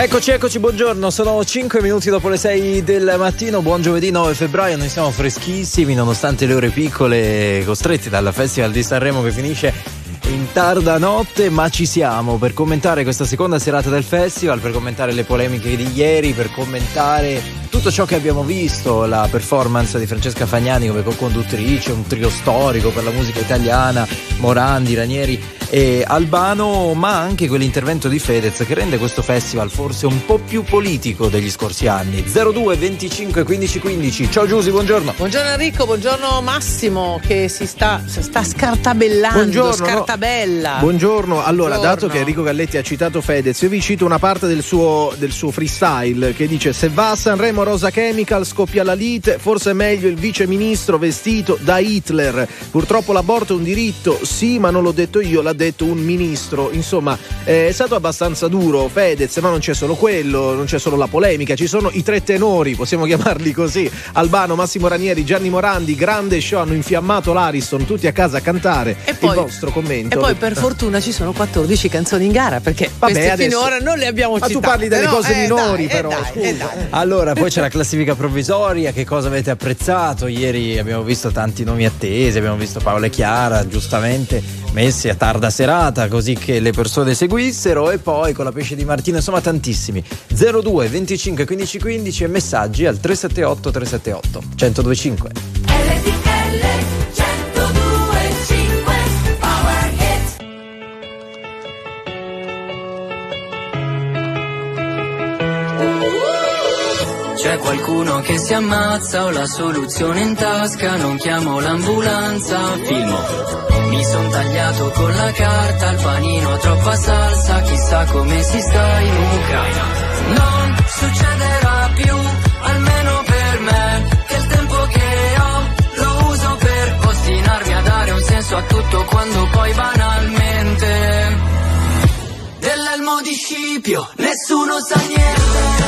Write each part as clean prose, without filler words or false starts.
Eccoci, buongiorno, sono 5 minuti dopo le 6 del mattino, buon giovedì 9 febbraio, noi siamo freschissimi nonostante le ore piccole, costretti dal Festival di Sanremo che finisce in tarda notte, ma ci siamo per commentare questa seconda serata del festival, per commentare le polemiche di ieri, per commentare tutto ciò che abbiamo visto, la performance di Francesca Fagnani come co-conduttrice, un trio storico per la musica italiana, Morandi, Ranieri e Albano, ma anche quell'intervento di Fedez che rende questo festival forse un po' più politico degli scorsi anni. 02 25 15 15. Ciao Giusy, buongiorno. Buongiorno Enrico, buongiorno Massimo che si sta scartabellando. Buongiorno, Bella. Buongiorno. Allora, dato che Enrico Galletti ha citato Fedez, io vi cito una parte del suo freestyle che dice: se va a Sanremo Rosa Chemical scoppia la lite, forse è meglio il viceministro vestito da Hitler. Purtroppo l'aborto è un diritto, sì, ma non l'ho detto io, l'ha detto un ministro. Insomma, è stato abbastanza duro Fedez, ma non c'è solo quello, non c'è solo la polemica, ci sono i tre tenori, possiamo chiamarli così, Albano, Massimo Ranieri, Gianni Morandi, grande show, hanno infiammato l'Ariston, tutti a casa a cantare. E poi il vostro commento. E poi per fortuna ci sono 14 canzoni in gara, perché queste finora non le abbiamo citate. Ma tu parli delle cose minori, però. Allora, poi c'è la classifica provvisoria, che cosa avete apprezzato? Ieri abbiamo visto tanti nomi attesi, abbiamo visto Paola e Chiara giustamente messi a tarda serata così che le persone seguissero, e poi con la pesce di Martino, insomma tantissimi. 02 25 15 15 e messaggi al 378 378 1025. C'è qualcuno che si ammazza, ho la soluzione in tasca, non chiamo l'ambulanza, filmo. Mi son tagliato con la carta, al panino troppa salsa, chissà come si sta in Ucraina. Non succederà più, almeno per me, che il tempo che ho lo uso per ostinarmi a dare un senso a tutto quando poi banalmente dell'elmo di Scipio nessuno sa niente.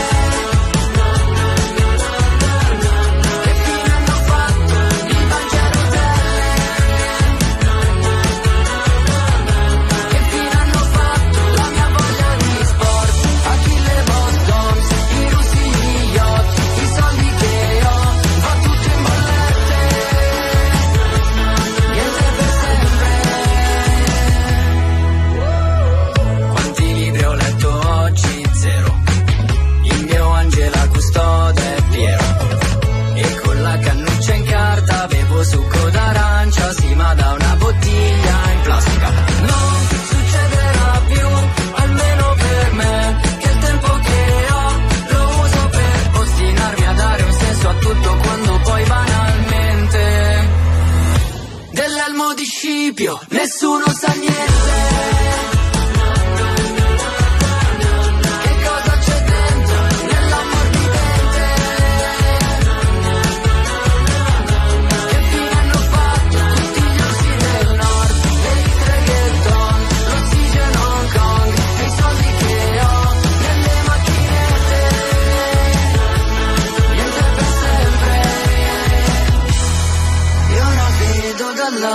Nessuno sa niente.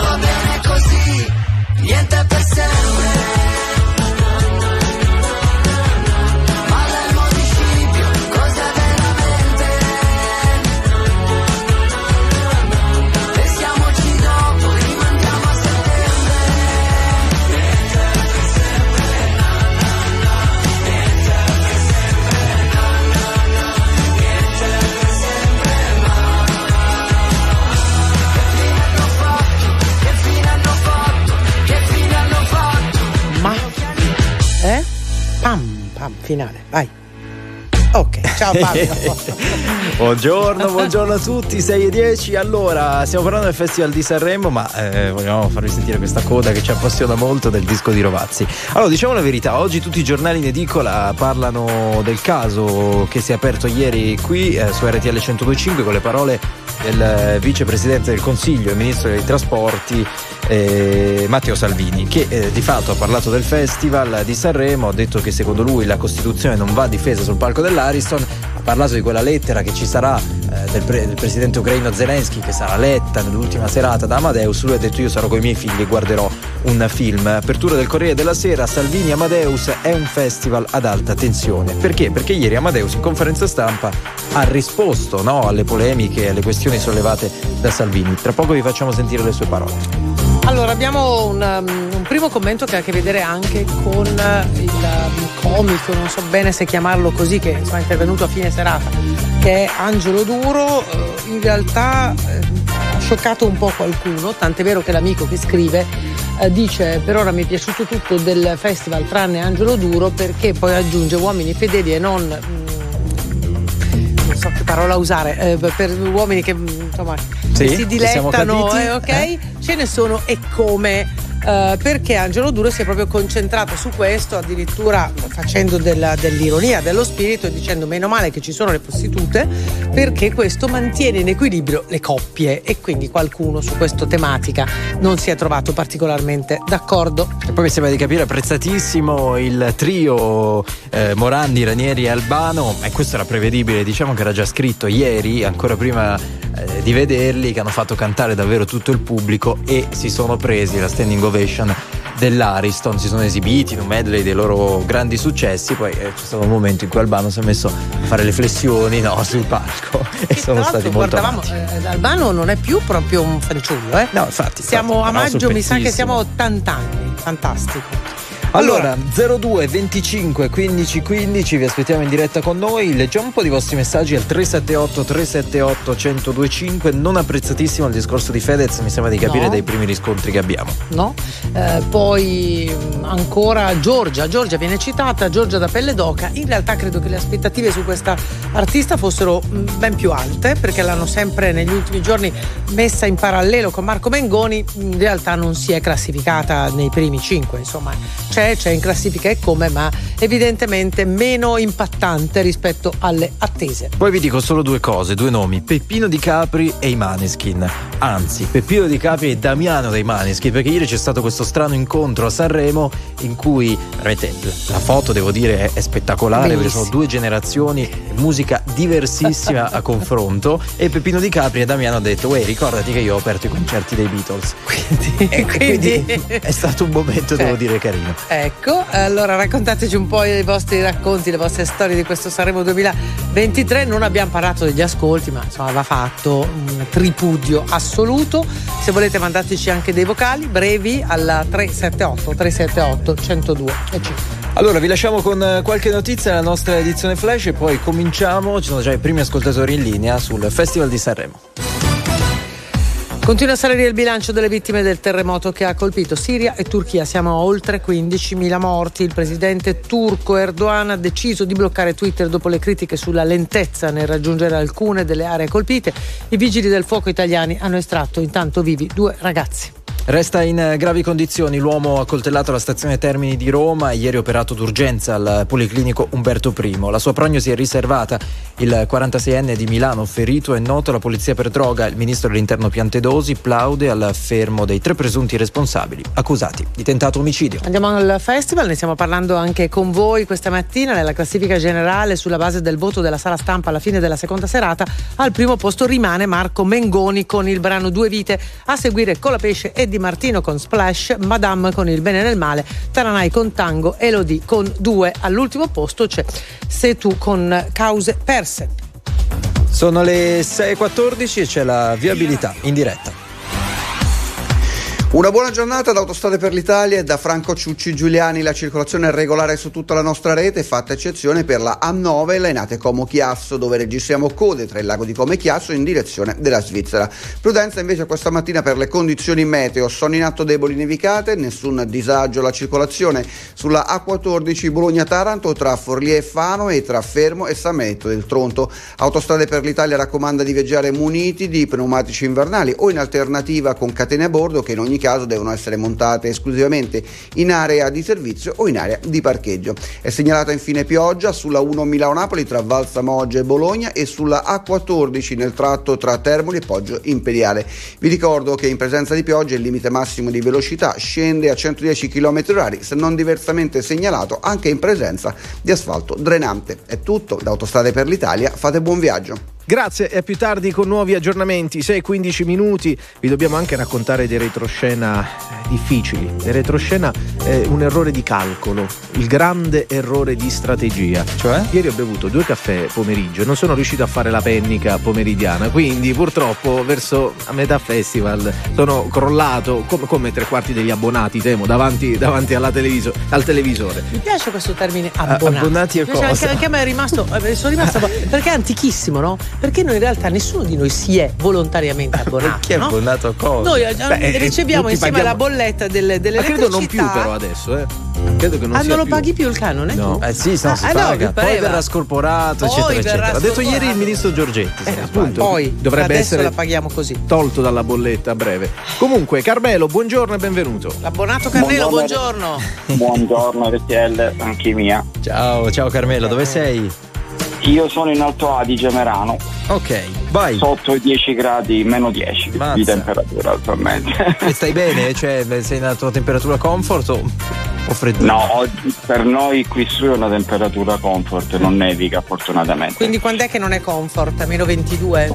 Va bene così, niente è per sempre. Finale, vai. Ok, ciao Fabio. buongiorno a tutti, 6:10. Allora, stiamo parlando del Festival di Sanremo, ma vogliamo farvi sentire questa coda che ci appassiona molto del disco di Rovazzi. Allora, diciamo la verità, oggi tutti i giornali in edicola parlano del caso che si è aperto ieri qui su RTL 102.5 con le parole del vicepresidente del Consiglio e ministro dei trasporti Matteo Salvini, che di fatto ha parlato del Festival di Sanremo, ha detto che secondo lui la Costituzione non va difesa sul palco dell'Ariston, ha parlato di quella lettera che ci sarà del presidente ucraino Zelensky, che sarà letta nell'ultima serata da Amadeus. Lui ha detto: io sarò con i miei figli e guarderò un film. Apertura del Corriere della Sera: Salvini Amadeus è un festival ad alta tensione. Perché? Perché ieri Amadeus in conferenza stampa ha risposto alle polemiche e alle questioni sollevate da Salvini. Tra poco vi facciamo sentire le sue parole. Allora, abbiamo un primo commento che ha a che vedere anche con il comico, non so bene se chiamarlo così, che è intervenuto a fine serata, che è Angelo Duro. In realtà ha scioccato un po' qualcuno, tant'è vero che l'amico che scrive dice: per ora mi è piaciuto tutto del festival tranne Angelo Duro, perché poi aggiunge uomini fedeli e non so che parola usare, per uomini che si dilettano, ce ne sono e come. Perché Angelo Duro si è proprio concentrato su questo, addirittura facendo dell'ironia dello spirito e dicendo: meno male che ci sono le prostitute, perché questo mantiene in equilibrio le coppie. E quindi qualcuno su questa tematica non si è trovato particolarmente d'accordo. E poi mi sembra di capire apprezzatissimo il trio Morandi, Ranieri e Albano, e questo era prevedibile, diciamo che era già scritto ieri, ancora prima di vederli, che hanno fatto cantare davvero tutto il pubblico e si sono presi la standing ovation dell'Ariston. Si sono esibiti in un medley dei loro grandi successi, poi c'è stato un momento in cui Albano si è messo a fare le flessioni sul palco e sono stati molto amati. Albano non è più proprio un fanciullo, no, infatti siamo a maggio, mi sa che siamo 80 anni, fantastico. Allora, 02 25 15 15, vi aspettiamo in diretta con noi. Leggiamo un po' di vostri messaggi al 378 1025. Non apprezzatissimo il discorso di Fedez, mi sembra di capire dai primi riscontri che abbiamo. Poi ancora Giorgia viene citata, Giorgia da Pelle d'Oca. In realtà credo che le aspettative su questa artista fossero ben più alte, perché l'hanno sempre negli ultimi giorni messa in parallelo con Marco Mengoni. In realtà non si è classificata nei primi 5, insomma c'è in classifica e come, ma evidentemente meno impattante rispetto alle attese. Poi vi dico solo due cose, due nomi: Peppino Di Capri e i Maneskin. Anzi, Peppino Di Capri e Damiano dei Maneskin, perché ieri c'è stato questo strano incontro a Sanremo in cui veramente la foto, devo dire, è spettacolare. Bellissimo. Perché sono due generazioni, musica diversissima a confronto, e Peppino Di Capri e Damiano ha detto: uè, ricordati che io ho aperto i concerti dei Beatles, quindi è stato un momento devo dire carino. Ecco, allora raccontateci un po' i vostri racconti, le vostre storie di questo Sanremo 2023. Non abbiamo parlato degli ascolti, ma insomma va fatto un tripudio assoluto. Se volete mandateci anche dei vocali brevi alla 378 1025. Allora vi lasciamo con qualche notizia della nostra edizione Flash e poi cominciamo. Ci sono già i primi ascoltatori in linea sul Festival di Sanremo. Continua a salire il bilancio delle vittime del terremoto che ha colpito Siria e Turchia. Siamo a oltre 15.000 morti. Il presidente turco Erdogan ha deciso di bloccare Twitter dopo le critiche sulla lentezza nel raggiungere alcune delle aree colpite. I vigili del fuoco italiani hanno estratto intanto vivi due ragazzi. Resta in gravi condizioni l'uomo accoltellato alla stazione Termini di Roma, ieri operato d'urgenza al Policlinico Umberto I. La sua prognosi è riservata. Il 46enne di Milano, ferito, è noto alla polizia per droga. Il ministro dell'Interno Piantedosi plaude al fermo dei tre presunti responsabili accusati di tentato omicidio. Andiamo al festival, ne stiamo parlando anche con voi questa mattina. Nella classifica generale, sulla base del voto della sala stampa alla fine della seconda serata, al primo posto rimane Marco Mengoni con il brano Due Vite, a seguire Colapesce e Di Martino con Splash, Madame con Il Bene nel Male, Taranai con Tango, Elodie con Due. All'ultimo posto c'è Se Tu con Cause Perse. Sono le 6:14 e c'è la viabilità in diretta. Una buona giornata da Autostrade per l'Italia e da Franco Ciucci Giuliani. La circolazione è regolare su tutta la nostra rete, fatta eccezione per la A9 e la Enate Como Chiasso, dove registriamo code tra il lago di Como e Chiasso in direzione della Svizzera. Prudenza invece questa mattina per le condizioni meteo: sono in atto deboli nevicate, nessun disagio alla circolazione sulla A14 Bologna-Taranto tra Forlì e Fano e tra Fermo e Sametto del Tronto. Autostrade per l'Italia raccomanda di viaggiare muniti di pneumatici invernali o in alternativa con catene a bordo, che in ogni caso devono essere montate esclusivamente in area di servizio o in area di parcheggio. È segnalata infine pioggia sulla 1 Milano-Napoli tra Valsamoggia e Bologna e sulla A14 nel tratto tra Termoli e Poggio Imperiale. Vi ricordo che in presenza di pioggia il limite massimo di velocità scende a 110 km/h, se non diversamente segnalato anche in presenza di asfalto drenante. È tutto da Autostrade per l'Italia, fate buon viaggio. Grazie, e a più tardi con nuovi aggiornamenti. 6:15. Vi dobbiamo anche raccontare dei retroscena difficili. Dei retroscena è un errore di calcolo, il grande errore di strategia. Cioè? Ieri ho bevuto 2 caffè pomeriggio e non sono riuscito a fare la pennica pomeridiana, quindi purtroppo verso a metà festival sono crollato come 3/4 degli abbonati, temo, davanti al televisore. Mi piace questo termine, abbonati. Abbonati a cosa? Anche a me è rimasto, perché è antichissimo, no? Perché noi in realtà nessuno di noi si è volontariamente abbonato. Chi è abbonato a cosa? Noi riceviamo insieme alla bolletta dell'elettricità. Ma credo non più, però adesso, credo che non sia più. Paghi più il canone? No. Si paga. Poi verrà scorporato, eccetera. L'ha detto ieri il ministro Giorgetti. Appunto. Poi dovrebbe essere, la paghiamo così, tolto dalla bolletta a breve. Comunque, Carmelo, buongiorno e benvenuto. L'abbonato Carmelo, buongiorno. Buongiorno RTL, anche mia. Ciao Carmelo, dove sei? Io sono in Alto Adige, Merano. Ok, vai. Sotto i 10 gradi, meno 10 Mazza. Di temperatura attualmente. E stai bene? Cioè, sei in una temperatura comfort o freddura? No, per noi qui su è una temperatura comfort, non nevica fortunatamente. Quindi quando è che non è comfort? A meno 22?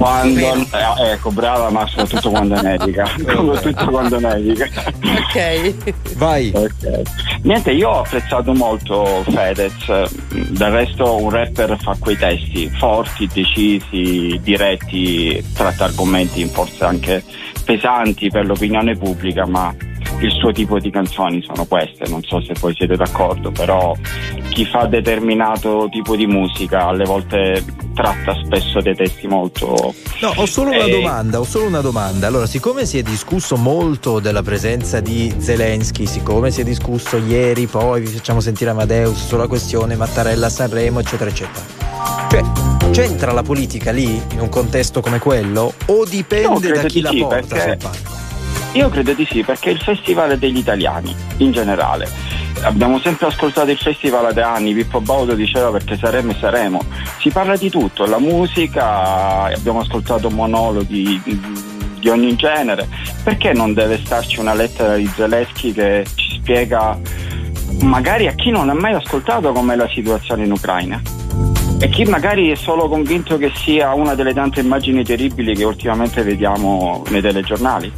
Ecco, brava, ma soprattutto quando nevica. Soprattutto quando nevica. Ok, vai. Okay. Niente, io ho apprezzato molto Fedez. Del resto un rapper fa quei testi forti, decisi, diretti, tratta argomenti forse anche pesanti per l'opinione pubblica, ma il suo tipo di canzoni sono queste, non so se voi siete d'accordo, però chi fa determinato tipo di musica alle volte tratta spesso dei testi molto... No, ho solo una domanda. Allora, siccome si è discusso molto della presenza di Zelensky, siccome si è discusso ieri, poi vi facciamo sentire Amadeus sulla questione Mattarella Sanremo, eccetera eccetera. Cioè, c'entra la politica lì in un contesto come quello o dipende da chi la porta sul palco? Io credo di sì, perché il festival è degli italiani in generale. Abbiamo sempre ascoltato il festival da anni, Pippo Baudo diceva perché saremo e saremo. Si parla di tutto, la musica, abbiamo ascoltato monologhi di ogni genere. Perché non deve starci una lettera di Zelensky che ci spiega magari a chi non ha mai ascoltato com'è la situazione in Ucraina? E chi magari è solo convinto che sia una delle tante immagini terribili che ultimamente vediamo nei telegiornali.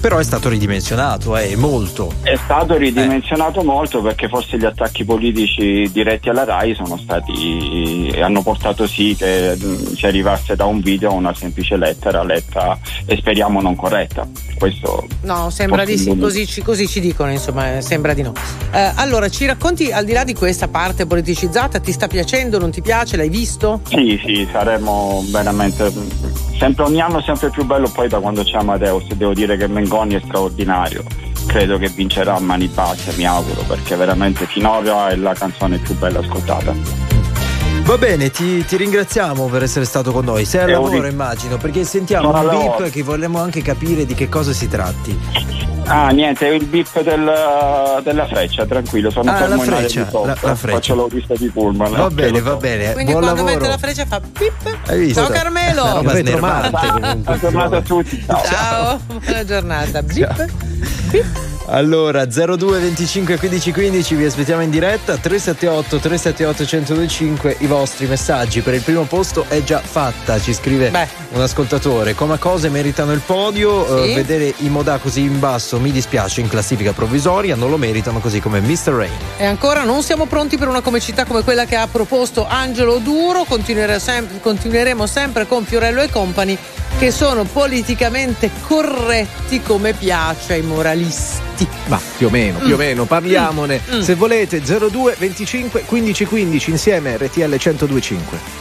Però è stato ridimensionato, molto. È stato ridimensionato molto, perché forse gli attacchi politici diretti alla RAI sono stati, hanno portato sì che si arrivasse da un video a una semplice lettera letta e speriamo non corretta. Questo no, sembra di sì, così ci dicono, insomma, sembra di no. Allora, ci racconti, al di là di questa parte politicizzata, ti sta piacendo, non ti piace, l'hai visto? Sì, saremo veramente sempre, ogni anno sempre più bello. Poi da quando c'è Amadeus devo dire che Mengoni è straordinario, credo che vincerà a mani basse, mi auguro, perché veramente finora è la canzone più bella ascoltata. Va bene, ti ringraziamo per essere stato con noi. Sei al lavoro, immagino, perché sentiamo un beep che vogliamo anche capire di che cosa si tratti. Niente, è il beep della freccia, tranquillo, sono fermo in area di sopra, faccio l'autista di pullman. Va bene. Quindi buon quando lavoro. Mette la freccia fa beep. Hai visto? Ciao Carmelo. Buona giornata a tutti. Ciao. Buona giornata. Beep. Beep. Allora 02 25 15 15, vi aspettiamo in diretta. 378 378 1025, i vostri messaggi. Per il primo posto è già fatta, ci scrive un ascoltatore: come cose meritano il podio, sì? Vedere i Modà così in basso mi dispiace, in classifica provvisoria non lo meritano, così come Mr. Rain. E ancora non siamo pronti per una comicità come quella che ha proposto Angelo Duro. Continueremo sempre con Fiorello e Company che sono politicamente corretti come piace ai moralisti. Ma più o meno, parliamone. Se volete 02 25 15 15 insieme RTL 1025.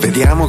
Vediamo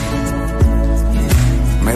Me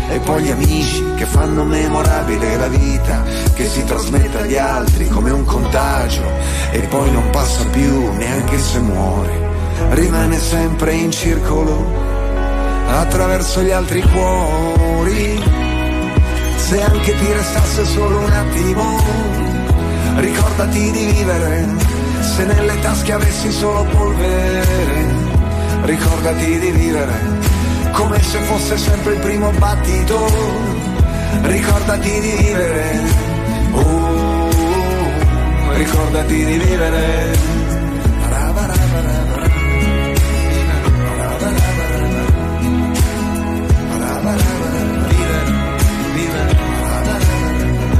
E poi gli amici che fanno memorabile la vita, che si trasmette agli altri come un contagio e poi non passa più neanche se muore, rimane sempre in circolo attraverso gli altri cuori. Se anche ti restasse solo un attimo, ricordati di vivere, se nelle tasche avessi solo polvere. Ricordati di vivere, come se fosse sempre il primo battito. Ricordati di vivere, ricordati di vivere.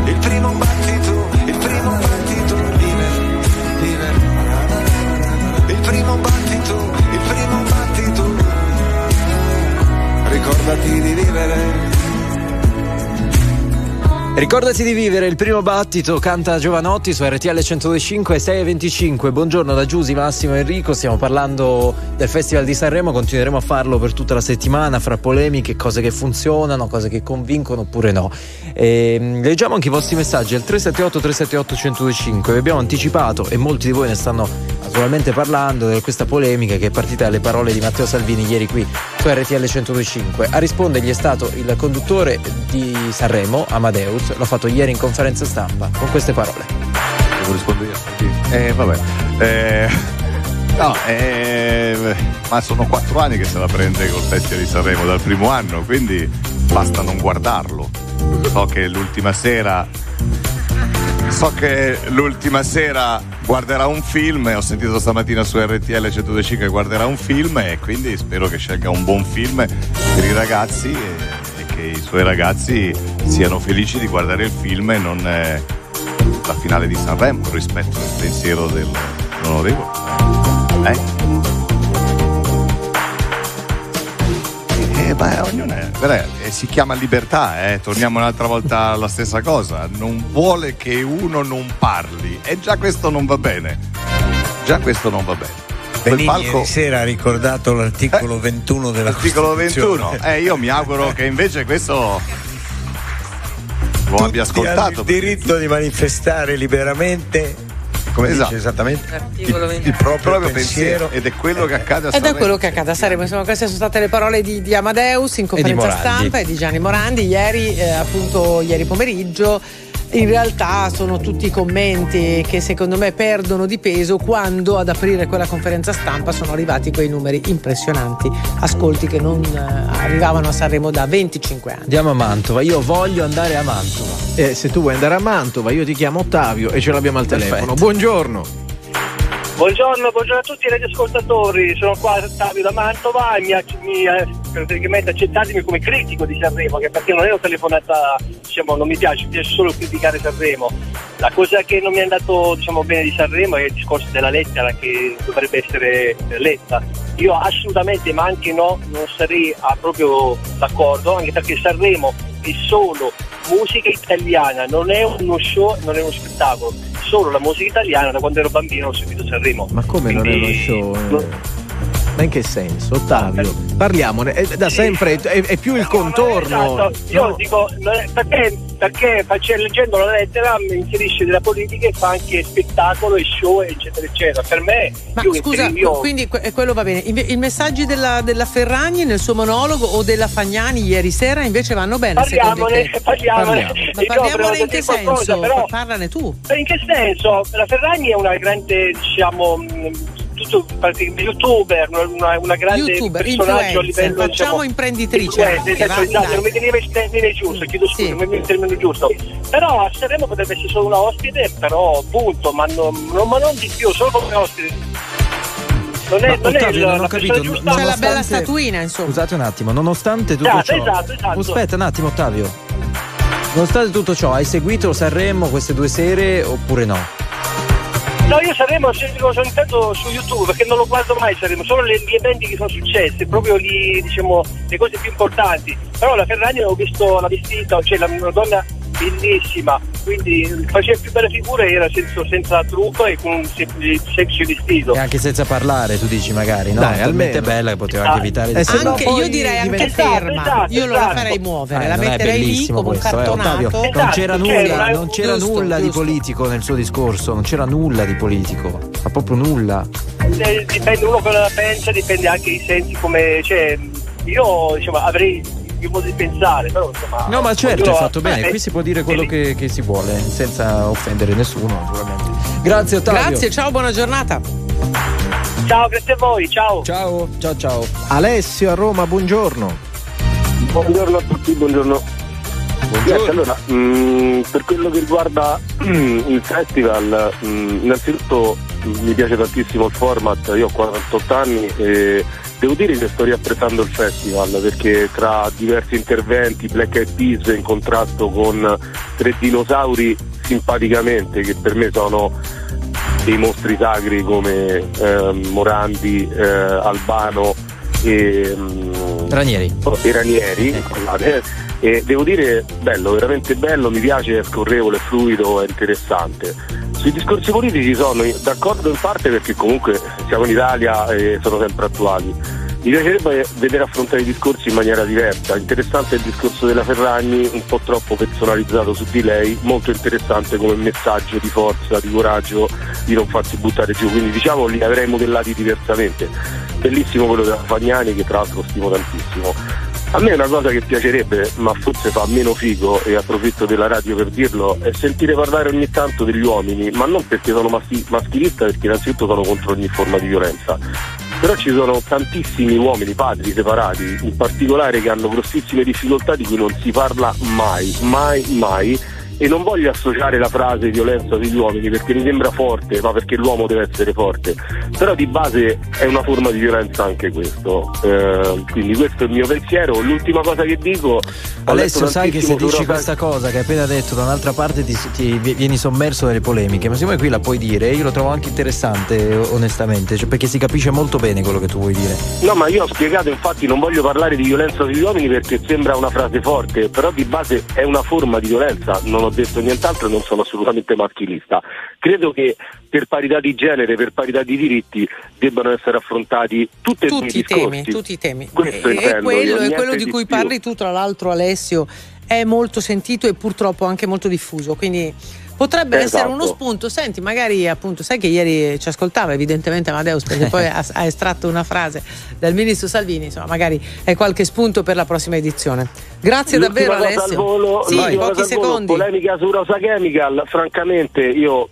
Il primo battito, il primo battito. Il primo battito, il primo battito. Ricordati di vivere. Ricordati di vivere, il primo battito, canta Jovanotti su RTL 102.5, 6:25. Buongiorno da Giusy, Massimo, Enrico. Stiamo parlando del Festival di Sanremo, continueremo a farlo per tutta la settimana, fra polemiche, cose che funzionano, cose che convincono oppure no. Leggiamo anche i vostri messaggi al 378 378 125. Vi abbiamo anticipato, e molti di voi ne stanno naturalmente parlando, di questa polemica che è partita dalle parole di Matteo Salvini ieri qui su RTL 102.5. A rispondergli è stato il conduttore di Sanremo, Amadeus. L'ho fatto ieri in conferenza stampa con queste parole. Devo rispondere io? Ma sono 4 anni che se la prende col Festival di Sanremo, dal primo anno, quindi basta non guardarlo. So che l'ultima sera guarderà un film, ho sentito stamattina su RTL 125 che guarderà un film, e quindi spero che scelga un buon film per i ragazzi e che i suoi ragazzi siano felici di guardare il film e non la finale di Sanremo, rispetto al pensiero dell'onorevole. Beh, ognuno è. Si chiama libertà, torniamo un'altra volta alla stessa cosa. Non vuole che uno non parli, e già questo non va bene. Già questo non va bene. Benigni ieri sera ha ricordato l'articolo 21 della Costituzione. L'articolo 21. Io mi auguro che invece questo lo abbia ascoltato. Il diritto di manifestare liberamente. Come dice esattamente il proprio pensiero. Ed è quello che accade a Sanremo. Ed è quello che accade a Sanremo. Queste sono state le parole di Amadeus in conferenza stampa e di Gianni Morandi ieri, appunto ieri pomeriggio. In realtà sono tutti commenti che secondo me perdono di peso quando ad aprire quella conferenza stampa sono arrivati quei numeri impressionanti, ascolti che non arrivavano a Sanremo da 25 anni. Andiamo a Mantova, io voglio andare a Mantova. Se tu vuoi andare a Mantova io ti chiamo Ottavio e ce l'abbiamo al telefono. Buongiorno. Buongiorno a tutti i radioascoltatori, sono qua Ottavio da Mantova e praticamente accettatemi come critico di Sanremo, che perché non è una telefonata, diciamo, non mi piace solo criticare Sanremo. La cosa che non mi è andato, diciamo, bene di Sanremo è il discorso della lettera che dovrebbe essere letta. Io assolutamente, ma anche no, non sarei proprio d'accordo, anche perché Sanremo è solo musica italiana, non è uno show, non è uno spettacolo. Solo la musica italiana, da quando ero bambino ho seguito Sanremo. Ma come? Quindi non è uno show? Ma in che senso, Ottavio? Parliamone, da sempre è più il contorno. Esatto. Io dico, perché leggendo la lettera inserisce della politica e fa anche spettacolo e show, eccetera eccetera. Per me, ma scusa, quindi quello va bene. I messaggi della Ferragni nel suo monologo o della Fagnani ieri sera invece vanno bene. Parliamone in che senso? Qualcosa, però, parlane tu. In che senso? La Ferragni è una grande, diciamo, youtuber, una grande YouTuber, personaggio a livello, facciamo, diciamo, imprenditrice, non mi veniva il termine giusto, chiedo scusa, non mi veniva il termine giusto, però a Sanremo potrebbe essere solo una ospite, però punto, ma non di più, solo come ospite. Non ho capito, c'è la bella statuina, insomma. Scusate un attimo, nonostante tutto ciò. Esatto. Aspetta un attimo, Ottavio. Nonostante tutto ciò, hai seguito Sanremo queste due sere oppure no? No, io Sanremo sono intanto su YouTube, perché non lo guardo mai Sanremo, solo gli eventi che sono successi, proprio lì, diciamo, le cose più importanti. Però la Ferragni ho visto la vestita, cioè una donna bellissima, quindi faceva più belle figure, era senza trucco e con un semplice vestito. E anche senza parlare, tu dici, magari, no? Dai, almeno bella, che poteva anche evitare di anche, io direi anche ferma. Io non la farei muovere, la metterei lì come un cartonato. Non c'era nulla di politico nel suo discorso, non c'era nulla di politico, ma proprio nulla. Dipende uno cosa pensa, dipende anche i sensi, come, cioè, io, diciamo, avrei più modo di pensare, però insomma. No, ma certo, è fatto bene, qui si può dire quello che si vuole, senza offendere nessuno, naturalmente. Grazie Ottavio. Grazie, ciao, buona giornata. Ciao, grazie a voi, ciao. Ciao. Alessio a Roma, buongiorno. Buongiorno a tutti, buongiorno. Allora, per quello che riguarda il festival, innanzitutto mi piace tantissimo il format, io ho 48 anni e devo dire che sto riapprezzando il festival, perché tra diversi interventi, Black Eyed Peas in contrasto con tre dinosauri simpaticamente, che per me sono dei mostri sacri come Morandi, Albano e Ranieri. E devo dire bello, veramente bello, mi piace, è scorrevole, fluido, è interessante. Sui discorsi politici sono d'accordo in parte, perché comunque siamo in Italia e sono sempre attuali. Mi piacerebbe vedere affrontare i discorsi in maniera diversa. Interessante il discorso della Ferragni, un po' troppo personalizzato su di lei, molto interessante come messaggio di forza, di coraggio, di non farsi buttare giù, quindi diciamo li avrei modellati diversamente. Bellissimo quello della Fagnani, che tra l'altro stimo tantissimo. A me è una cosa che piacerebbe, ma forse fa meno figo, e approfitto della radio per dirlo, è sentire parlare ogni tanto degli uomini, ma non perché sono maschilista, perché innanzitutto sono contro ogni forma di violenza. Però ci sono tantissimi uomini, padri separati, in particolare, che hanno grossissime difficoltà di cui non si parla mai. e non voglio associare la frase violenza sugli uomini perché mi sembra forte, ma perché l'uomo deve essere forte, però di base è una forma di violenza anche questo, quindi questo è il mio pensiero. L'ultima cosa che dico, Alessio, sai che se dici questa cosa che hai appena detto da un'altra parte ti vieni sommerso dalle polemiche, ma siccome qui la puoi dire, io lo trovo anche interessante onestamente, cioè perché si capisce molto bene quello che tu vuoi dire. No, ma io ho spiegato, infatti non voglio parlare di violenza sugli uomini perché sembra una frase forte, però di base è una forma di violenza, non ho detto nient'altro, non sono assolutamente maschilista. Credo che per parità di genere, per parità di diritti debbano essere affrontati tutti i temi. Questo intendo, quello di cui parli tu, tra l'altro, Alessio, è molto sentito e purtroppo anche molto diffuso, quindi potrebbe essere uno spunto. Senti, magari appunto, sai che ieri ci ascoltava evidentemente Amadeus, perché poi ha estratto una frase dal ministro Salvini, insomma magari è qualche spunto per la prossima edizione. Grazie davvero, Alessio. Al volo, sì, pochi secondi. Polemica su Rosa Chemical, francamente io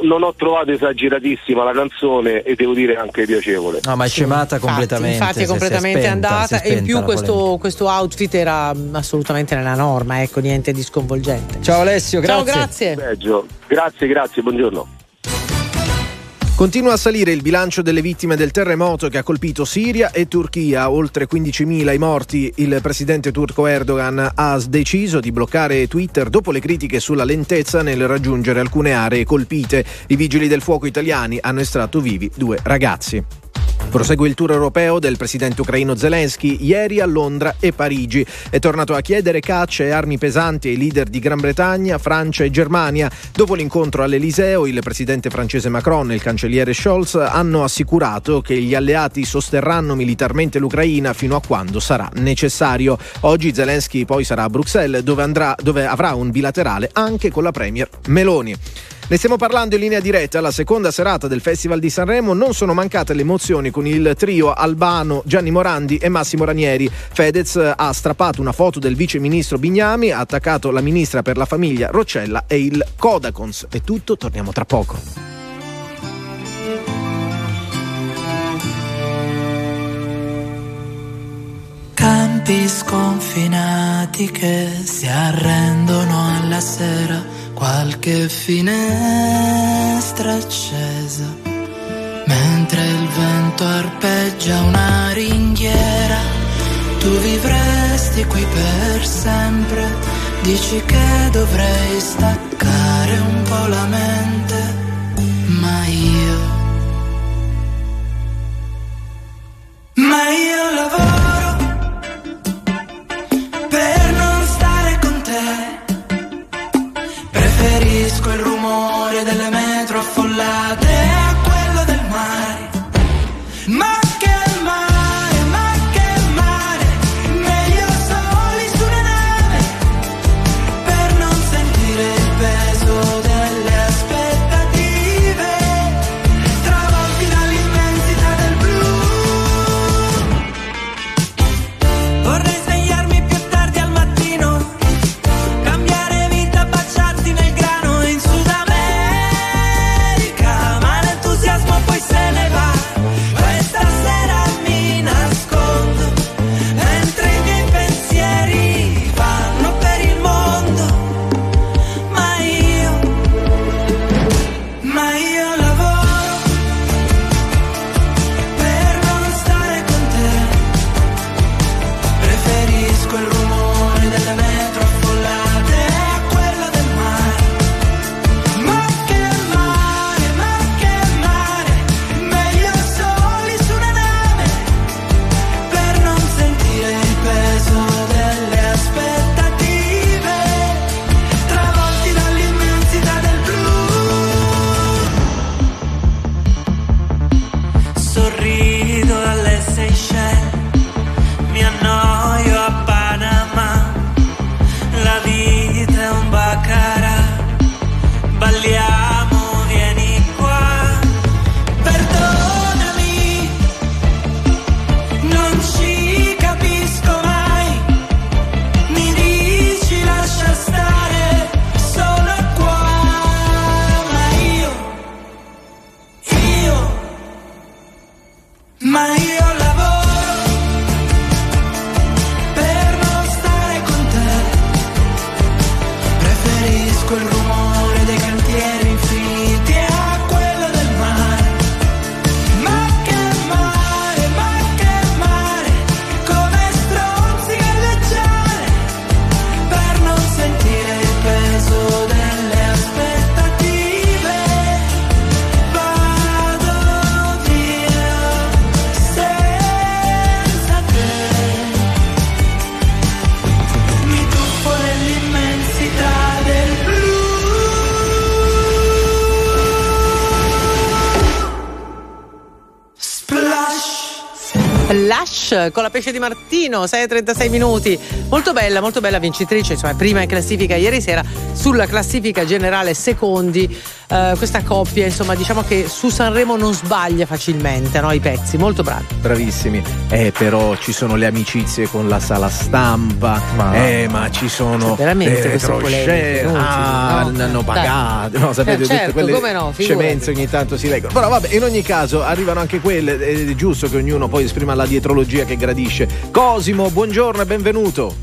non ho trovato esageratissima la canzone e devo dire anche piacevole. No, ma è scemata completamente. Infatti è completamente andata, e in più questo outfit era assolutamente nella norma, ecco, niente di sconvolgente. Ciao Alessio, grazie. Ciao, grazie. Peggio. Grazie, buongiorno. Continua a salire il bilancio delle vittime del terremoto che ha colpito Siria e Turchia, oltre 15.000 i morti. Il presidente turco Erdogan ha deciso di bloccare Twitter dopo le critiche sulla lentezza nel raggiungere alcune aree colpite. I vigili del fuoco italiani hanno estratto vivi 2 ragazzi. Prosegue il tour europeo del presidente ucraino Zelensky, ieri a Londra e Parigi. È tornato a chiedere caccia e armi pesanti ai leader di Gran Bretagna, Francia e Germania. Dopo l'incontro all'Eliseo, il presidente francese Macron e il cancelliere Scholz hanno assicurato che gli alleati sosterranno militarmente l'Ucraina fino a quando sarà necessario. Oggi Zelensky poi sarà a Bruxelles, dove avrà un bilaterale anche con la premier Meloni. Ne stiamo parlando in linea diretta alla seconda serata del Festival di Sanremo. Non sono mancate le emozioni con il trio Albano, Gianni Morandi e Massimo Ranieri. Fedez ha strappato una foto del vice ministro Bignami, ha attaccato la ministra per la famiglia Roccella e il Codacons. È tutto, torniamo tra poco. Campi sconfinati che si arrendono alla sera, qualche finestra accesa, mentre il vento arpeggia una ringhiera. Tu vivresti qui per sempre, dici che dovrei staccare un po' la mente, ma io lavoro per non stare con te. Preferisco il rumore delle metro affollate a quello del mare. Ma che mare, meglio soli su una nave, per non sentire il peso delle aspettative, travolti dall'immensità del blu. Vorrei svegliarmi più tardi al mattino, riconosco il rumore dei cantieri infiniti a quello del mare. Ma che mare, come stronzi galleggiare per non sentire il peso delle aspettative. Vado via senza te, mi tuffo nell'immensità del blu. Splash Lash con La pesce di Martino, 6:36 minuti. Molto bella vincitrice, insomma, prima in classifica ieri sera, sulla classifica generale secondi. Questa coppia, insomma, diciamo che su Sanremo non sbaglia facilmente, no? I pezzi, molto bravi. Bravissimi. Però ci sono le amicizie con la sala stampa, ma ci sono veramente retroscena, hanno pagato, no, sapete, certo, tutte quelle scemenze ogni tanto si leggono. Però vabbè, in ogni caso arrivano anche quelle, è giusto che ognuno poi esprima la dietrologia che gradisce. Cosimo, buongiorno e benvenuto.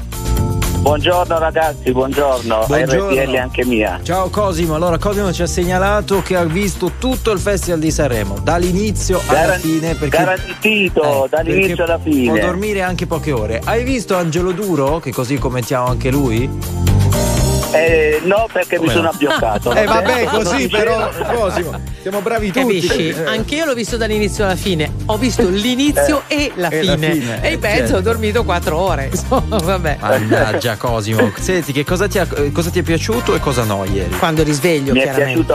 Buongiorno ragazzi, buongiorno. RTL anche mia. Ciao Cosimo, allora Cosimo ci ha segnalato che ha visto tutto il Festival di Sanremo, dall'inizio alla fine. Perché, garantito, dall'inizio alla fine. Può dormire anche poche ore. Hai visto Angelo Duro, che così commentiamo anche lui? No, perché mi sono abbioccato. Vabbè, così però, Cosimo, siamo bravi tutti. Capisci? Anche io l'ho visto dall'inizio alla fine. Ho visto l'inizio e la fine. E penso, certo, ho dormito 4 ore. Vabbè. Mannaggia, Cosimo. Senti, che cosa ti è piaciuto e cosa no ieri? Quando risveglio, mi chiaramente.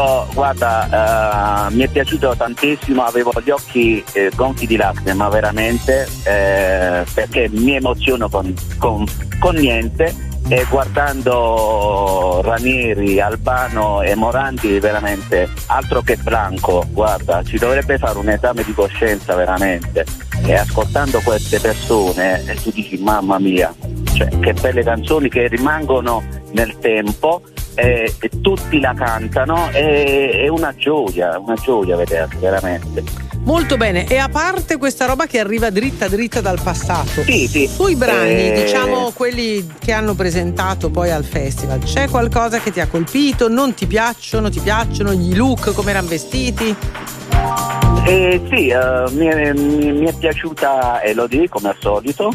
Mi è piaciuto tantissimo. Avevo gli occhi gonfi di lacrime, ma veramente, perché mi emoziono con niente. E guardando Ranieri, Albano e Morandi, veramente altro che Blanco, guarda, ci dovrebbe fare un esame di coscienza veramente. E ascoltando queste persone tu dici mamma mia, cioè, che belle canzoni che rimangono nel tempo, e tutti la cantano, è una gioia vederli veramente. Molto bene, e a parte questa roba che arriva dritta dal passato, sì. Sui brani, diciamo quelli che hanno presentato poi al festival, c'è qualcosa che ti ha colpito? Non ti piacciono? Ti piacciono gli look, come erano vestiti? Mi è piaciuta Elodie come al solito,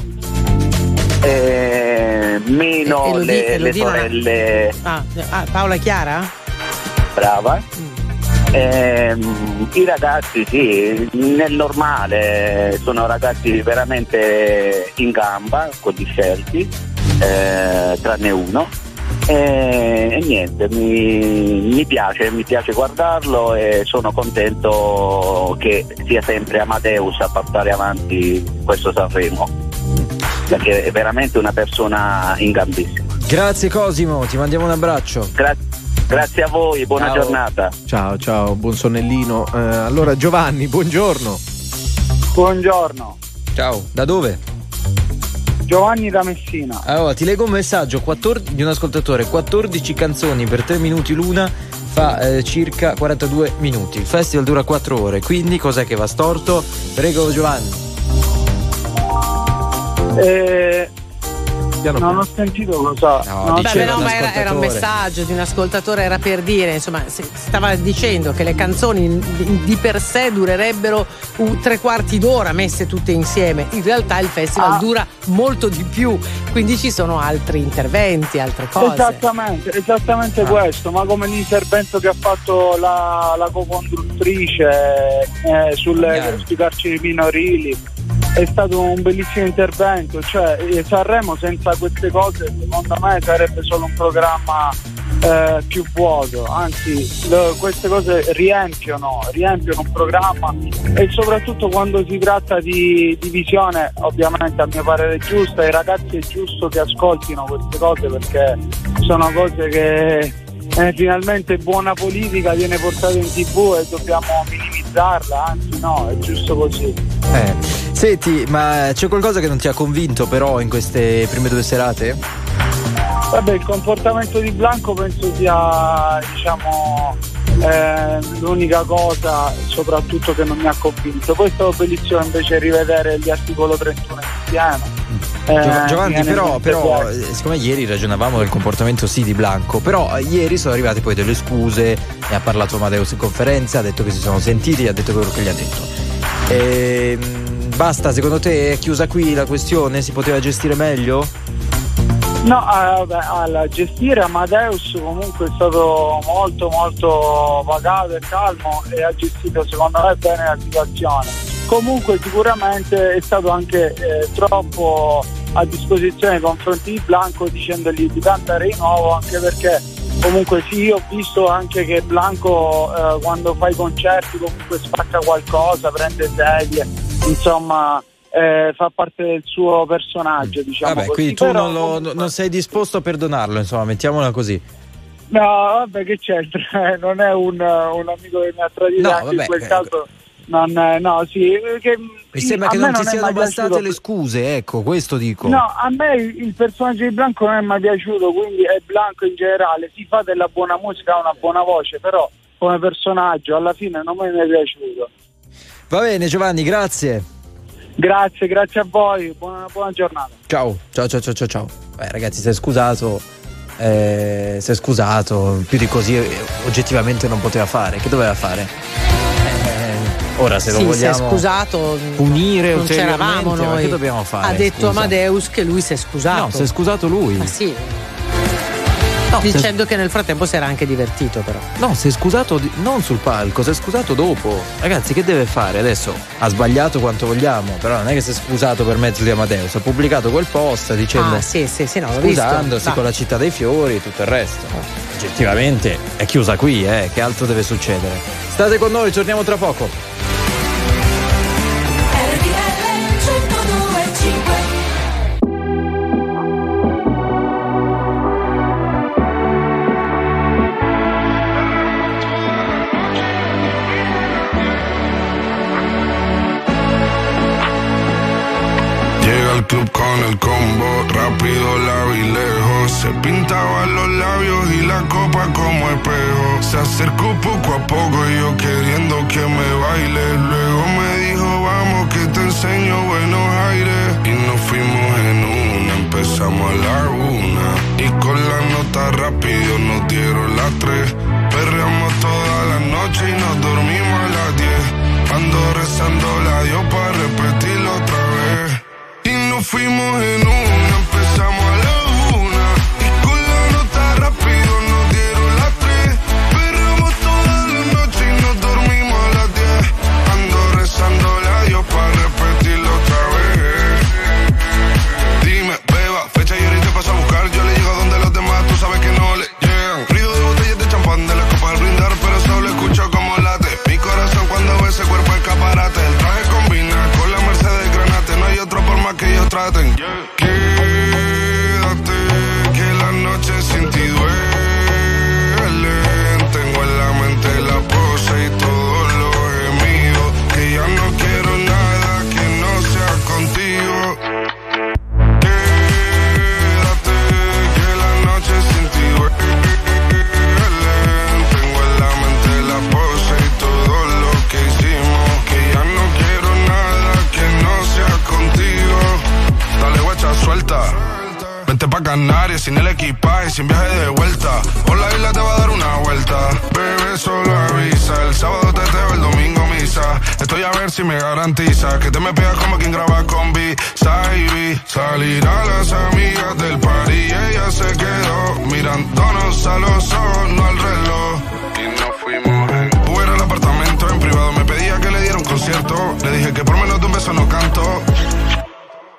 meno Elodie, le sorelle. Paola Chiara? Brava. I ragazzi, sì, nel normale sono ragazzi veramente in gamba, quelli scelti, tranne uno, e niente, mi piace guardarlo e sono contento che sia sempre Amadeus a portare avanti questo Sanremo, perché è veramente una persona in gambissima. Grazie Cosimo, ti mandiamo un abbraccio. Grazie a voi, buona giornata. Ciao, buon sonnellino. Allora Giovanni, buongiorno. Buongiorno. Ciao, da dove? Giovanni da Messina. Allora, ti leggo un messaggio di un ascoltatore: 14 canzoni per 3 minuti l'una fa circa 42 minuti. Il festival dura 4 ore, quindi cos'è che va storto? Prego Giovanni. Non ho sentito cosa. Era un messaggio di un ascoltatore, era per dire, insomma, stava dicendo che le canzoni di per sé durerebbero 3/4 d'ora messe tutte insieme. In realtà il festival dura molto di più, quindi ci sono altri interventi, altre cose. Esattamente questo, ma come l'intervento che ha fatto la co-conduttrice per spiegarci i minorili. È stato un bellissimo intervento, cioè Sanremo senza queste cose secondo me sarebbe solo un programma più vuoto, anzi queste cose riempiono un programma, e soprattutto quando si tratta di visione, ovviamente a mio parere è giusta, ai ragazzi è giusto che ascoltino queste cose, perché sono cose che finalmente buona politica viene portata in TV e dobbiamo minimizzarla, anzi no, è giusto così. Senti, ma c'è qualcosa che non ti ha convinto però in queste prime 2 serate? Vabbè, il comportamento di Blanco penso sia, diciamo, l'unica cosa soprattutto che non mi ha convinto. Poi è stato bellissimo invece rivedere gli Articolo 31 insieme. Giovanni, però siccome ieri ragionavamo del comportamento sì di Blanco, però ieri sono arrivate poi delle scuse, ne ha parlato Amadeus in conferenza, ha detto che si sono sentiti, ha detto quello che gli ha detto. Basta, secondo te è chiusa qui la questione? Si poteva gestire meglio? No, al gestire Amadeus comunque è stato molto molto pagato e calmo e ha gestito secondo me bene la situazione. Comunque sicuramente è stato anche troppo a disposizione nei confronti di Blanco, dicendogli di cantare di nuovo, anche perché comunque sì, io ho visto anche che Blanco quando fa i concerti comunque spacca qualcosa, prende sedie, insomma... fa parte del suo personaggio, diciamo. Vabbè, così. Quindi tu non sei disposto a perdonarlo, insomma, mettiamola così. No, vabbè, che c'entra? Non è un amico che mi ha tradito, no, anche vabbè, in quel caso. Mi sembra che non ti siano bastate le scuse, ecco, questo dico. No, a me il personaggio di Blanco non è mai piaciuto, quindi è Blanco in generale. Si fa della buona musica, ha una buona voce, però come personaggio alla fine non mi è piaciuto. Va bene, Giovanni, grazie. Grazie a voi, buona giornata. Ciao. Ragazzi, si è scusato, più di così oggettivamente non poteva fare. Che doveva fare? Ora se sì, lo vogliamo, si è scusato, punire non c'eravamo noi. Che dobbiamo fare? Ha detto Amadeus che lui si è scusato. No, si è scusato lui. Ma sì. No, dicendo che nel frattempo si era anche divertito, però. No, si è scusato non sul palco, si è scusato dopo. Ragazzi, che deve fare adesso? Ha sbagliato quanto vogliamo, però non è che si è scusato per mezzo di Amadeus. Ha pubblicato quel post dicendo no, scusandosi con la città dei fiori e tutto il resto. Oggettivamente è chiusa qui, che altro deve succedere? State con noi, torniamo tra poco. Club con el combo, rápido la vi lejos. Se pintaba los labios y la copa como espejo. Se acercó poco a poco y yo queriendo que me baile. Luego me dijo vamos que te enseño buenos aires. Y nos fuimos en una, empezamos a la una. Y con la nota rápido nos dieron las 3. Perreamos toda la noche y nos dormimos a las 10. Ando rezando la Dios para repetirlo otra vez. Nos fuimos en una, empezamos a la una. Y con la nota rápido nos dieron las 3. Perramos toda la noche y nos dormimos a las 10. Ando rezándole a Dios para repetirlo otra vez. Dime, beba, fecha y ahorita paso a buscar. Yo le llego donde los demás, tú sabes que no le llegan. Río de botellas de champán, de las copas al brindar, pero solo escucho como late mi corazón cuando ve ese cuerpo escaparate. El traje combina con la Mercedes Granate. No hay otra forma que ellos traten. Quédate, que la noche sin ti duelen. Tengo en la mente la pose y todos los gemidos. Que ya no quiero nada que no sea contigo. Quédate, que la noche sin ti duelen. Tengo en la mente la pose y todo lo que hicimos. Que ya no quiero nada que no sea contigo. Dale guacha, suelta. Vente pa' Canarias sin el equipaje, sin viaje de vuelta. Por la isla te va a dar una vuelta. Bebé, solo avisa. El sábado te veo, el domingo misa. Estoy a ver si me garantiza que te me pegas como quien graba con B. Saibi. Salir a las amigas del party y ella se quedó mirándonos a los ojos, no al reloj. Y nos fuimos en Uber al apartamento, en privado me pedía que le diera un concierto. Le dije que por menos de un beso no canto.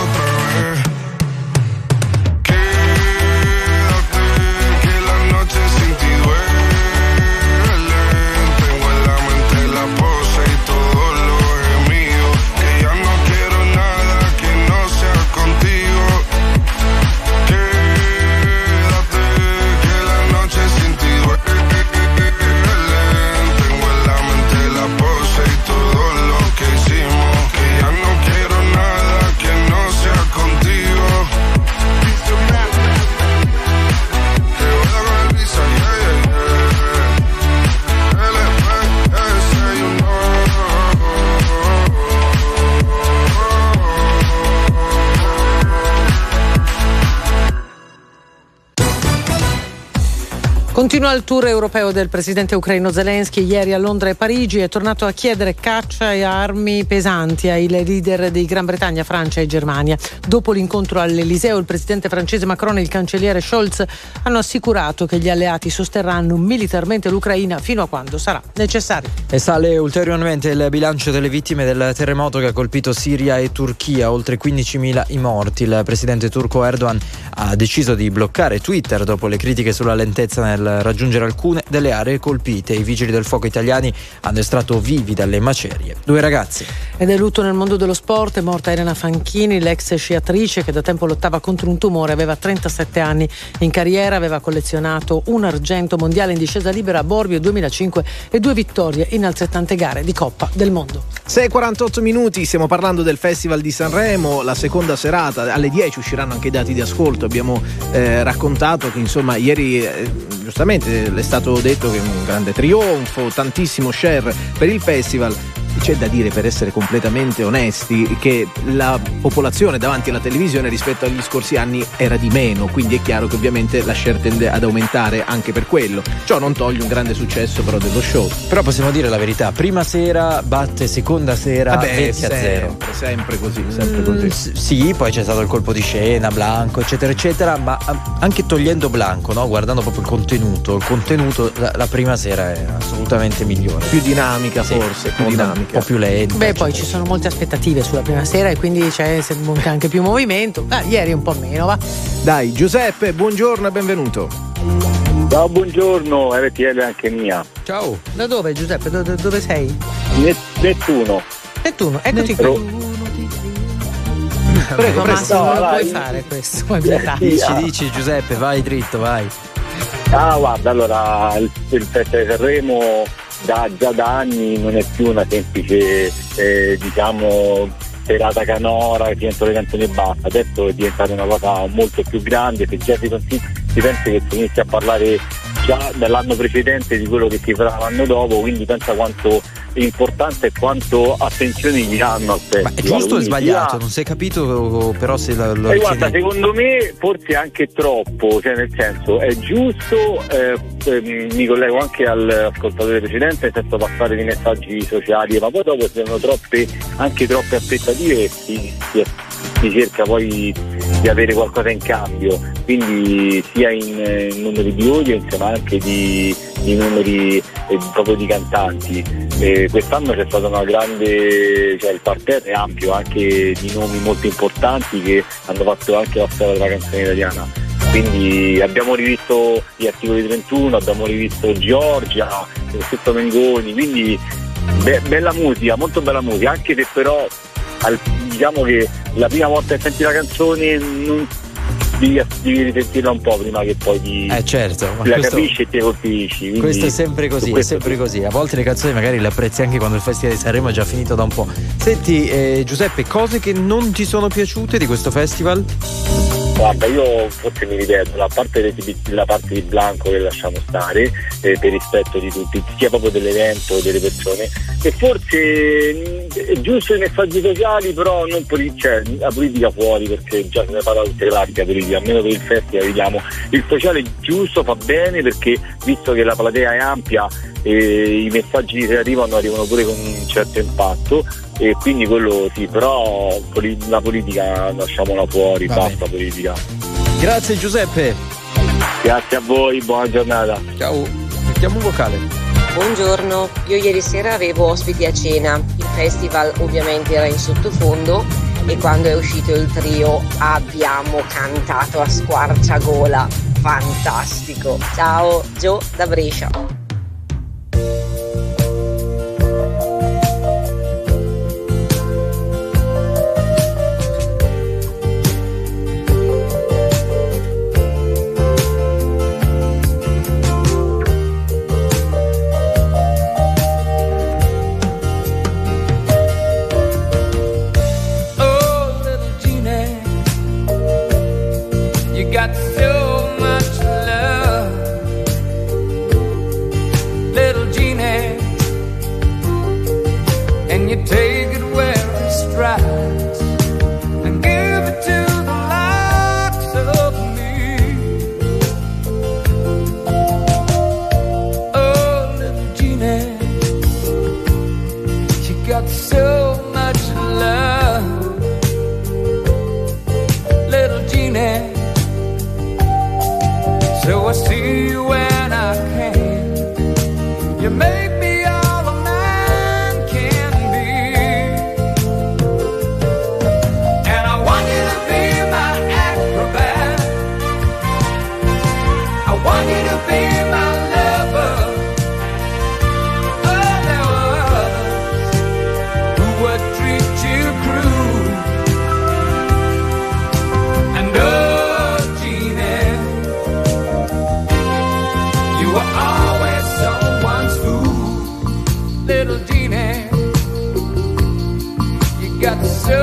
otra vez. Quédate, que la noche sin ti duele. Tengo en la mente la pose y todo lo gemido. Que ya no quiero nada que no sea contigo. Todo lo que hicimos, que ya no quiero nada que no sea contigo. Continua il tour europeo del presidente ucraino Zelensky. Ieri a Londra e Parigi è tornato a chiedere caccia e armi pesanti ai leader di Gran Bretagna, Francia e Germania. Dopo l'incontro all'Eliseo, il presidente francese Macron e il cancelliere Scholz hanno assicurato che gli alleati sosterranno militarmente l'Ucraina fino a quando sarà necessario. E sale ulteriormente il bilancio delle vittime del terremoto che ha colpito Siria e Turchia, oltre 15.000 i morti. Il presidente turco Erdogan ha deciso di bloccare Twitter dopo le critiche sulla lentezza nel raggiungere alcune delle aree colpite. I vigili del fuoco italiani hanno estratto vivi dalle macerie due ragazzi. Ed è lutto nel mondo dello sport. È morta Elena Fanchini, l'ex sciatrice che da tempo lottava contro un tumore. Aveva 37 anni in carriera, aveva collezionato un argento mondiale in discesa libera a Borbio 2005 e 2 vittorie in altrettante gare di Coppa del Mondo. 6:48 minuti, stiamo parlando del Festival di Sanremo, la seconda serata. Alle 10 usciranno anche i dati di ascolto. Abbiamo raccontato che insomma ieri giustamente è stato detto che è un grande trionfo, tantissimo share per il festival. C'è da dire, per essere completamente onesti, che la popolazione davanti alla televisione rispetto agli scorsi anni era di meno, quindi è chiaro che ovviamente la share tende ad aumentare anche per quello. Ciò non toglie un grande successo però dello show. Però possiamo dire la verità, prima sera batte seconda sera, vecchia a zero. Sempre così, sempre così. Sì, poi c'è stato il colpo di scena, Blanco eccetera eccetera, ma anche togliendo Blanco, no? Guardando proprio il contenuto la prima sera è assolutamente migliore. Più dinamica, sì, forse, più dinamica. Un po' più lenta. Beh, poi ci sono molte aspettative sulla prima sera e quindi c'è anche più movimento. Ieri un po' meno, va. Dai, Giuseppe, buongiorno e benvenuto. Ciao, buongiorno, RTL anche mia. Ciao. Da dove, Giuseppe? Dove sei? Nettuno, eccoti qui. Prego, Massimo, no, lo puoi fare questo. Dici Giuseppe, vai dritto, vai. Ah, guarda, allora il Festival di Sanremo già da anni non è più una semplice serata canora che diventa le canzoni e basta. Adesso è diventata una cosa molto più grande, che già si pensa che si inizia a parlare già dall'anno precedente di quello che si farà l'anno dopo, quindi pensa quanto importante e quanto attenzione gli danno al festival. Ma è giusto o è sbagliato? Non si è capito però se lo guarda, secondo me forse anche troppo, cioè nel senso è giusto, mi collego anche all'ascoltatore precedente, nel senso passare dei messaggi sociali, ma poi dopo ci sono troppe aspettative e si cerca poi di avere qualcosa in cambio, quindi sia in numeri di audience ma anche di numeri proprio di cantanti. Quest'anno c'è stata una grande, cioè il parterre è ampio, anche di nomi molto importanti che hanno fatto anche la storia della canzone italiana, quindi abbiamo rivisto gli Articoli 31, abbiamo rivisto Giorgia, Roberto Mengoni, quindi bella musica, molto bella musica, anche se però diciamo che la prima volta che senti la canzone devi risentirla un po' prima che poi certo, la capisci e ti colpisci. Questo è sempre così, è sempre così. A volte le canzoni magari le apprezzi anche quando il Festival di Sanremo è già finito da un po'. Senti, Giuseppe, cose che non ti sono piaciute di questo festival? Guarda, io forse mi ripeto, la parte di Blanco che lasciamo stare, per rispetto di tutti, sia proprio dell'evento delle persone, e forse è giusto i messaggi sociali, però non la politica fuori, perché già se ne parla tutte le parti politica, almeno per il festival vediamo. Il sociale giusto, fa bene, perché visto che la platea è ampia e i messaggi che arrivano pure con un certo impatto, e quindi quello sì, però la politica lasciamola fuori, basta politica. Grazie Giuseppe. Grazie a voi, buona giornata. Ciao. Mettiamo un vocale. Buongiorno, io ieri sera avevo ospiti a cena, il festival ovviamente era in sottofondo e quando è uscito il trio abbiamo cantato a squarciagola, fantastico. Ciao, Gio da Brescia. Got so much love got so much love, little Jeannie. So I see you when I can. You make me all a man can be, and I want you to be my acrobat. I want you to be my lover. Oh, there were others who would treat you cruel, and oh, Jeannie, you were always someone's fool, little Jeannie. You got so.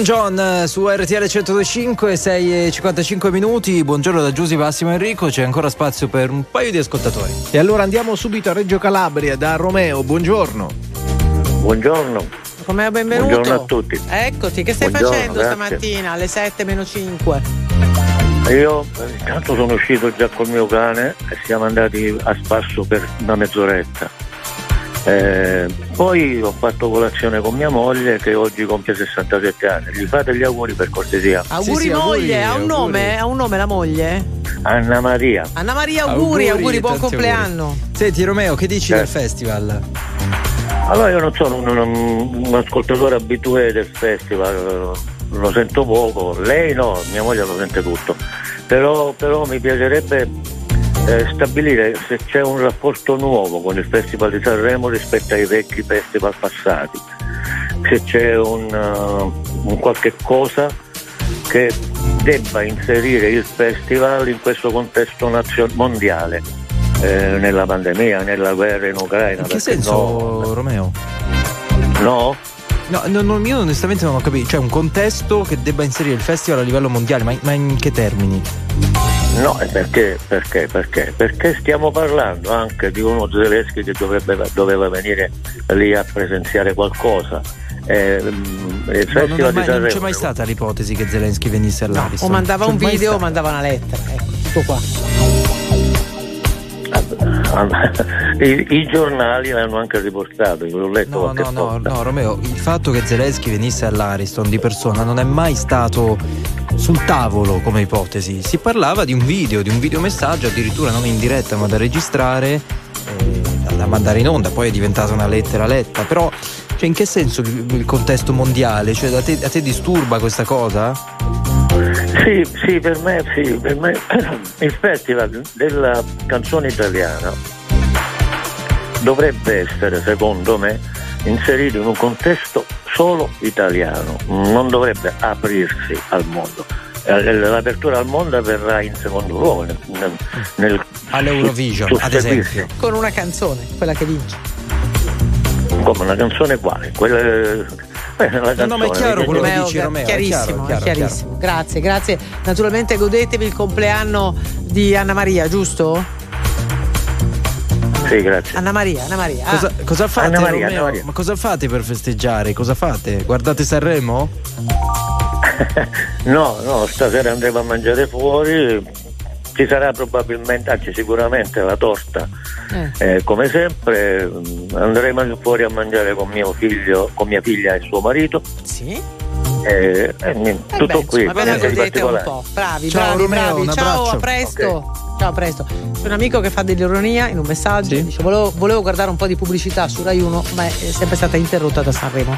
John su RTL 125, 6:55. Buongiorno da Giusy, Massimo, Enrico. C'è ancora spazio per un paio di ascoltatori. E allora andiamo subito a Reggio Calabria da Romeo. Buongiorno. Buongiorno. Romeo, benvenuto. Buongiorno a tutti. Eccoti, che stai facendo stamattina alle 7:05? Io intanto sono uscito già col mio cane e siamo andati a spasso per una mezz'oretta. Poi ho fatto colazione con mia moglie che oggi compie 67 anni. Gli fate gli auguri per cortesia. Auguri, sì, moglie, auguri, ha un nome? Ha un nome la moglie? Anna Maria. Anna Maria, auguri, buon compleanno. Auguri. Senti Romeo, che dici del festival? Allora io non sono un ascoltatore abitué del festival, lo sento poco. Lei no, mia moglie lo sente tutto. Però mi piacerebbe stabilire se c'è un rapporto nuovo con il Festival di Sanremo rispetto ai vecchi festival passati, se c'è un qualche cosa che debba inserire il festival in questo contesto mondiale, nella pandemia, nella guerra in Ucraina. In che senso, no, Romeo? No? No, io onestamente non ho capito. C'è un contesto che debba inserire il festival a livello mondiale, ma in che termini? No, perché stiamo parlando anche di uno Zelensky che doveva venire lì a presenziare qualcosa. Non c'è mai stata l'ipotesi che Zelensky venisse all'Ariston. O mandava un video o mandava una lettera. Tutto qua. I giornali l'hanno anche riportato, l'ho letto qualche volta. No, Romeo, il fatto che Zelensky venisse all'Ariston di persona non è mai stato sul tavolo come ipotesi. Si parlava di un videomessaggio, addirittura non in diretta ma da registrare, da mandare in onda. Poi è diventata una lettera letta. Però cioè, in che senso il contesto mondiale? Cioè, a te disturba questa cosa? Sì, per me il festival della canzone italiana dovrebbe essere, secondo me, inserito in un contesto solo italiano, non dovrebbe aprirsi al mondo. L'apertura al mondo avverrà in secondo luogo all'Eurovision, ad esempio, con una canzone, quella che vince. Come una canzone quale? No, ma è chiaro quello che dici, Romeo. Chiarissimo. Grazie. Naturalmente godetevi il compleanno di Anna Maria, giusto? Sì, grazie. Anna Maria. Cosa fate, Romeo? Ma cosa fate per festeggiare? Cosa fate? Guardate Sanremo? No, stasera andremo a mangiare fuori. Ci sarà probabilmente, anzi sicuramente, la torta. Come sempre andremo fuori a mangiare con mio figlio, con mia figlia e suo marito. Sì. Tutto qui. Ma ve la godete un po'. Bravi. Ciao, a presto. Okay. Ciao, a presto. C'è un amico che fa dell'ironia in un messaggio. Sì. Dice: volevo guardare un po' di pubblicità su Rai 1, ma è sempre stata interrotta da Sanremo.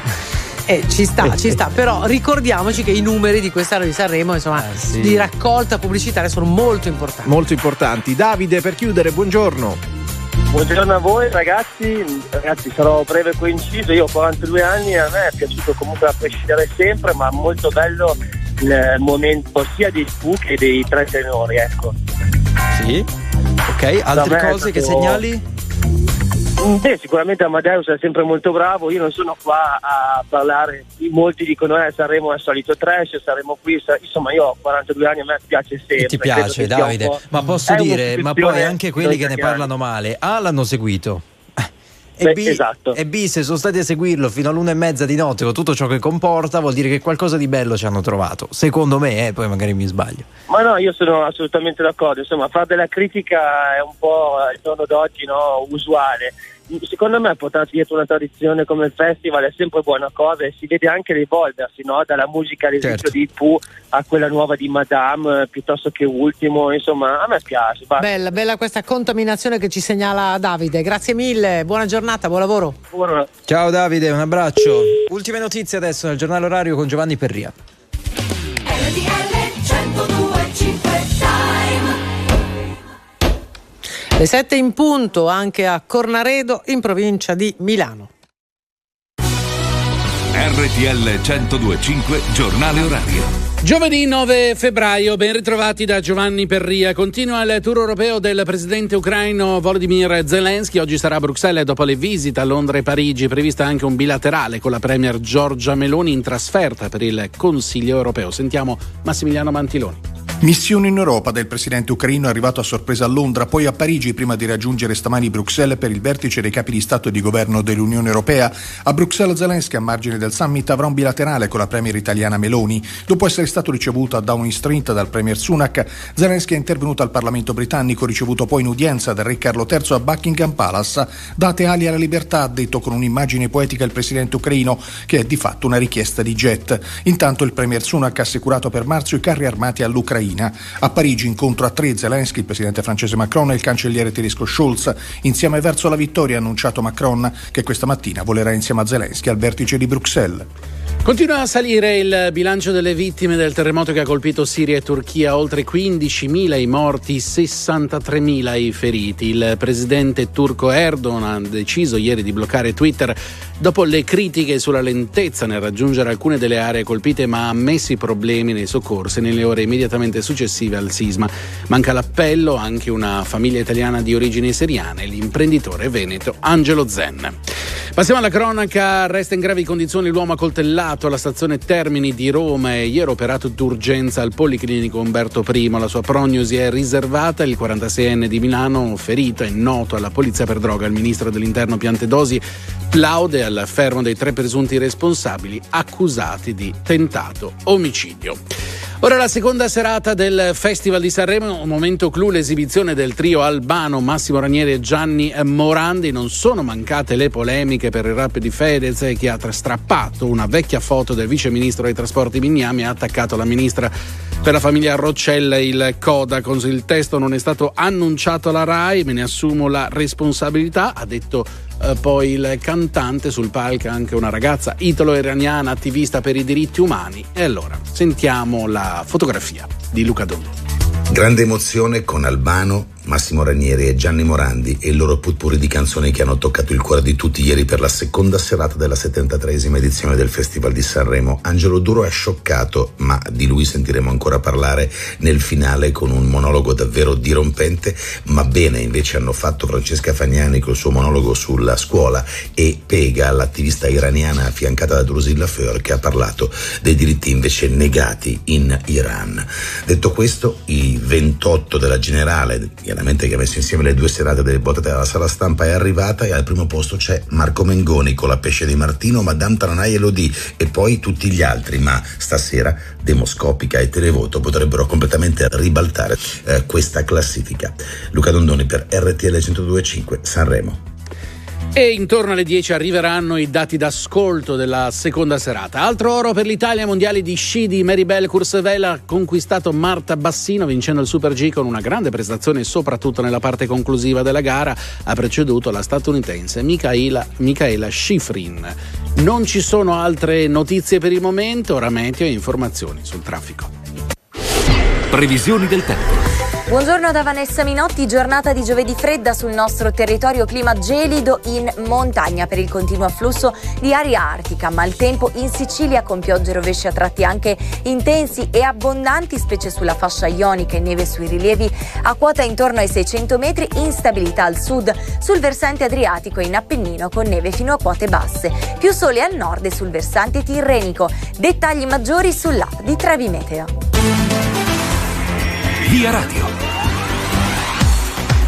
Ci sta, però ricordiamoci che i numeri di quest'anno di Sanremo, di raccolta pubblicitaria, sono molto importanti. Molto importanti. Davide, per chiudere, buongiorno. Buongiorno a voi ragazzi, sarò breve e coinciso. Io ho 42 anni e a me è piaciuto comunque a prescindere sempre, ma molto bello il momento sia dei Spook che dei tre tenori, ecco. Sì, ok, altre cose che segnali? Beh, sicuramente Amadeus è sempre molto bravo. Io non sono qua a parlare, molti dicono Sanremo è il solito trash, Sanremo qui, insomma io ho 42 anni e a me piace sempre. Ti piace, Davide? Ma posso dire, ma poi anche quelli che ne parlano male A l'hanno seguito e B se sono stati a seguirlo fino all'1:30 di notte con tutto ciò che comporta, vuol dire che qualcosa di bello ci hanno trovato, secondo me, poi magari mi sbaglio. Ma no, io sono assolutamente d'accordo, insomma fare della critica è un po' al giorno d'oggi usuale. Secondo me portarsi dietro una tradizione come il festival è sempre buona cosa e si vede anche rivolversi, dalla musica, ad esempio, di Pooh a quella nuova di Madame, piuttosto che Ultimo, insomma a me piace. Bella questa contaminazione che ci segnala Davide, grazie mille, buona giornata, buon lavoro. Ciao Davide, un abbraccio. Ultime notizie adesso nel giornale orario con Giovanni Perria. Le 7 in punto anche a Cornaredo, in provincia di Milano. RTL 102.5 giornale orario. Giovedì 9 febbraio, ben ritrovati da Giovanni Perria. Continua il tour europeo del presidente ucraino Volodymyr Zelensky. Oggi sarà a Bruxelles dopo le visite a Londra e Parigi. È prevista anche un bilaterale con la premier Giorgia Meloni in trasferta per il Consiglio europeo. Sentiamo Massimiliano Mantiloni. Missione in Europa del presidente ucraino, arrivato a sorpresa a Londra, poi a Parigi, prima di raggiungere stamani Bruxelles per il vertice dei capi di Stato e di Governo dell'Unione Europea. A Bruxelles Zelensky, a margine del summit, avrà un bilaterale con la premier italiana Meloni. Dopo essere stato ricevuto a Downing Street dal premier Sunak, Zelensky è intervenuto al Parlamento britannico, ricevuto poi in udienza dal re Carlo III a Buckingham Palace. Date ali alla libertà, ha detto con un'immagine poetica il presidente ucraino, che è di fatto una richiesta di jet. Intanto il premier Sunak ha assicurato per marzo i carri armati all'Ucraina. A Parigi incontro a tre Zelensky, il presidente francese Macron e il cancelliere tedesco Scholz. Insieme verso la vittoria, ha annunciato Macron, che questa mattina volerà insieme a Zelensky al vertice di Bruxelles. Continua a salire il bilancio delle vittime del terremoto che ha colpito Siria e Turchia, oltre 15.000 i morti, 63.000 i feriti. Il presidente turco Erdogan ha deciso ieri di bloccare Twitter dopo le critiche sulla lentezza nel raggiungere alcune delle aree colpite, ma ha ammesso i problemi nei soccorsi nelle ore immediatamente successive al sisma. Manca l'appello anche una famiglia italiana di origini siriane, l'imprenditore veneto Angelo Zen. Passiamo alla cronaca. Resta in gravi condizioni l'uomo accoltellato alla stazione Termini di Roma e ieri operato d'urgenza al Policlinico Umberto I. La sua prognosi è riservata. Il 46enne di Milano, ferito, è noto alla polizia per droga. Il ministro dell'Interno Piantedosi plaude al fermo dei tre presunti responsabili accusati di tentato omicidio. Ora la seconda serata del Festival di Sanremo, un momento clou, l'esibizione del trio Albano, Massimo Ranieri e Gianni Morandi. Non sono mancate le polemiche per il rap di Fedez, che ha strappato una vecchia foto del vice ministro dei trasporti Bignami e ha attaccato la ministra per la famiglia Roccella, il Codacons. Il testo non è stato annunciato alla Rai, me ne assumo la responsabilità, ha detto poi il cantante. Sul palco anche una ragazza italo-iraniana attivista per i diritti umani. E allora sentiamo la fotografia di Luca Donno. Grande emozione con Albano, Massimo Ranieri e Gianni Morandi e il loro potpourri di canzoni che hanno toccato il cuore di tutti ieri per la seconda serata della 73esima edizione del Festival di Sanremo. Angelo Duro è scioccato, ma di lui sentiremo ancora parlare nel finale con un monologo davvero dirompente, ma bene invece hanno fatto Francesca Fagnani col suo monologo sulla scuola e Pega, l'attivista iraniana affiancata da Drusilla Föhr, che ha parlato dei diritti invece negati in Iran. Detto questo, i 28 della Generale, chiaramente che ha messo insieme le due serate delle bottate alla Sala Stampa, è arrivata e al primo posto c'è Marco Mengoni con La Pesce di Martino, Madame Tranai e Lodi e poi tutti gli altri, ma stasera Demoscopica e Televoto potrebbero completamente ribaltare questa classifica. Luca Dondoni per RTL 102.5 Sanremo. E intorno alle 10 arriveranno i dati d'ascolto della seconda serata. Altro oro per l'Italia, mondiali di sci di Maribel Courcevelle, ha conquistato Marta Bassino vincendo il Super G con una grande prestazione soprattutto nella parte conclusiva della gara. Ha preceduto la statunitense Michaela Schifrin. Non ci sono altre notizie per il momento, ora meteo e informazioni sul traffico. Previsioni del tempo. Buongiorno da Vanessa Minotti, giornata di giovedì fredda sul nostro territorio, clima gelido in montagna per il continuo afflusso di aria artica, maltempo in Sicilia con piogge rovesce a tratti anche intensi e abbondanti, specie sulla fascia ionica e neve sui rilievi a quota intorno ai 600 metri, instabilità al sud, sul versante adriatico e in Appennino con neve fino a quote basse, più sole al nord e sul versante tirrenico. Dettagli maggiori sull'app di Trevi Meteo. Via Radio.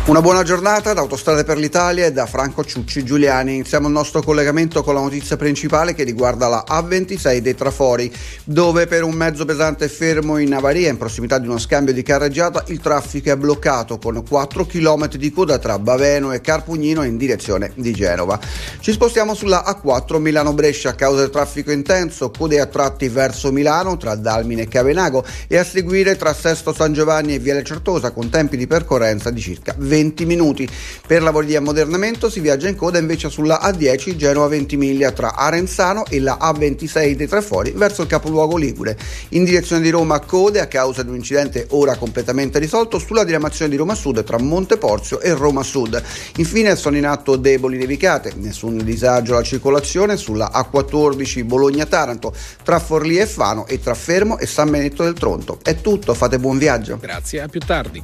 Una buona giornata da Autostrade per l'Italia e da Franco Ciucci Giuliani. Iniziamo il nostro collegamento con la notizia principale che riguarda la A26 dei Trafori, dove per un mezzo pesante fermo in avaria in prossimità di uno scambio di carreggiata il traffico è bloccato con 4 km di coda tra Baveno e Carpugnino in direzione di Genova. Ci spostiamo sulla A4 Milano-Brescia a causa del traffico intenso, code a tratti verso Milano tra Dalmine e Cavenago e a seguire tra Sesto San Giovanni e Viale Certosa con tempi di percorrenza di circa 20 minuti. Per lavori di ammodernamento si viaggia in coda invece sulla A10 Genova Ventimiglia tra Arenzano e la A26 dei Trefori verso il capoluogo ligure. In direzione di Roma code a causa di un incidente ora completamente risolto sulla diramazione di Roma Sud tra Monteporzio e Roma Sud. Infine sono in atto deboli nevicate, nessun disagio alla circolazione sulla A14 Bologna-Taranto tra Forlì e Fano e tra Fermo e San Benedetto del Tronto. È tutto, fate buon viaggio. Grazie, a più tardi.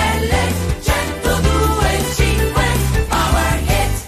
Power hits.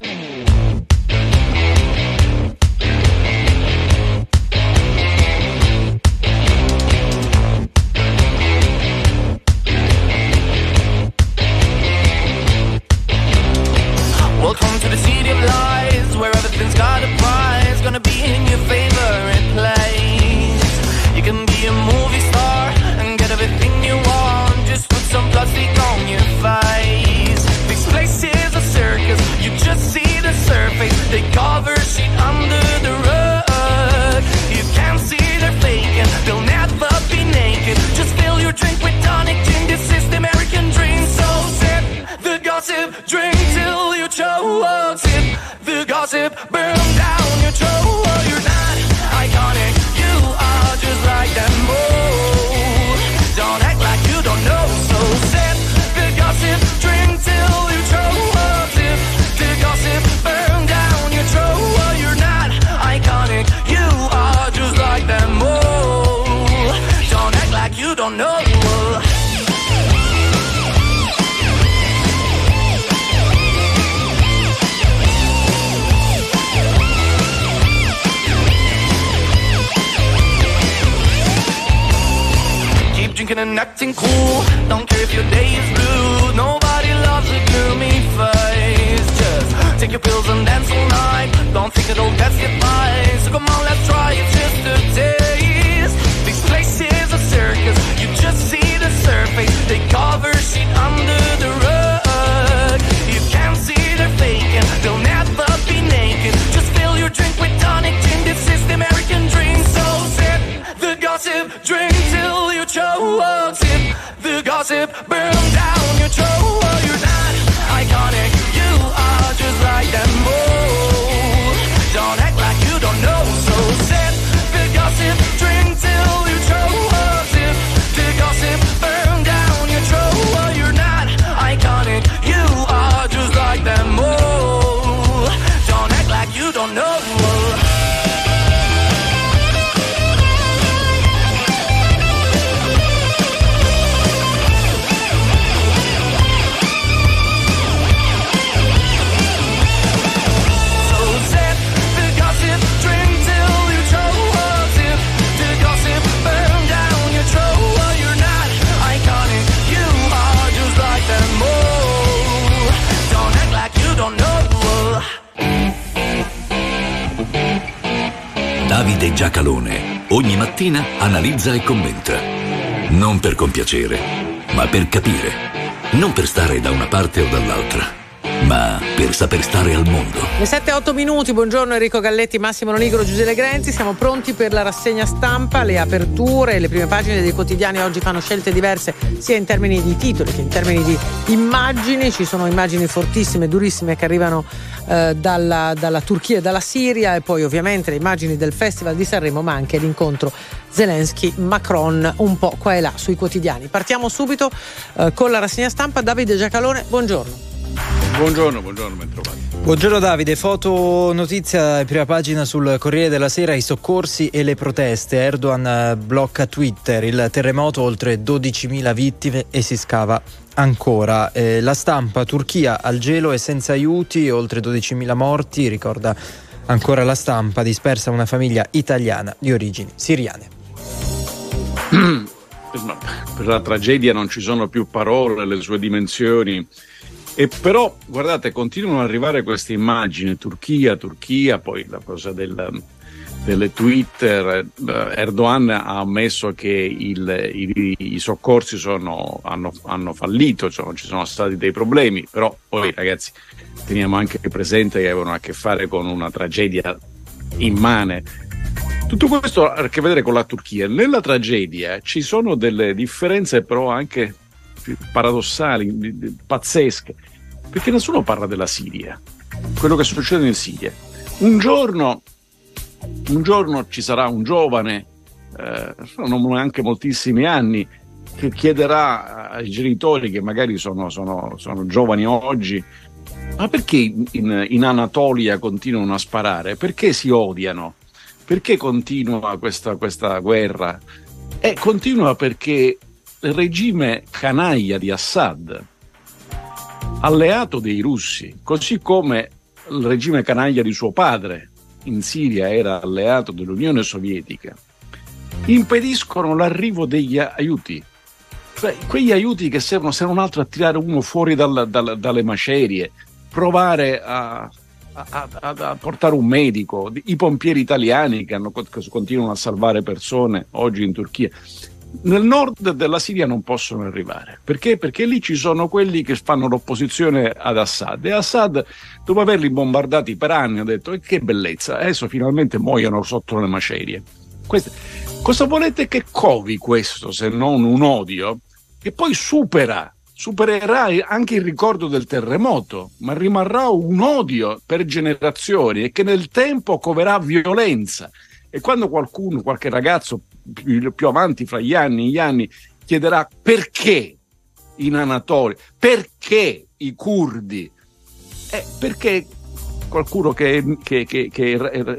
Welcome to the city of life. Where everything's got a prize, gonna be in your favorite place. You can be a movie star and get everything you want, just put some plastic on your face. This place is a circus, you just see the surface. They cover shit under the rug. You can't see they're faking, they'll never be naked. Just fill your drink with tonic gin, this is the American dream. So sip the gossip, drink till you choke. The gossip burn down your throat. You're not iconic, you are just like them all. Don't act like you don't know. So sip the gossip, drink till you choke. Sip the gossip, burn down your throat. You're not iconic, you are just like them all. Don't act like you don't know. And acting cool, don't care if your day is blue. Nobody loves a gloomy face. Just take your pills and dance all night. Don't think it'll get you by. So come on, let's try it just a taste. This place is a circus, you just see the surface. They cover shit under the rug. You can't see they're faking, they'll never be naked. Just fill your drink with tonic gin, this is the American dream. So sip the gossip, drink till you choke. Sip the gossip, burn down. Giacalone ogni mattina analizza e commenta. Non per compiacere, ma per capire. Non per stare da una parte o dall'altra, ma per saper stare al mondo. Le 7-8 minuti, buongiorno Enrico Galletti, Massimo Lonigro, Giuseppe Grenzi, siamo pronti per la rassegna stampa, le aperture, le prime pagine dei quotidiani oggi fanno scelte diverse sia in termini di titoli che in termini di immagini, ci sono immagini fortissime, durissime che arrivano dalla Turchia e dalla Siria e poi ovviamente le immagini del Festival di Sanremo ma anche l'incontro Zelensky-Macron un po' qua e là sui quotidiani. Partiamo subito con la rassegna stampa, Davide Giacalone, buongiorno. Buongiorno, ben trovati. Buongiorno Davide, foto notizia, prima pagina sul Corriere della Sera, i soccorsi e le proteste. Erdogan blocca Twitter, il terremoto oltre 12.000 vittime e si scava ancora. La stampa, Turchia al gelo e senza aiuti, oltre 12.000 morti, ricorda ancora la stampa, dispersa una famiglia italiana di origini siriane. Per la tragedia non ci sono più parole, le sue dimensioni. E però, guardate, continuano ad arrivare queste immagini, Turchia, poi la cosa delle Twitter. Erdogan ha ammesso che i soccorsi hanno fallito, cioè ci sono stati dei problemi, però poi ragazzi teniamo anche presente che avevano a che fare con una tragedia immane. Tutto questo ha a che vedere con la Turchia. Nella tragedia ci sono delle differenze però anche paradossali, pazzesche, perché nessuno parla della Siria, quello che succede in Siria. Un giorno ci sarà un giovane, non neanche moltissimi anni, che chiederà ai genitori, che magari sono giovani oggi, ma perché in Anatolia continuano a sparare? Perché si odiano? Perché continua questa guerra? E continua perché il regime canaglia di Assad, alleato dei russi, così come il regime canaglia di suo padre in Siria era alleato dell'Unione Sovietica, impediscono l'arrivo degli aiuti. Cioè, quegli aiuti che servono se non altro a tirare uno fuori dalle macerie, provare a portare un medico, i pompieri italiani che continuano a salvare persone oggi in Turchia. Nel nord della Siria non possono arrivare. Perché? Perché lì ci sono quelli che fanno l'opposizione ad Assad. E Assad, dopo averli bombardati per anni, ha detto: che bellezza, adesso finalmente muoiono sotto le macerie. Cosa volete che covi questo se non un odio? Che poi supererà anche il ricordo del terremoto, ma rimarrà un odio per generazioni e che nel tempo coverà violenza. E quando qualche ragazzo più avanti fra gli anni chiederà perché in Anatolia, perché i curdi, perché qualcuno che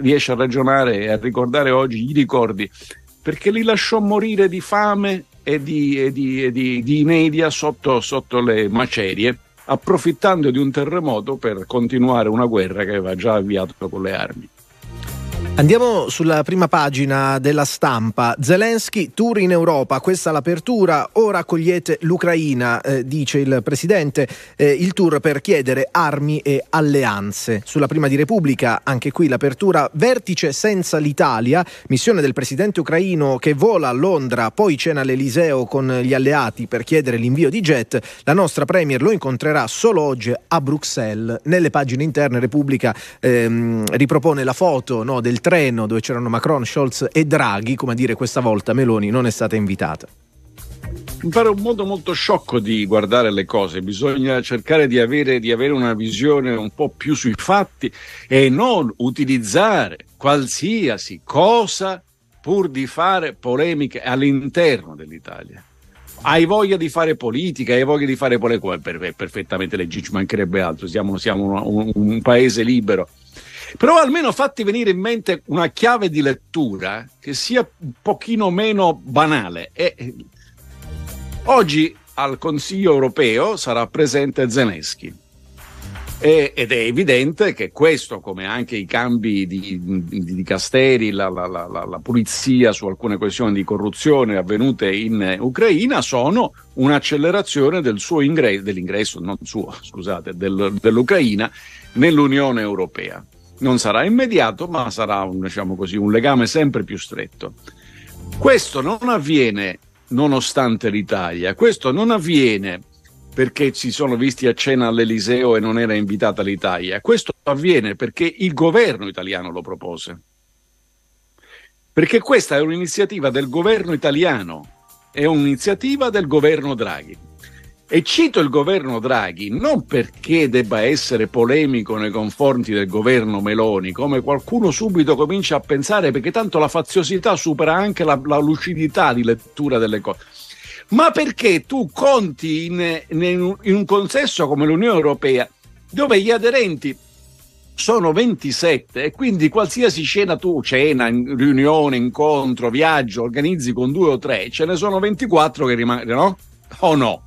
riesce a ragionare e a ricordare oggi gli ricordi perché li lasciò morire di fame e di inedia sotto le macerie, approfittando di un terremoto per continuare una guerra che aveva già avviato con le armi. Andiamo sulla prima pagina della stampa. Zelensky, tour in Europa, questa l'apertura, ora accogliete l'Ucraina, dice il presidente, il tour per chiedere armi e alleanze. Sulla prima di Repubblica, anche qui l'apertura, vertice senza l'Italia, missione del presidente ucraino che vola a Londra, poi cena all'Eliseo con gli alleati per chiedere l'invio di jet. La nostra premier lo incontrerà solo oggi a Bruxelles. Nelle pagine interne Repubblica ripropone la foto, no, del treno dove c'erano Macron, Scholz e Draghi, come a dire questa volta Meloni non è stata invitata. Mi pare un modo molto sciocco di guardare le cose, bisogna cercare di avere una visione un po' più sui fatti e non utilizzare qualsiasi cosa pur di fare polemiche all'interno dell'Italia. Hai voglia di fare politica, hai voglia di fare polemiche, perfettamente legittima, ci mancherebbe altro, siamo un paese libero. Però almeno fatti venire in mente una chiave di lettura che sia un pochino meno banale. Oggi al Consiglio europeo sarà presente Zelensky ed è evidente che questo, come anche i cambi di dicasteri, la pulizia su alcune questioni di corruzione avvenute in Ucraina, sono un'accelerazione dell'ingresso dell'Ucraina nell'Unione Europea. non sarà immediato, ma sarà un, diciamo così, un legame sempre più stretto. Questo non avviene nonostante l'Italia, questo non avviene perché si sono visti a cena all'Eliseo e non era invitata l'Italia, questo avviene perché il governo italiano lo propose, perché questa è un'iniziativa del governo italiano, è un'iniziativa del governo Draghi. E cito il governo Draghi non perché debba essere polemico nei confronti del governo Meloni, come qualcuno subito comincia a pensare, perché tanto la faziosità supera anche la lucidità di lettura delle cose, ma perché tu conti in un consesso come l'Unione Europea, dove gli aderenti sono 27, e quindi qualsiasi cena, riunione, incontro, viaggio organizzi con 2 o 3, ce ne sono 24 che rimangono, no? O no?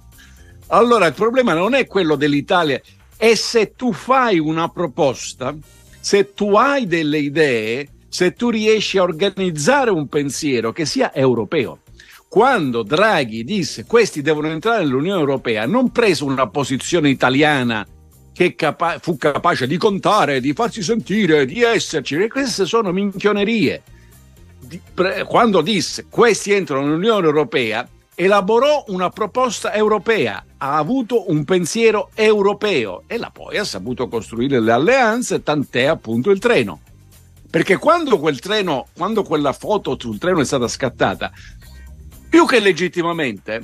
Allora il problema non è quello dell'Italia, è se tu fai una proposta, se tu hai delle idee, se tu riesci a organizzare un pensiero che sia europeo. Quando Draghi disse questi devono entrare nell'Unione Europea, non prese una posizione italiana che fu capace di contare, di farsi sentire, di esserci. Queste sono minchionerie. Quando disse questi entrano nell'Unione Europea, elaborò una proposta europea, ha avuto un pensiero europeo e la poi ha saputo costruire le alleanze, tant'è appunto il treno. Perché quando quella foto sul treno è stata scattata, più che legittimamente,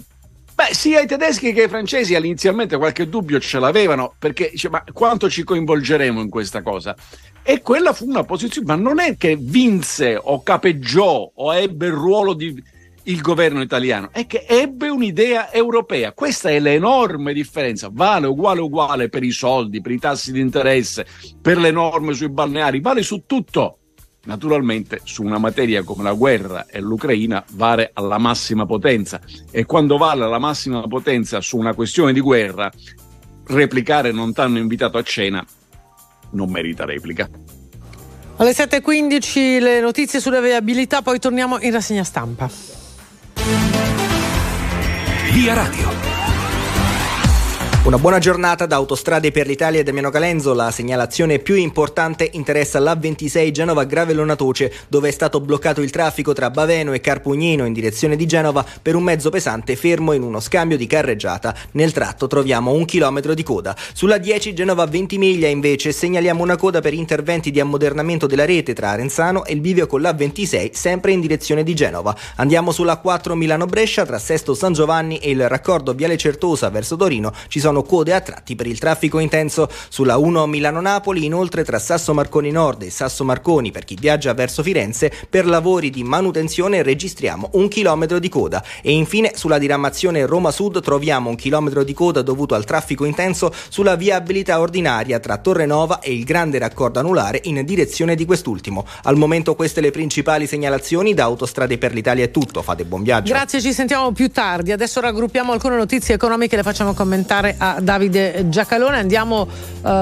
sia i tedeschi che i francesi all'inizialmente qualche dubbio ce l'avevano, perché dice, ma quanto ci coinvolgeremo in questa cosa? E quella fu una posizione, ma non è che vinse o capeggiò o ebbe il ruolo di... il governo italiano, è che ebbe un'idea europea. Questa è l'enorme differenza, vale uguale per i soldi, per i tassi di interesse, per le norme sui balneari, vale su tutto. Naturalmente su una materia come la guerra e l'Ucraina vale alla massima potenza, e quando vale alla massima potenza su una questione di guerra, replicare non t'hanno invitato a cena non merita replica. Alle 7:15 le notizie sulla viabilità, poi torniamo in rassegna stampa. Via Radio. Una buona giornata da Autostrade per l'Italia e Damiano Calenzo. La segnalazione più importante interessa la A26 Genova Gravelona Toce, dove è stato bloccato il traffico tra Baveno e Carpugnino in direzione di Genova per un mezzo pesante fermo in uno scambio di carreggiata. Nel tratto troviamo 1 chilometro di coda. Sulla 10 Genova Ventimiglia invece segnaliamo una coda per interventi di ammodernamento della rete tra Arenzano e il bivio con la A26 sempre in direzione di Genova. Andiamo sulla 4 Milano Brescia, tra Sesto San Giovanni e il raccordo Viale Certosa verso Torino ci sono code a tratti per il traffico intenso. Sulla 1 Milano-Napoli inoltre, tra Sasso Marconi Nord e Sasso Marconi per chi viaggia verso Firenze, per lavori di manutenzione registriamo 1 chilometro di coda. E infine sulla diramazione Roma Sud troviamo 1 chilometro di coda dovuto al traffico intenso sulla viabilità ordinaria tra Torrenova e il grande raccordo anulare in direzione di quest'ultimo. Al momento queste le principali segnalazioni. Da Autostrade per l'Italia è tutto, fate buon viaggio. Grazie, ci sentiamo più tardi. Adesso raggruppiamo alcune notizie economiche e le facciamo commentare a Davide Giacalone. Andiamo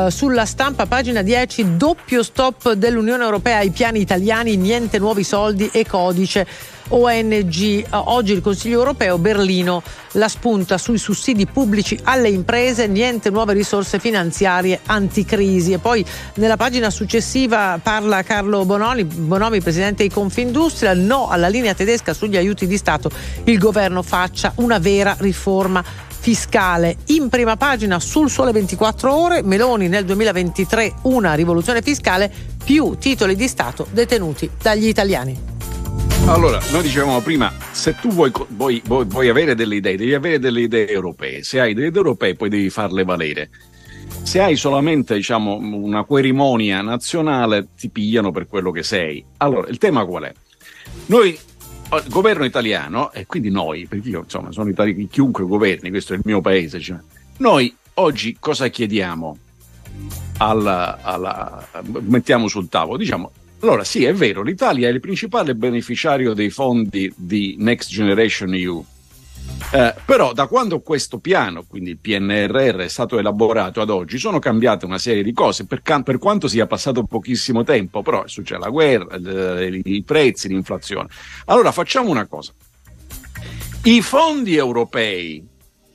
sulla stampa, pagina 10, doppio stop dell'Unione Europea ai piani italiani, niente nuovi soldi e codice ONG. Oggi il Consiglio Europeo, Berlino la spunta sui sussidi pubblici alle imprese, niente nuove risorse finanziarie anticrisi. E poi nella pagina successiva parla Carlo Bonomi, presidente di Confindustria, no alla linea tedesca sugli aiuti di Stato, il governo faccia una vera riforma fiscale. In prima pagina sul Sole 24 Ore, Meloni nel 2023 una rivoluzione fiscale, più titoli di Stato detenuti dagli italiani. Allora, noi dicevamo prima, se tu vuoi avere delle idee, devi avere delle idee europee. Se hai delle idee europee poi devi farle valere. Se hai solamente, diciamo, una querimonia nazionale, ti pigliano per quello che sei. Allora, il tema qual è? Noi, il governo italiano, e quindi noi, perché io insomma sono italiano, chiunque governi, questo è il mio paese, cioè. Noi oggi cosa chiediamo? Mettiamo sul tavolo, diciamo, allora sì, è vero, l'Italia è il principale beneficiario dei fondi di Next Generation EU, però da quando questo piano, quindi il PNRR, è stato elaborato ad oggi sono cambiate una serie di cose, per quanto sia passato pochissimo tempo, però succede la guerra, i prezzi, l'inflazione. Allora facciamo una cosa: i fondi europei,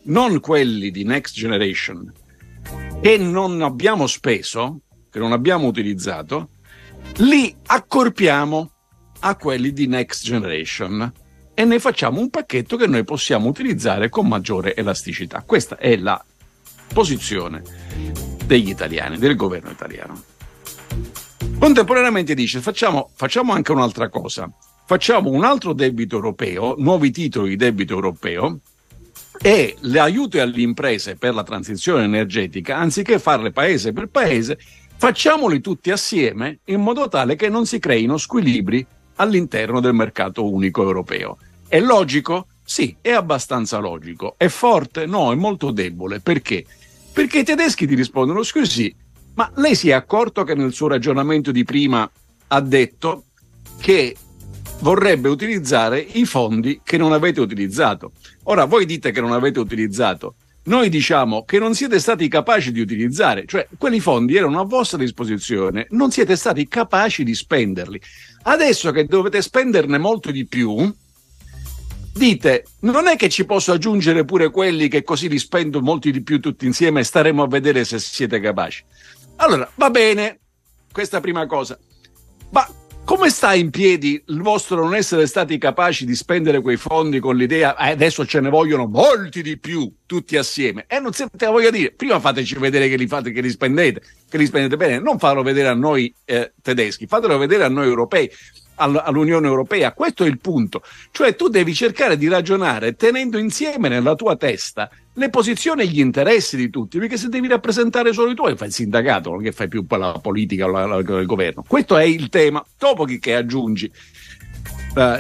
non quelli di Next Generation, che non abbiamo speso, che non abbiamo utilizzato, li accorpiamo a quelli di Next Generation e ne facciamo un pacchetto che noi possiamo utilizzare con maggiore elasticità. Questa è la posizione degli italiani, del governo italiano. Contemporaneamente dice: facciamo anche un'altra cosa, facciamo un altro debito europeo, nuovi titoli di debito europeo, e l'aiuto alle imprese per la transizione energetica, anziché farle paese per paese, facciamoli tutti assieme in modo tale che non si creino squilibri all'interno del mercato unico europeo. È logico? Sì, è abbastanza logico. È forte? No, è molto debole. Perché? Perché i tedeschi ti rispondono: scusi, ma lei si è accorto che nel suo ragionamento di prima ha detto che vorrebbe utilizzare i fondi che non avete utilizzato? Ora voi dite che non avete utilizzato, noi diciamo che non siete stati capaci di utilizzare, cioè quelli fondi erano a vostra disposizione, non siete stati capaci di spenderli. Adesso che dovete spenderne molto di più, dite: non è che ci posso aggiungere pure quelli che così li spendo molti di più tutti insieme e staremo a vedere se siete capaci. Allora, va bene, questa prima cosa. Ma come sta in piedi il vostro non essere stati capaci di spendere quei fondi con l'idea adesso ce ne vogliono molti di più tutti assieme? E non siete, voglio dire, prima fateci vedere che li spendete bene, non farlo vedere a noi tedeschi, fatelo vedere a noi europei, all'Unione Europea. Questo è il punto. Cioè tu devi cercare di ragionare tenendo insieme nella tua testa le posizioni e gli interessi di tutti, perché se devi rappresentare solo i tuoi fai il sindacato, non che fai più la politica o il governo. Questo è il tema. Dopo che aggiungi,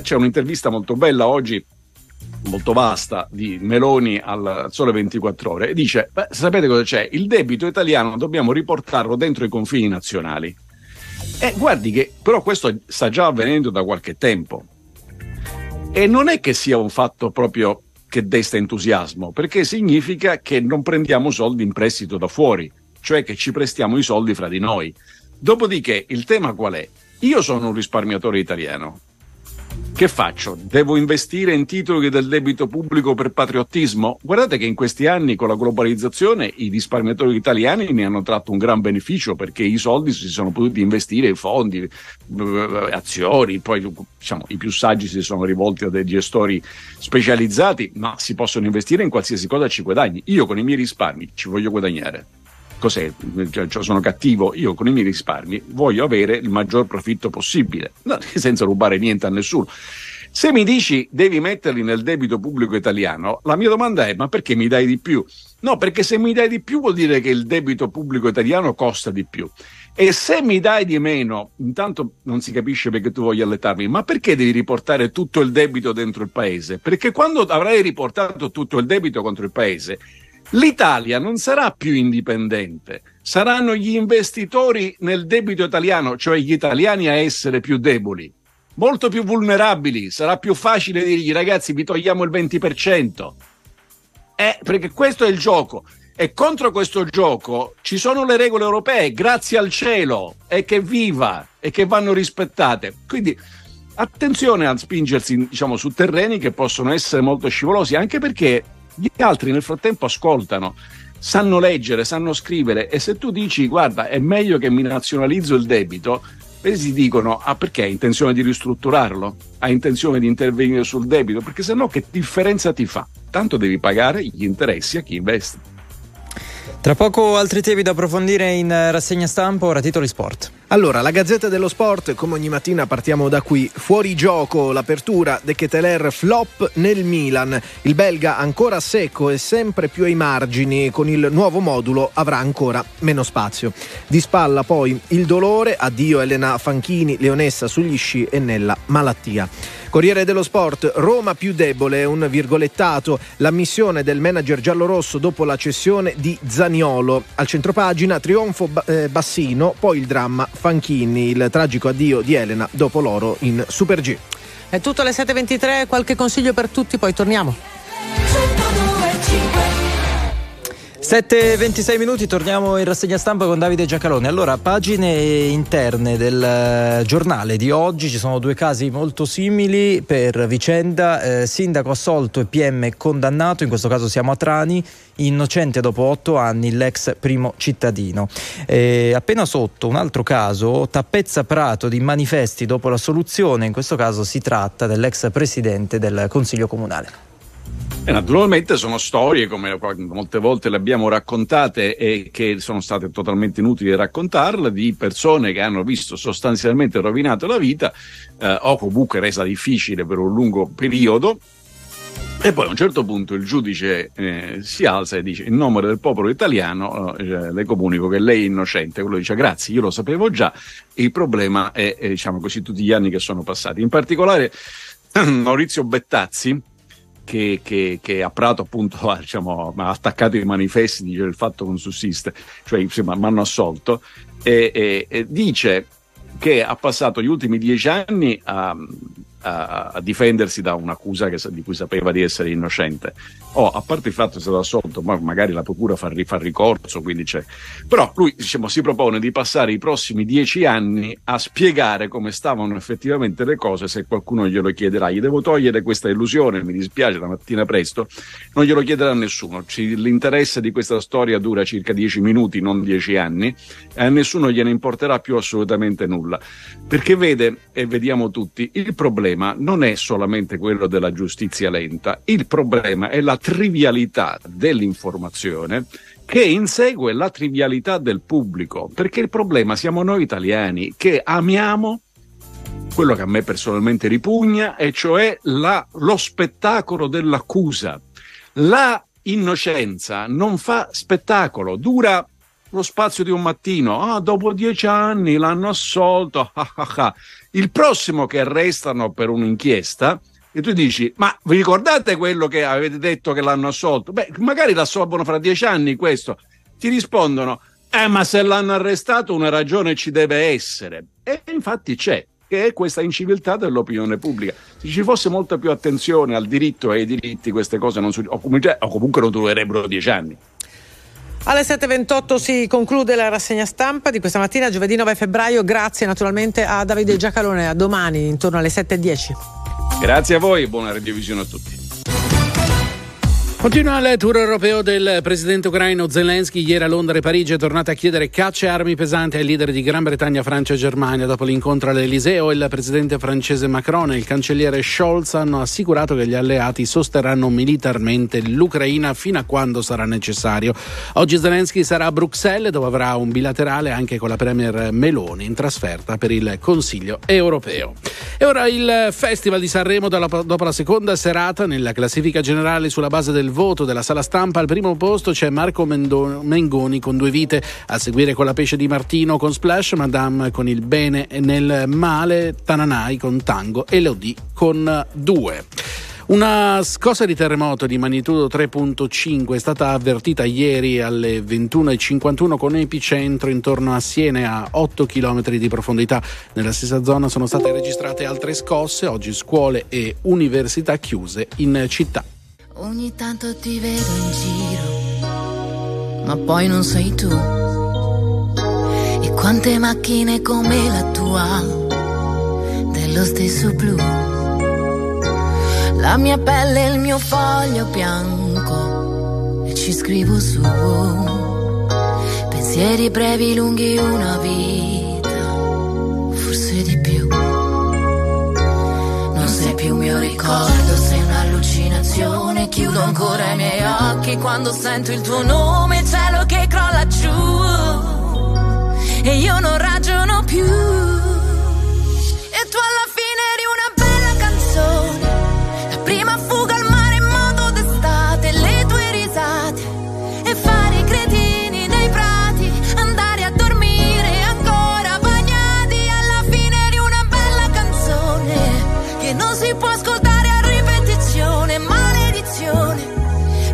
c'è un'intervista molto bella oggi, molto vasta, di Meloni al Sole 24 Ore, e dice: beh, sapete cosa c'è? Il debito italiano dobbiamo riportarlo dentro i confini nazionali. E guardi che però questo sta già avvenendo da qualche tempo e non è che sia un fatto proprio che desta entusiasmo, perché significa che non prendiamo soldi in prestito da fuori, cioè che ci prestiamo i soldi fra di noi. Dopodiché il tema qual è? Io sono un risparmiatore italiano, che faccio? Devo investire in titoli del debito pubblico per patriottismo? Guardate che in questi anni con la globalizzazione i risparmiatori italiani ne hanno tratto un gran beneficio, perché i soldi si sono potuti investire in fondi, azioni, poi diciamo i più saggi si sono rivolti a dei gestori specializzati, ma si possono investire in qualsiasi cosa, ci guadagni. Io con i miei risparmi ci voglio guadagnare. Cos'è? Cioè, sono cattivo? Io con i miei risparmi voglio avere il maggior profitto possibile, senza rubare niente a nessuno. Se mi dici devi metterli nel debito pubblico italiano, la mia domanda è: ma perché mi dai di più? No, perché se mi dai di più vuol dire che il debito pubblico italiano costa di più, e se mi dai di meno, intanto non si capisce perché tu voglia allettarmi. Ma perché devi riportare tutto il debito dentro il paese? Perché quando avrai riportato tutto il debito contro il paese, l'Italia non sarà più indipendente, saranno gli investitori nel debito italiano, cioè gli italiani, a essere più deboli, molto più vulnerabili. Sarà più facile dirgli: ragazzi, vi togliamo il 20%. Perché questo è il gioco, e contro questo gioco ci sono le regole europee, grazie al cielo, e che viva, e che vanno rispettate. Quindi attenzione a spingersi, diciamo, su terreni che possono essere molto scivolosi, anche perché gli altri nel frattempo ascoltano, sanno leggere, sanno scrivere, e se tu dici: guarda, è meglio che mi nazionalizzo il debito, essi dicono: ah, perché hai intenzione di ristrutturarlo? Hai intenzione di intervenire sul debito? Perché sennò che differenza ti fa? Tanto devi pagare gli interessi a chi investe. Tra poco altri temi da approfondire in rassegna stampa, ora titoli sport. Allora, la Gazzetta dello Sport, come ogni mattina partiamo da qui. Fuori gioco, l'apertura, De Ketelaere flop nel Milan. Il belga ancora secco e sempre più ai margini, con il nuovo modulo avrà ancora meno spazio. Di spalla poi il dolore, addio Elena Fanchini, leonessa sugli sci e nella malattia. Corriere dello Sport, Roma più debole, un virgolettato, l'ammissione del manager giallorosso dopo la cessione di Zaniolo. Al centropagina trionfo Bassino, poi il dramma Fanchini, il tragico addio di Elena dopo l'oro in Super G. È tutto alle 7.23, qualche consiglio per tutti, poi torniamo. 7:26 minuti, torniamo in rassegna stampa con Davide Giacalone. Allora, pagine interne del giornale di oggi, ci sono due casi molto simili per vicenda, sindaco assolto e PM condannato, in questo caso siamo a Trani, innocente dopo 8 anni l'ex primo cittadino. Appena sotto un altro caso, Tappezza Prato di manifesti dopo l'assoluzione, in questo caso si tratta dell'ex presidente del Consiglio Comunale. Naturalmente sono storie, come molte volte le abbiamo raccontate e che sono state totalmente inutili raccontarle, di persone che hanno visto sostanzialmente rovinato la vita o comunque resa difficile per un lungo periodo, e poi a un certo punto il giudice si alza e dice: in nome del popolo italiano le comunico che lei è innocente. Quello dice: grazie, io lo sapevo già. Il problema è diciamo così, tutti gli anni che sono passati. In particolare Maurizio Bettazzi, che a Prato appunto ha, diciamo, attaccato i manifesti, dice: il fatto non sussiste, cioè insomma mi hanno assolto, e dice che ha passato gli ultimi 10 anni a difendersi da un'accusa di cui sapeva di essere innocente. A parte il fatto che è stato assolto, ma magari la procura fa ricorso, quindi c'è. Però lui, diciamo, si propone di passare i prossimi 10 anni a spiegare come stavano effettivamente le cose, se qualcuno glielo chiederà. Gli devo togliere questa illusione, mi dispiace, la mattina presto non glielo chiederà nessuno. L'interesse di questa storia dura circa 10 minuti, non 10 anni, e a nessuno gliene importerà più assolutamente nulla, perché vede, e vediamo tutti, il problema non è solamente quello della giustizia lenta, il problema è la trivialità dell'informazione che insegue la trivialità del pubblico, perché il problema siamo noi italiani che amiamo quello che a me personalmente ripugna, e cioè lo spettacolo dell'accusa. La innocenza non fa spettacolo, dura lo spazio di un mattino. Dopo 10 anni l'hanno assolto. Il prossimo che arrestano per un'inchiesta, e tu dici: ma vi ricordate quello che avete detto che l'hanno assolto? Beh, magari l'assolvono fra 10 anni questo. Ti rispondono: ma se l'hanno arrestato una ragione ci deve essere. E infatti c'è, che è questa inciviltà dell'opinione pubblica. Se ci fosse molta più attenzione al diritto e ai diritti, queste cose non o comunque non durerebbero 10 anni. Alle 7:28 si conclude la rassegna stampa di questa mattina, giovedì 9 febbraio. Grazie naturalmente a Davide Giacalone. A domani intorno alle 7:10. Grazie a voi e buona radiovisione a tutti. Continua il tour europeo del presidente ucraino Zelensky. Ieri a Londra e Parigi è tornato a chiedere caccia e armi pesanti ai leader di Gran Bretagna, Francia e Germania. Dopo l'incontro all'Eliseo, il presidente francese Macron e il cancelliere Scholz hanno assicurato che gli alleati sosterranno militarmente l'Ucraina fino a quando sarà necessario. Oggi Zelensky sarà a Bruxelles, dove avrà un bilaterale anche con la premier Meloni, in trasferta per il Consiglio europeo. E ora il Festival di Sanremo, dopo la seconda serata nella classifica generale sulla base del voto della sala stampa. Al primo posto c'è Marco Mengoni con "Due vite", a seguire con "La pesce di Martino" con "Splash", Madame con "Il bene e nel male", Tananai con "Tango" e Elodie con "Due". Una scossa di terremoto di magnitudo 3.5 è stata avvertita ieri alle 21:51 con epicentro intorno a Siene, a 8 km di profondità. Nella stessa zona sono state registrate altre scosse. Oggi scuole e università chiuse in città. Ogni tanto ti vedo in giro, ma poi non sei tu. E quante macchine come la tua, dello stesso blu. La mia pelle è il mio foglio bianco e ci scrivo su. Pensieri brevi, lunghi, una vita, forse di più. Non sei più mio ricordo, sei un'allucinazione. Chiudo ancora i miei occhi quando sento il tuo nome. Cielo che crolla giù e io non ragiono più. E tu alla fine eri una bella canzone, la prima fuga al mare in moto d'estate. Le tue risate e fare i cretini nei prati, andare a dormire ancora bagnati. Alla fine eri una bella canzone che non si può ascoltare.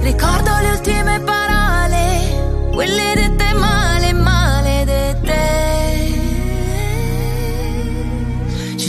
Ricordo le ultime parole, quelle dette male, maledette. Ci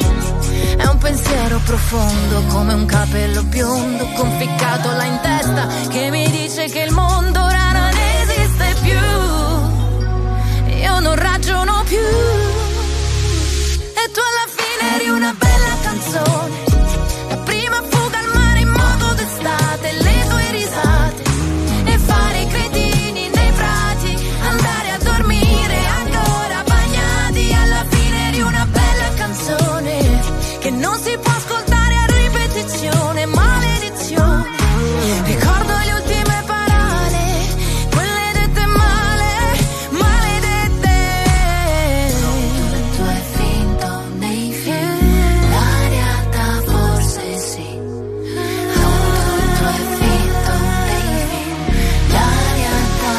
È un pensiero profondo come un capello biondo conficcato là in testa, che mi dice che il mondo ora non esiste più. Io non ragiono più. E tu alla fine eri una bella canzone, la prima fuga al mare in moto d'estate, le tue risate e fare i cretini nei prati, andare a dormire ancora bagnati. Alla fine eri una bella canzone che non si può ascoltare a ripetizione, maledizione. Ricordo le ultime parole, quelle dette male, maledette. Tutto è finto nei film, la realtà forse sì. Tutto è finto nei film, la realtà.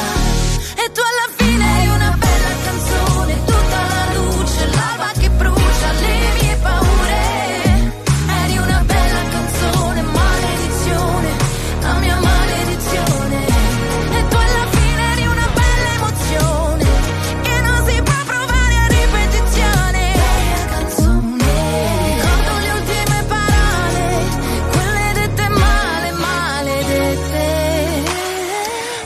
E tu alla fine eri una bella canzone, tutta la luce, l'alba che brucia le mie paure. Eri una bella canzone, maledizione, la mia maledizione. E tu alla fine eri una bella emozione che non si può provare a ripetizione. Bella canzone, ricordo le ultime parole, quelle dette male, maledette.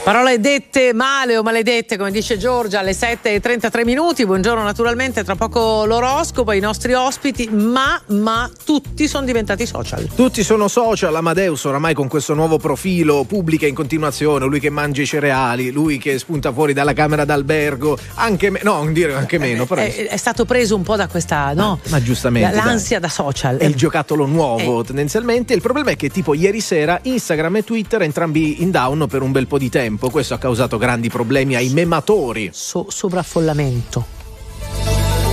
Parole dette male o maledette, come dice Giorgia, alle 7:33. Buongiorno naturalmente, tra poco l'oroscopo, i nostri ospiti, ma tutti sono diventati social. Tutti sono social, Amadeus oramai con questo nuovo profilo pubblica in continuazione, lui che mangia i cereali, lui che spunta fuori dalla camera d'albergo, anche no, non dire anche meno, però È stato preso un po' da questa, no? Ma giustamente. L'ansia da social. È il giocattolo nuovo tendenzialmente. Il problema è che tipo ieri sera Instagram e Twitter entrambi in down per un bel po' di tempo, questo ha causato grandi problemi ai mematori. Sovraffollamento.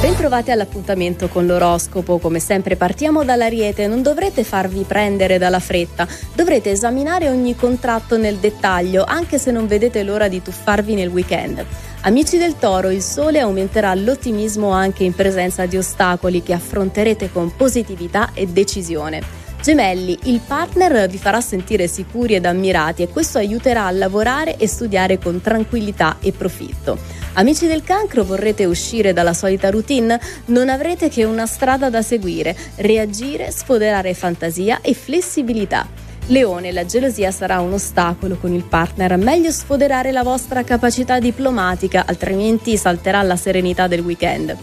Bentrovati all'appuntamento con l'oroscopo. Come sempre partiamo dall'Ariete. Non dovrete farvi prendere dalla fretta, dovrete esaminare ogni contratto nel dettaglio, anche se non vedete l'ora di tuffarvi nel weekend. Amici del Toro, il sole aumenterà l'ottimismo anche in presenza di ostacoli che affronterete con positività e decisione. Gemelli, il partner vi farà sentire sicuri ed ammirati e questo aiuterà a lavorare e studiare con tranquillità e profitto. Amici del Cancro, vorrete uscire dalla solita routine? Non avrete che una strada da seguire: reagire, sfoderare fantasia e flessibilità. Leone, la gelosia sarà un ostacolo con il partner, meglio sfoderare la vostra capacità diplomatica, altrimenti salterà la serenità del weekend.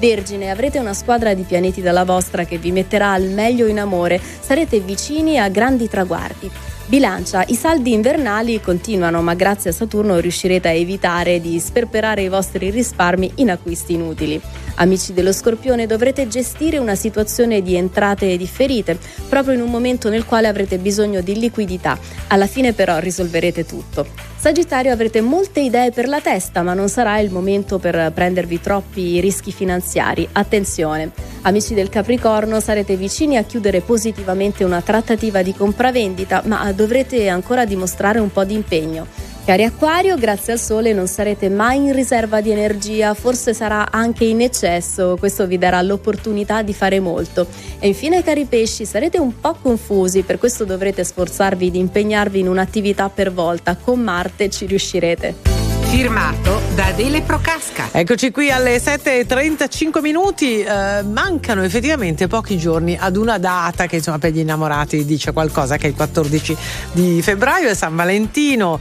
Vergine, avrete una squadra di pianeti dalla vostra che vi metterà al meglio in amore, sarete vicini a grandi traguardi. Bilancia, i saldi invernali continuano, ma grazie a Saturno riuscirete a evitare di sperperare i vostri risparmi in acquisti inutili. Amici dello Scorpione, dovrete gestire una situazione di entrate differite, proprio in un momento nel quale avrete bisogno di liquidità. Alla fine però risolverete tutto. Sagittario, avrete molte idee per la testa, ma non sarà il momento per prendervi troppi rischi finanziari. Attenzione! Amici del Capricorno, sarete vicini a chiudere positivamente una trattativa di compravendita, ma dovrete ancora dimostrare un po' di impegno. Cari Acquario, grazie al sole non sarete mai in riserva di energia, forse sarà anche in eccesso, questo vi darà l'opportunità di fare molto. E infine cari Pesci, sarete un po' confusi, per questo dovrete sforzarvi di impegnarvi in un'attività per volta, con Marte ci riuscirete. Firmato da Adele Procasca. Eccoci qui alle 7:35. Mancano effettivamente pochi giorni ad una data che insomma per gli innamorati dice qualcosa, che è il 14 di febbraio, è San Valentino.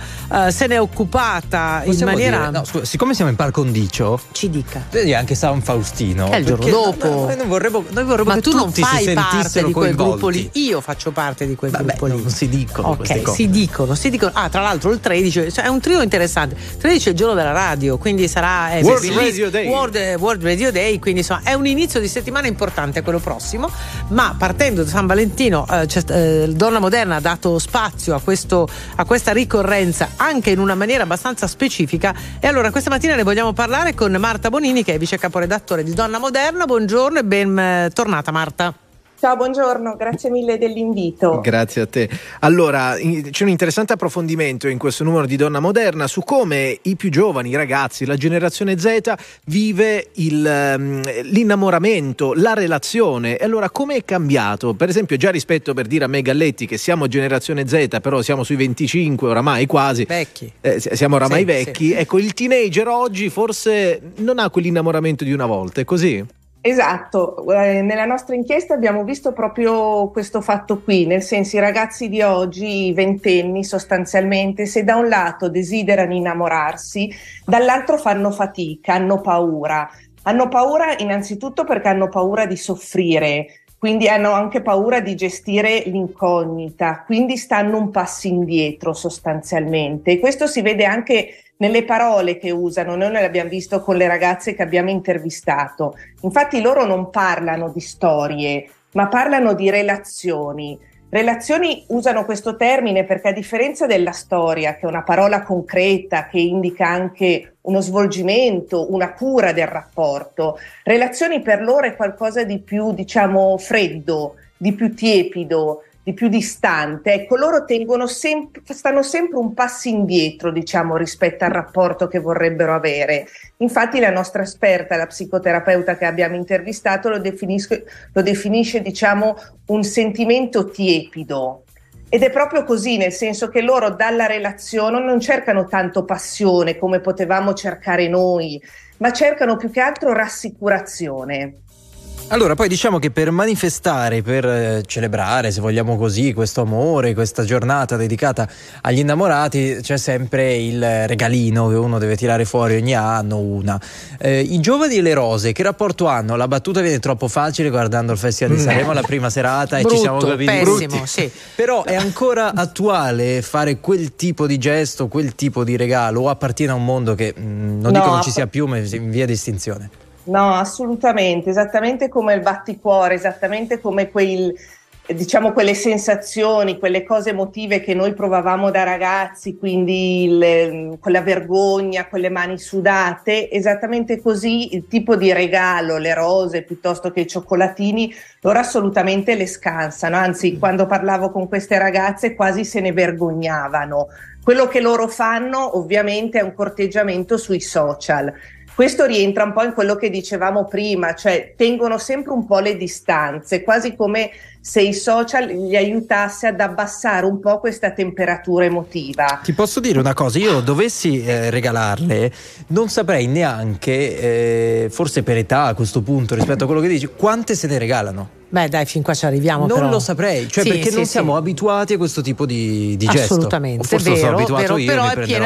Se ne è occupata possiamo in maniera dire, no, scusa, siccome siamo in par condicio, ci dica anche San Faustino, è il giorno dopo. Noi vorremmo ma che tu non fai si parte di quel gruppo lì. Io faccio parte di quel gruppo lì. Non si dicono queste cose. Si dicono. Ah, tra l'altro il 13, cioè è un trio interessante. 13 è il giorno della radio, quindi sarà World Radio Day, quindi insomma è un inizio di settimana importante quello prossimo, ma partendo da San Valentino Donna Moderna ha dato spazio a questa ricorrenza anche in una maniera abbastanza specifica, e allora questa mattina ne vogliamo parlare con Marta Bonini, che è vice caporedattore di Donna Moderna. Buongiorno e bentornata Marta. Ciao, buongiorno, grazie mille dell'invito. Grazie a te. Allora, c'è un interessante approfondimento in questo numero di Donna Moderna su come i più giovani, i ragazzi, la generazione Z vive l'innamoramento, la relazione. E allora, come è cambiato? Per esempio, già rispetto, per dire, a me Galletti, che siamo generazione Z, però siamo sui 25 oramai quasi. Vecchi. Siamo oramai vecchi. Sì. Ecco, il teenager oggi forse non ha quell'innamoramento di una volta, è così? Esatto, nella nostra inchiesta abbiamo visto proprio questo fatto qui, nel senso i ragazzi di oggi, i ventenni sostanzialmente, se da un lato desiderano innamorarsi, dall'altro fanno fatica, hanno paura. Hanno paura innanzitutto perché hanno paura di soffrire, quindi hanno anche paura di gestire l'incognita, quindi stanno un passo indietro sostanzialmente. E questo si vede anche nelle parole che usano, noi l'abbiamo visto con le ragazze che abbiamo intervistato. Infatti loro non parlano di storie, ma parlano di relazioni. Relazioni, usano questo termine perché a differenza della storia, che è una parola concreta che indica anche uno svolgimento, una cura del rapporto, relazioni per loro è qualcosa di più, diciamo, freddo, di più tiepido, di più distante. Ecco, loro stanno sempre un passo indietro, diciamo, rispetto al rapporto che vorrebbero avere. Infatti la nostra esperta, la psicoterapeuta che abbiamo intervistato, lo definisce, diciamo, un sentimento tiepido. Ed è proprio così, nel senso che loro dalla relazione non cercano tanto passione come potevamo cercare noi, ma cercano più che altro rassicurazione. Allora, poi diciamo che per manifestare, per celebrare, se vogliamo così, questo amore, questa giornata dedicata agli innamorati, c'è sempre il regalino che uno deve tirare fuori ogni anno, una. I giovani e le rose, che rapporto hanno? La battuta viene troppo facile guardando il Festival di Sanremo, la prima serata, brutto, e ci siamo capiti. Pessimo, sì. Però è ancora attuale fare quel tipo di gesto, quel tipo di regalo, o appartiene a un mondo che non dico non ci sia più, ma in via di estinzione? No, assolutamente, esattamente come il batticuore, esattamente come quelle sensazioni, quelle cose emotive che noi provavamo da ragazzi, quindi quella vergogna, quelle mani sudate, esattamente così il tipo di regalo, le rose piuttosto che i cioccolatini, loro assolutamente le scansano, anzi quando parlavo con queste ragazze quasi se ne vergognavano. Quello che loro fanno ovviamente è un corteggiamento sui social. Questo rientra un po' in quello che dicevamo prima, cioè tengono sempre un po' le distanze, quasi come se i social gli aiutasse ad abbassare un po' questa temperatura emotiva. Ti posso dire una cosa, io dovessi regalarle, non saprei neanche, forse per età a questo punto rispetto a quello che dici, quante se ne regalano? Beh dai, fin qua ci arriviamo, non però lo saprei, cioè sì, perché sì, non siamo abituati a questo tipo di gesto. Assolutamente, forse vero, sono abituato vero, io, però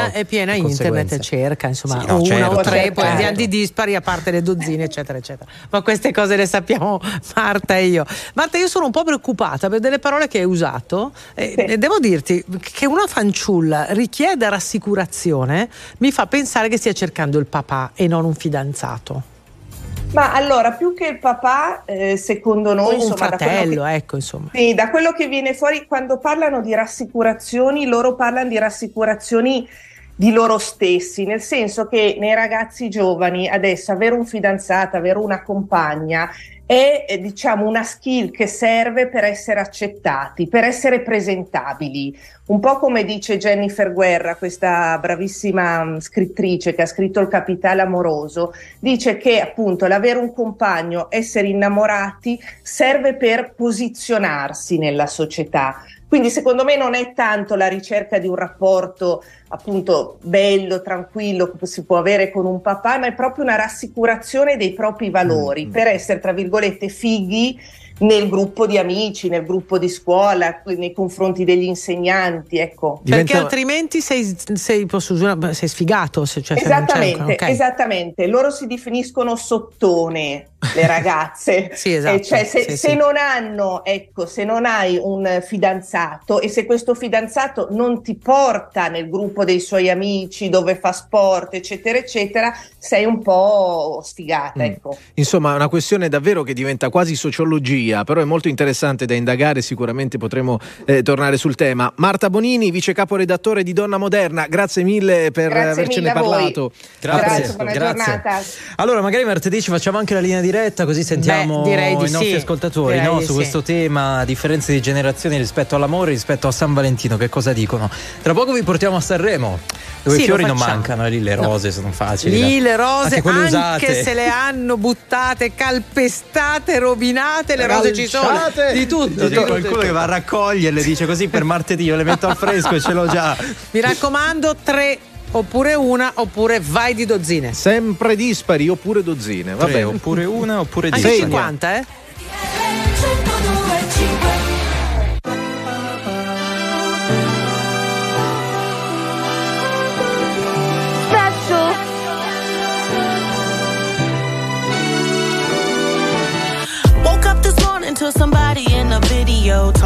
è piena internet, cerca, insomma, sì, no, uno certo, o tre, poi andiamo di dispari, a parte le dozzine eccetera eccetera, ma queste cose le sappiamo Marta e io. Marta, io sono un po' preoccupata per delle parole che hai usato, e devo dirti che una fanciulla richieda rassicurazione, mi fa pensare che stia cercando il papà e non un fidanzato. Ma allora, più che il papà, secondo noi, insomma, un fratello, insomma. Sì, da quello che viene fuori, quando parlano di rassicurazioni, loro parlano di rassicurazioni di loro stessi, nel senso che nei ragazzi giovani adesso avere un fidanzato, avere una compagna è, diciamo, una skill che serve per essere accettati, per essere presentabili. Un po' come dice Jennifer Guerra, questa bravissima scrittrice che ha scritto Il Capitale Amoroso, dice che appunto l'avere un compagno, essere innamorati, serve per posizionarsi nella società. Quindi secondo me non è tanto la ricerca di un rapporto appunto bello, tranquillo, che si può avere con un papà, ma è proprio una rassicurazione dei propri valori, per essere, tra virgolette, fighi nel gruppo di amici, nel gruppo di scuola, nei confronti degli insegnanti, ecco. Perché altrimenti sei sfigato. Cioè esattamente, okay. Esattamente. Loro si definiscono sottone, le ragazze. Sì, esatto. Cioè, se non hanno, ecco, se non hai un fidanzato e se questo fidanzato non ti porta nel gruppo dei suoi amici dove fa sport, eccetera, eccetera, sei un po' sfigata, ecco. Insomma, è una questione davvero che diventa quasi sociologia, via, però è molto interessante da indagare, sicuramente potremo tornare sul tema. Marta Bonini, vice caporedattore di Donna Moderna, grazie mille per avercene parlato. Grazie, buona giornata. Allora magari martedì ci facciamo anche la linea diretta, così sentiamo i nostri ascoltatori su questo tema, differenze di generazioni rispetto all'amore, rispetto a San Valentino, che cosa dicono. Tra poco vi portiamo a Sanremo, dove i fiori non mancano, lì le rose sono facili. Lì le rose, anche se le hanno buttate, calpestate, rovinate, le rose ci sono, di tutto. C'è qualcuno che va a raccoglierle, dice così per martedì io le metto al fresco e ce l'ho già. Mi raccomando, 3 oppure una, oppure vai di dozzine. Sempre dispari, oppure dozzine. Vabbè, 3, oppure una, oppure dispari. Anche 50, eh? To somebody in a video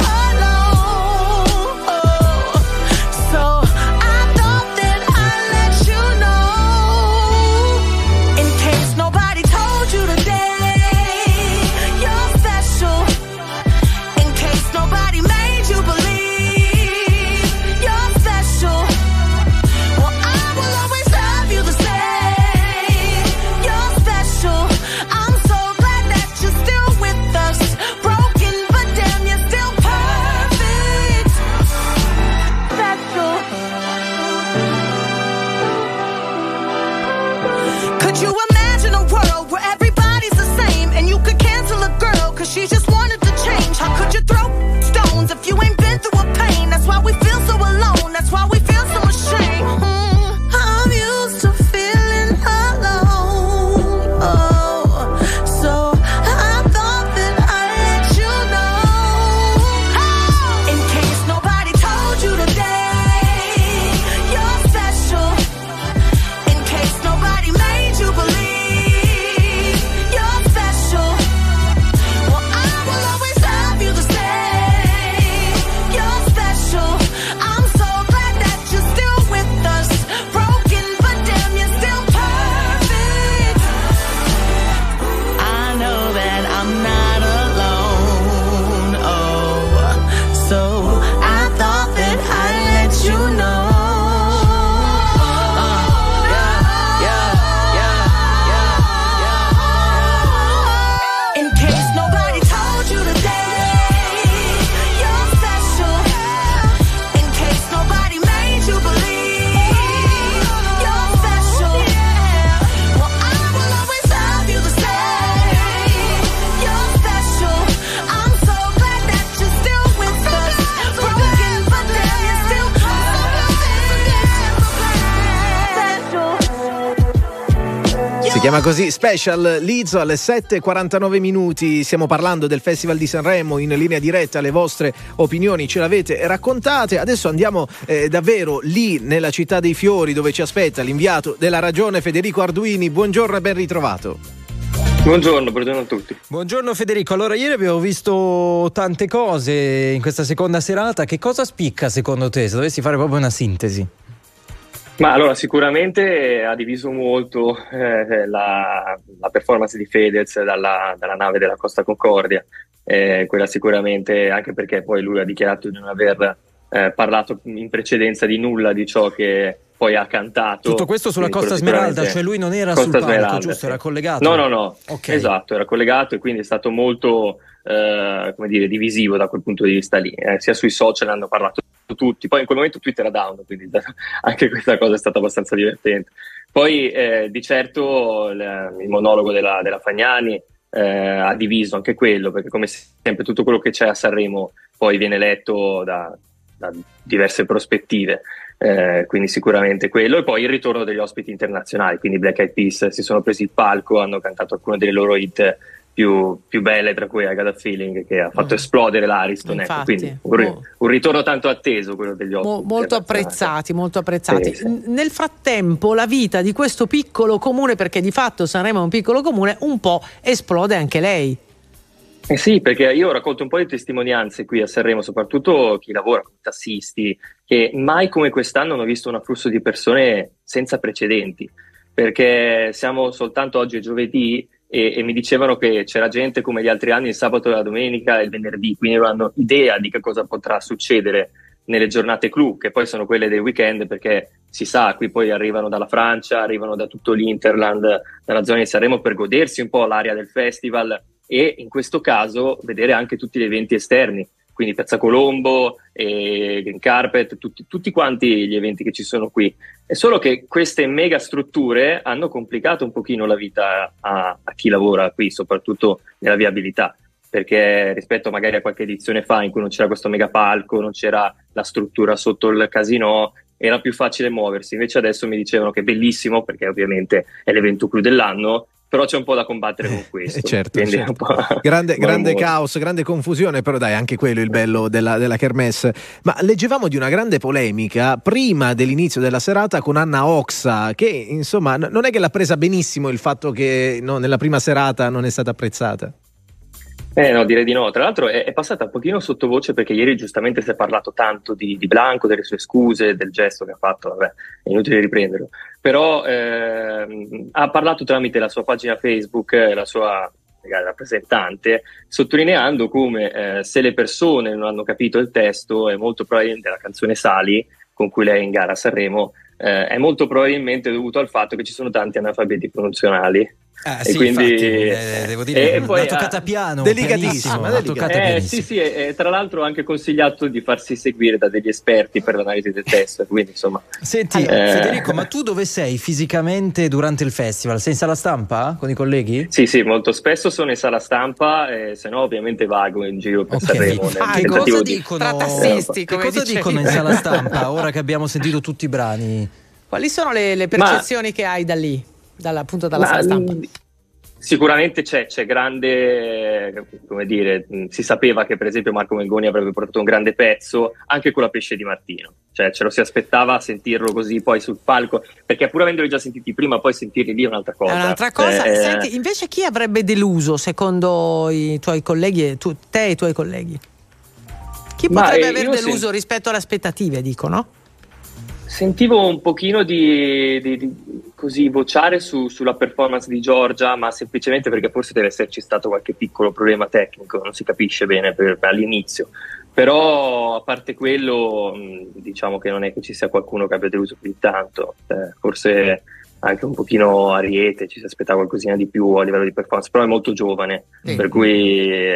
alone, so she just wanted to change. How could you throw stones if you ain't been through a pain? That's why we feel so alone. That's why we feel so ashamed. I'm used to feeling alone. Oh, so I thought that I'd let you know. Oh, in case nobody told you today, you're special. In case nobody made you believe, you're special. Chiama così Special. Lizzo, alle 7:49 minuti, stiamo parlando del Festival di Sanremo in linea diretta, le vostre opinioni ce l'avete raccontate, adesso andiamo davvero lì nella città dei fiori, dove ci aspetta l'inviato della Ragione Federico Arduini. Buongiorno e ben ritrovato. Buongiorno a tutti. Buongiorno Federico, allora ieri abbiamo visto tante cose in questa seconda serata, che cosa spicca secondo te, se dovessi fare proprio una sintesi? Ma allora sicuramente ha diviso molto la performance di Fedez dalla nave della Costa Concordia, quella sicuramente, anche perché poi lui ha dichiarato di non aver parlato in precedenza di nulla di ciò che poi ha cantato. Tutto questo sulla Costa Smeralda, cioè lui non era sul palco, giusto? Era collegato? No, okay. Esatto, era collegato e quindi è stato molto divisivo da quel punto di vista lì, sia sui social hanno parlato tutti, poi in quel momento Twitter era down, quindi anche questa cosa è stata abbastanza divertente. Poi di certo il monologo della Fagnani ha diviso anche quello, perché come sempre tutto quello che c'è a Sanremo poi viene letto da diverse prospettive, quindi sicuramente quello, e poi il ritorno degli ospiti internazionali, quindi Black Eyed Peas si sono presi il palco, hanno cantato alcune delle loro hit più belle, tra cui I Got a Feeling, che ha fatto esplodere l'Ariston. Ecco, quindi un ritorno tanto atteso, quello degli Oscar. Molto apprezzati. Sì. Nel frattempo la vita di questo piccolo comune, perché di fatto Sanremo è un piccolo comune, un po' esplode anche lei. Eh sì, perché io raccolto un po' di testimonianze qui a Sanremo, soprattutto chi lavora come tassisti, che mai come quest'anno hanno visto un afflusso di persone senza precedenti, perché siamo soltanto oggi è giovedì e mi dicevano che c'era gente come gli altri anni il sabato, la domenica e il venerdì, quindi non hanno idea di che cosa potrà succedere nelle giornate clou, che poi sono quelle dei weekend, perché si sa, qui poi arrivano dalla Francia, arrivano da tutto l'Interland, dalla zona di Sanremo per godersi un po' l'area del festival e in questo caso vedere anche tutti gli eventi esterni, quindi Piazza Colombo, Green Carpet, tutti quanti gli eventi che ci sono qui. È solo che queste mega strutture hanno complicato un pochino la vita a chi lavora qui, soprattutto nella viabilità, perché rispetto magari a qualche edizione fa in cui non c'era questo mega palco, non c'era la struttura sotto il casino, era più facile muoversi. Invece adesso mi dicevano che è bellissimo, perché ovviamente è l'evento clou dell'anno, però c'è un po' da combattere con questo. Certo. Grande caos, grande confusione, però dai, anche quello è il bello della kermesse. Ma leggevamo di una grande polemica prima dell'inizio della serata con Anna Oxa, che insomma non è che l'ha presa benissimo il fatto che nella prima serata non è stata apprezzata. No, direi di no. Tra l'altro è passata un pochino sottovoce, perché ieri giustamente si è parlato tanto di Blanco, delle sue scuse, del gesto che ha fatto, vabbè, è inutile riprenderlo, però ha parlato tramite la sua pagina Facebook, la sua rappresentante, sottolineando come se le persone non hanno capito il testo, è molto probabilmente la canzone Sali, con cui lei è in gara a Sanremo, è molto probabilmente dovuto al fatto che ci sono tanti analfabeti funzionali. Devo dire, una toccata piano, delicatissima. Tra l'altro ha anche consigliato di farsi seguire da degli esperti per l'analisi del testo, quindi insomma. Senti, Federico, ma tu dove sei fisicamente durante il festival? Sei in sala stampa con i colleghi? Sì, molto spesso sono in sala stampa, se no ovviamente vago in giro per Sanremo. Che cosa dicono in sala stampa ora che abbiamo sentito tutti i brani? Quali sono le percezioni che hai da lì? Dalla sala stampa sicuramente c'è grande, come dire, si sapeva che per esempio Marco Mengoni avrebbe portato un grande pezzo anche con la Pesce di Martino, cioè ce lo si aspettava a sentirlo così poi sul palco, perché pur avendoli già sentiti prima, poi sentirli lì è un'altra cosa. Senti, invece chi avrebbe deluso secondo i tuoi colleghi e te e i tuoi colleghi? Chi potrebbe aver deluso rispetto alle aspettative, dicono? Sentivo un pochino di così vociare sulla performance di Giorgia, ma semplicemente perché forse deve esserci stato qualche piccolo problema tecnico, non si capisce bene all'inizio. Però a parte quello, diciamo che non è che ci sia qualcuno che abbia deluso più tanto, forse anche un pochino Ariete, ci si aspettava qualcosina di più a livello di performance, però è molto giovane, per cui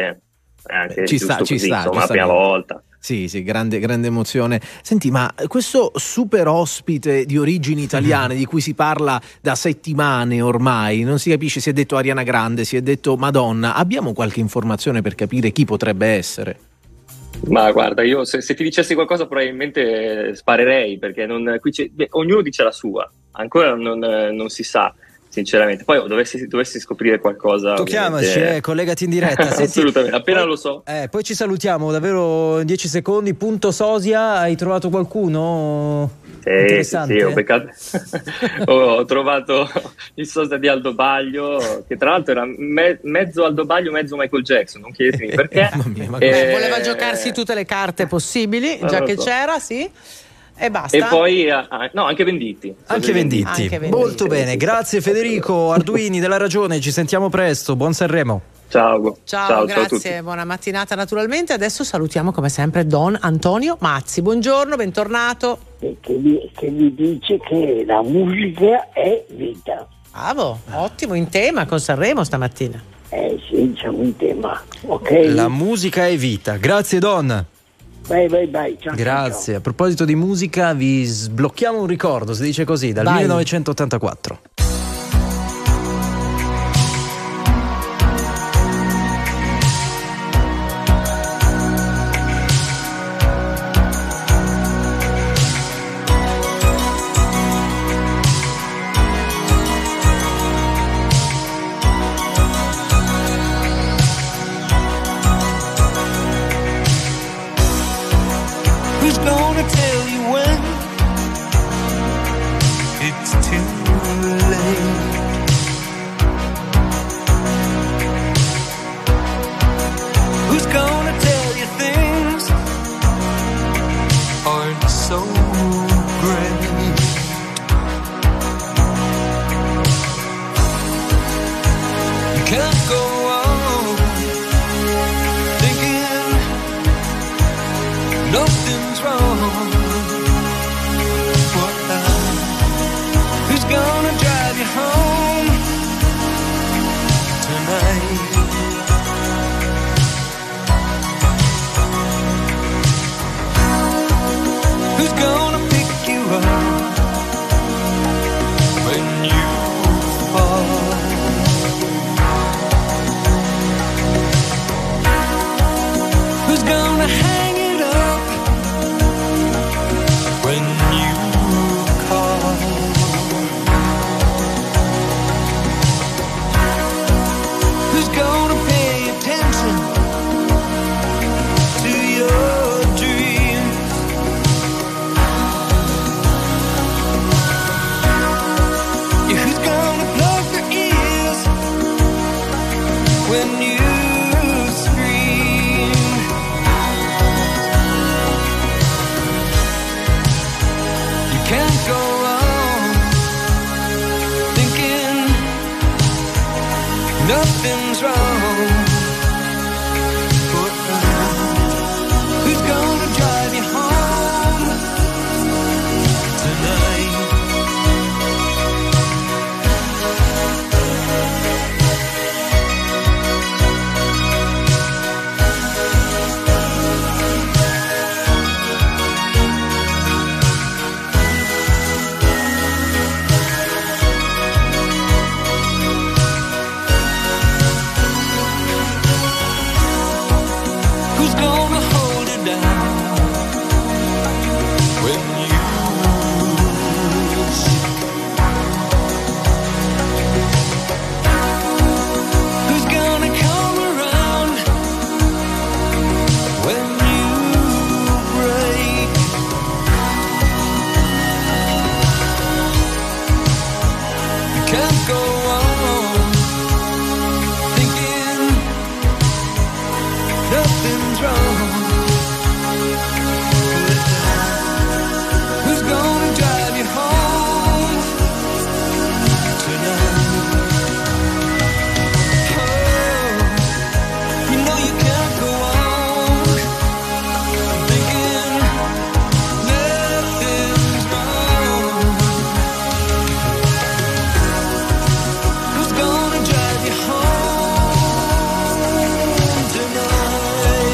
anche la prima volta. Sì, grande emozione. Senti, ma questo super ospite di origini italiane di cui si parla da settimane ormai, non si capisce, si è detto Ariana Grande, si è detto Madonna, abbiamo qualche informazione per capire chi potrebbe essere? Ma guarda, io se ti dicessi qualcosa probabilmente sparerei, perché ognuno dice la sua, ancora non si sa. Sinceramente, poi dovessi scoprire qualcosa. Tu chiamaci, collegati in diretta. Senti, assolutamente, appena lo so. Poi ci salutiamo, davvero in 10 secondi. Punto Sosia, hai trovato qualcuno? Sì, ho trovato il sosia di Aldo Baglio, che tra l'altro era mezzo Aldo Baglio, mezzo Michael Jackson. Non chiedetemi perché. Voleva giocarsi tutte le carte possibili, già che c'era, sì. E basta. E poi anche Venditti. Molto bene, grazie Federico Arduini della Ragione, ci sentiamo presto, buon Sanremo. Ciao, grazie, ciao a tutti. Buona mattinata naturalmente. Adesso salutiamo come sempre Don Antonio Mazzi, buongiorno, bentornato. Che mi dice che la musica è vita. Bravo, ottimo, in tema con Sanremo stamattina. Sì, siamo in tema, ok? La musica è vita, grazie Don. Vai. Ciao, grazie. Ciao. A proposito di musica, vi sblocchiamo un ricordo, si dice così, dal 1984. nothing's wrong.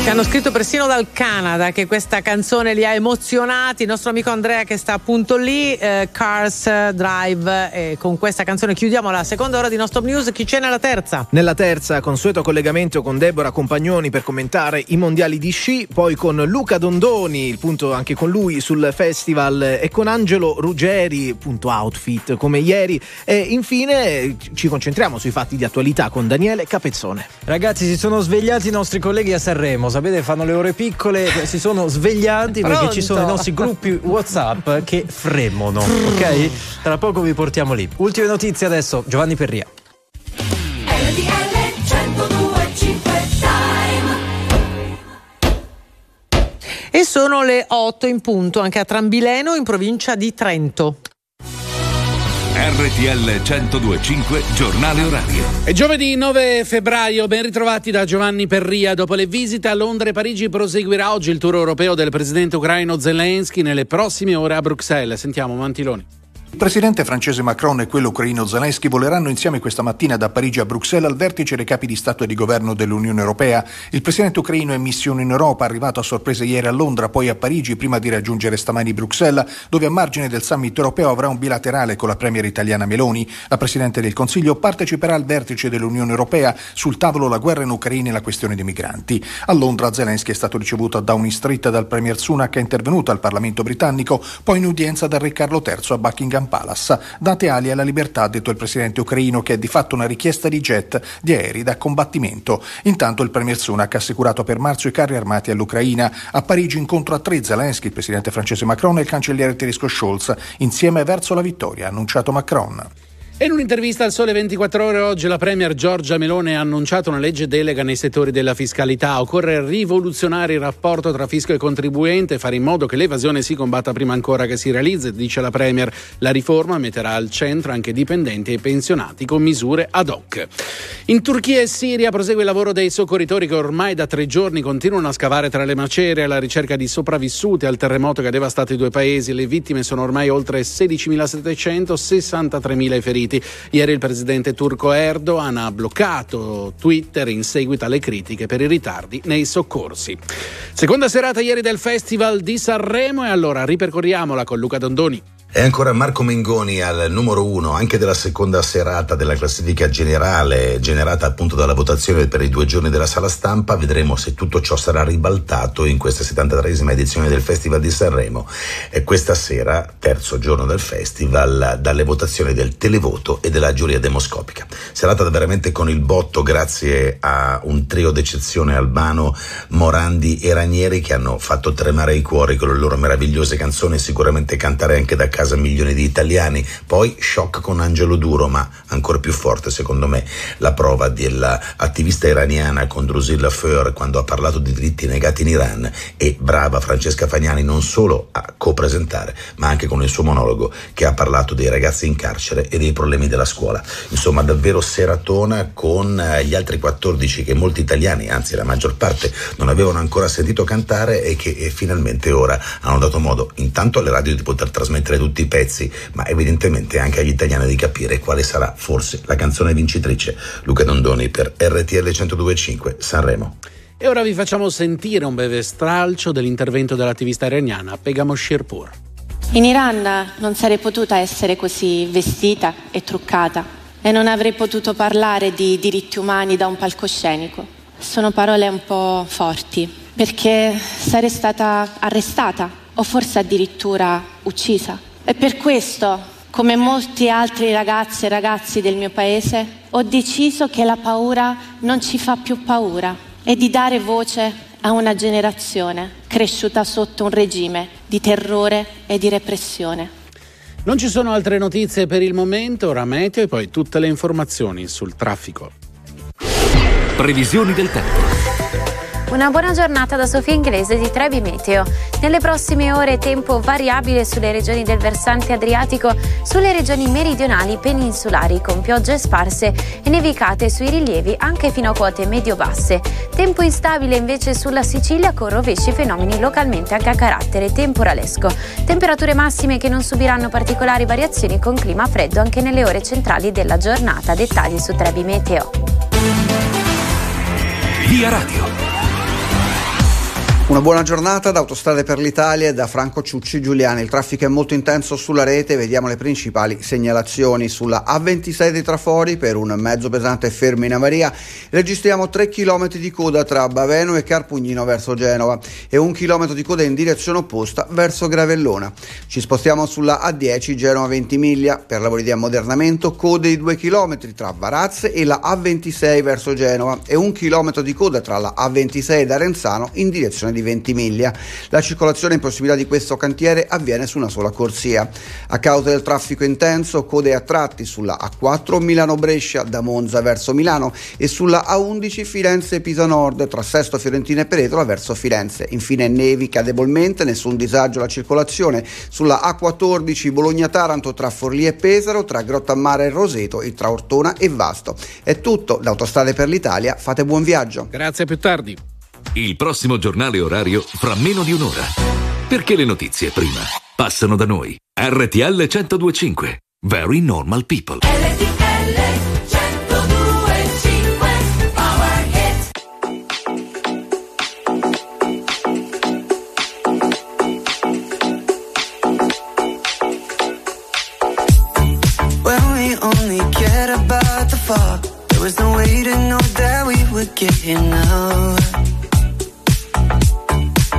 Hanno scritto persino dal Canada che questa canzone li ha emozionati. Il nostro amico Andrea che sta appunto lì, Cars Drive, con questa canzone chiudiamo la seconda ora di Nostop News. Chi c'è nella terza? Nella terza, consueto collegamento con Deborah Compagnoni per commentare i mondiali di sci, poi con Luca Dondoni, il punto anche con lui sul festival, e con Angelo Ruggeri, punto outfit come ieri, e infine ci concentriamo sui fatti di attualità con Daniele Capezzone. Ragazzi, si sono svegliati i nostri colleghi a Sanremo, sapete, fanno le ore piccole, si sono svegliati. Pronto. Perché ci sono i nostri gruppi WhatsApp che fremono, ok? Tra poco vi portiamo lì. Ultime notizie adesso, Giovanni Perria. E sono le 8 in punto anche a Trambileno in provincia di Trento. RTL 102.5 Giornale Orario. È giovedì 9 febbraio, ben ritrovati da Giovanni Perria. Dopo le visite a Londra e Parigi proseguirà oggi il tour europeo del presidente ucraino Zelensky, nelle prossime ore a Bruxelles. Sentiamo Mantiloni. Il presidente francese Macron e quello ucraino Zelensky voleranno insieme questa mattina da Parigi a Bruxelles al vertice dei capi di Stato e di Governo dell'Unione Europea. Il presidente ucraino è in missione in Europa, arrivato a sorpresa ieri a Londra, poi a Parigi, prima di raggiungere stamani Bruxelles, dove a margine del summit europeo avrà un bilaterale con la premier italiana Meloni. La presidente del Consiglio parteciperà al vertice dell'Unione Europea, sul tavolo la guerra in Ucraina e la questione dei migranti. A Londra Zelensky è stato ricevuto a Downing Street dal premier Sunak, che è intervenuto al Parlamento britannico, poi in udienza dal re Carlo III a Buckingham Palace. Date ali alla libertà, ha detto il presidente ucraino, che è di fatto una richiesta di jet, di aerei da combattimento. Intanto il premier Sunak ha assicurato per marzo i carri armati all'Ucraina. A Parigi incontro a tre Zelensky, il presidente francese Macron e il cancelliere tedesco Scholz, insieme verso la vittoria, ha annunciato Macron. In un'intervista al Sole 24 Ore oggi la premier Giorgia Meloni ha annunciato una legge delega nei settori della fiscalità. Occorre rivoluzionare il rapporto tra fisco e contribuente e fare in modo che l'evasione si combatta prima ancora che si realizzi, dice la premier. La riforma metterà al centro anche dipendenti e pensionati con misure ad hoc. In Turchia e Siria prosegue il lavoro dei soccorritori che ormai da 3 giorni continuano a scavare tra le macerie alla ricerca di sopravvissuti al terremoto che ha devastato i due paesi. Le vittime sono ormai oltre 16.700, 63.000 feriti. Ieri il presidente turco Erdogan ha bloccato Twitter in seguito alle critiche per i ritardi nei soccorsi. Seconda serata ieri del Festival di Sanremo, e allora ripercorriamola con Luca Dondoni. È ancora Marco Mengoni al numero 1 anche della seconda serata della classifica generale, generata appunto dalla votazione per i 2 giorni della Sala Stampa. Vedremo se tutto ciò sarà ribaltato in questa 73esima edizione del Festival di Sanremo. E questa sera, terzo giorno del festival, dalle votazioni del televoto e della giuria demoscopica. Serata veramente con il botto, grazie a un trio d'eccezione, Albano, Morandi e Ranieri, che hanno fatto tremare i cuori con le loro meravigliose canzoni, sicuramente cantare anche da casa casa milioni di italiani. Poi shock con Angelo Duro, ma ancora più forte secondo me la prova dell'attivista iraniana con Drusil Lafeur quando ha parlato di diritti negati in Iran, e brava Francesca Fagnani non solo a co-presentare ma anche con il suo monologo che ha parlato dei ragazzi in carcere e dei problemi della scuola. Insomma, davvero seratona con gli altri 14 che molti italiani, anzi la maggior parte, non avevano ancora sentito cantare e che finalmente ora hanno dato modo intanto alle radio di poter trasmettere tutti i pezzi, ma evidentemente anche agli italiani di capire quale sarà forse la canzone vincitrice. Luca Dondoni per RTL 102.5 Sanremo. E ora vi facciamo sentire un breve stralcio dell'intervento dell'attivista iraniana Pegamo Shirpour. In Iran non sarei potuta essere così vestita e truccata, e non avrei potuto parlare di diritti umani da un palcoscenico. Sono parole un po' forti, perché sarei stata arrestata o forse addirittura uccisa. E per questo, come molti altri ragazzi e ragazzi del mio paese, ho deciso che la paura non ci fa più paura, e di dare voce a una generazione cresciuta sotto un regime di terrore e di repressione. Non ci sono altre notizie per il momento, ora meteo e poi tutte le informazioni sul traffico. Previsioni del tempo. Una buona giornata da Sofia Inglese di Trebi Meteo. Nelle prossime ore tempo variabile sulle regioni del versante adriatico, sulle regioni meridionali peninsulari con piogge sparse e nevicate sui rilievi anche fino a quote medio-basse. Tempo instabile invece sulla Sicilia con rovesci e fenomeni localmente anche a carattere temporalesco. Temperature massime che non subiranno particolari variazioni con clima freddo anche nelle ore centrali della giornata. Dettagli su Trebi Meteo. Via Radio. Una buona giornata da Autostrade per l'Italia e da Franco Ciucci Giuliani. Il traffico è molto intenso sulla rete, vediamo le principali segnalazioni. Sulla A26 dei Trafori, per un mezzo pesante fermo in avaria, registriamo 3 km di coda tra Baveno e Carpugnino verso Genova e 1 km di coda in direzione opposta verso Gravellona. Ci spostiamo sulla A10 Genova Ventimiglia, per lavori di ammodernamento code di 2 km tra Varazze e la A26 verso Genova e 1 km di coda tra la A26 da Renzano in direzione di Ventimiglia. La circolazione in prossimità di questo cantiere avviene su una sola corsia. A causa del traffico intenso, code a tratti sulla A4 Milano-Brescia da Monza verso Milano e sulla A11 Firenze-Pisa Nord tra Sesto Fiorentina e Peretola verso Firenze. Infine nevica debolmente, nessun disagio alla circolazione sulla A14 Bologna-Taranto tra Forlì e Pesaro, tra Grottammare e Roseto e tra Ortona e Vasto. È tutto da Autostrade per l'Italia, fate buon viaggio. Grazie, più tardi. Il prossimo giornale orario fra meno di un'ora. Perché le notizie prima passano da noi. RTL 102.5. Very normal people. RTL 102.5. Power hit. When we only cared about the fall, there was no way to know that we would get here now.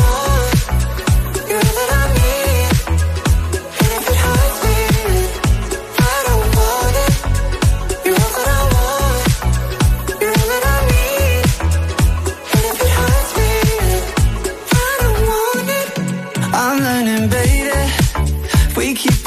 want, you're all that I need. Keep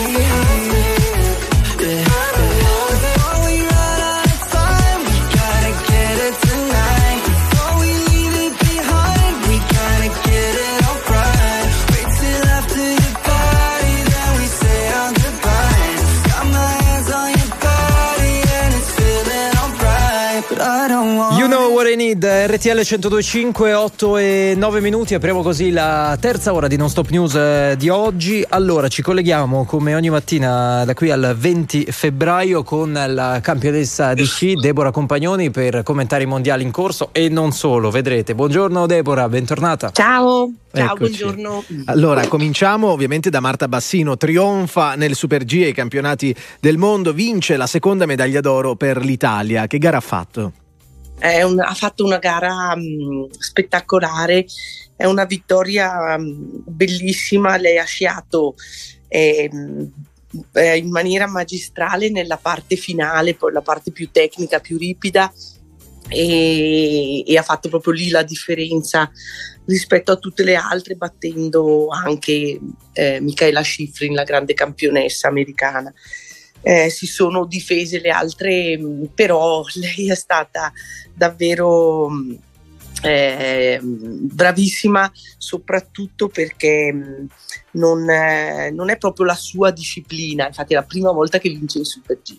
RTL 102.5, 8 e 9 minuti, apriamo così la terza ora di Non Stop News di oggi. Allora, ci colleghiamo come ogni mattina da qui al 20 febbraio con la campionessa di sci Deborah Compagnoni per commentare i mondiali in corso e non solo, vedrete. Buongiorno Deborah, bentornata. Ciao. Ciao, eccoci. Buongiorno. Allora, cominciamo ovviamente da Marta Bassino. Trionfa nel Super G ai campionati del mondo, vince la seconda medaglia d'oro per l'Italia. Che gara ha fatto? Ha fatto una gara spettacolare, è una vittoria bellissima. Lei ha sciato in maniera magistrale nella parte finale, poi la parte più tecnica, più ripida, e ha fatto proprio lì la differenza rispetto a tutte le altre, battendo anche Michaela Schifrin, la grande campionessa americana. Si sono difese le altre, però lei è stata davvero bravissima, soprattutto perché non è proprio la sua disciplina. Infatti è la prima volta che vince il Super G.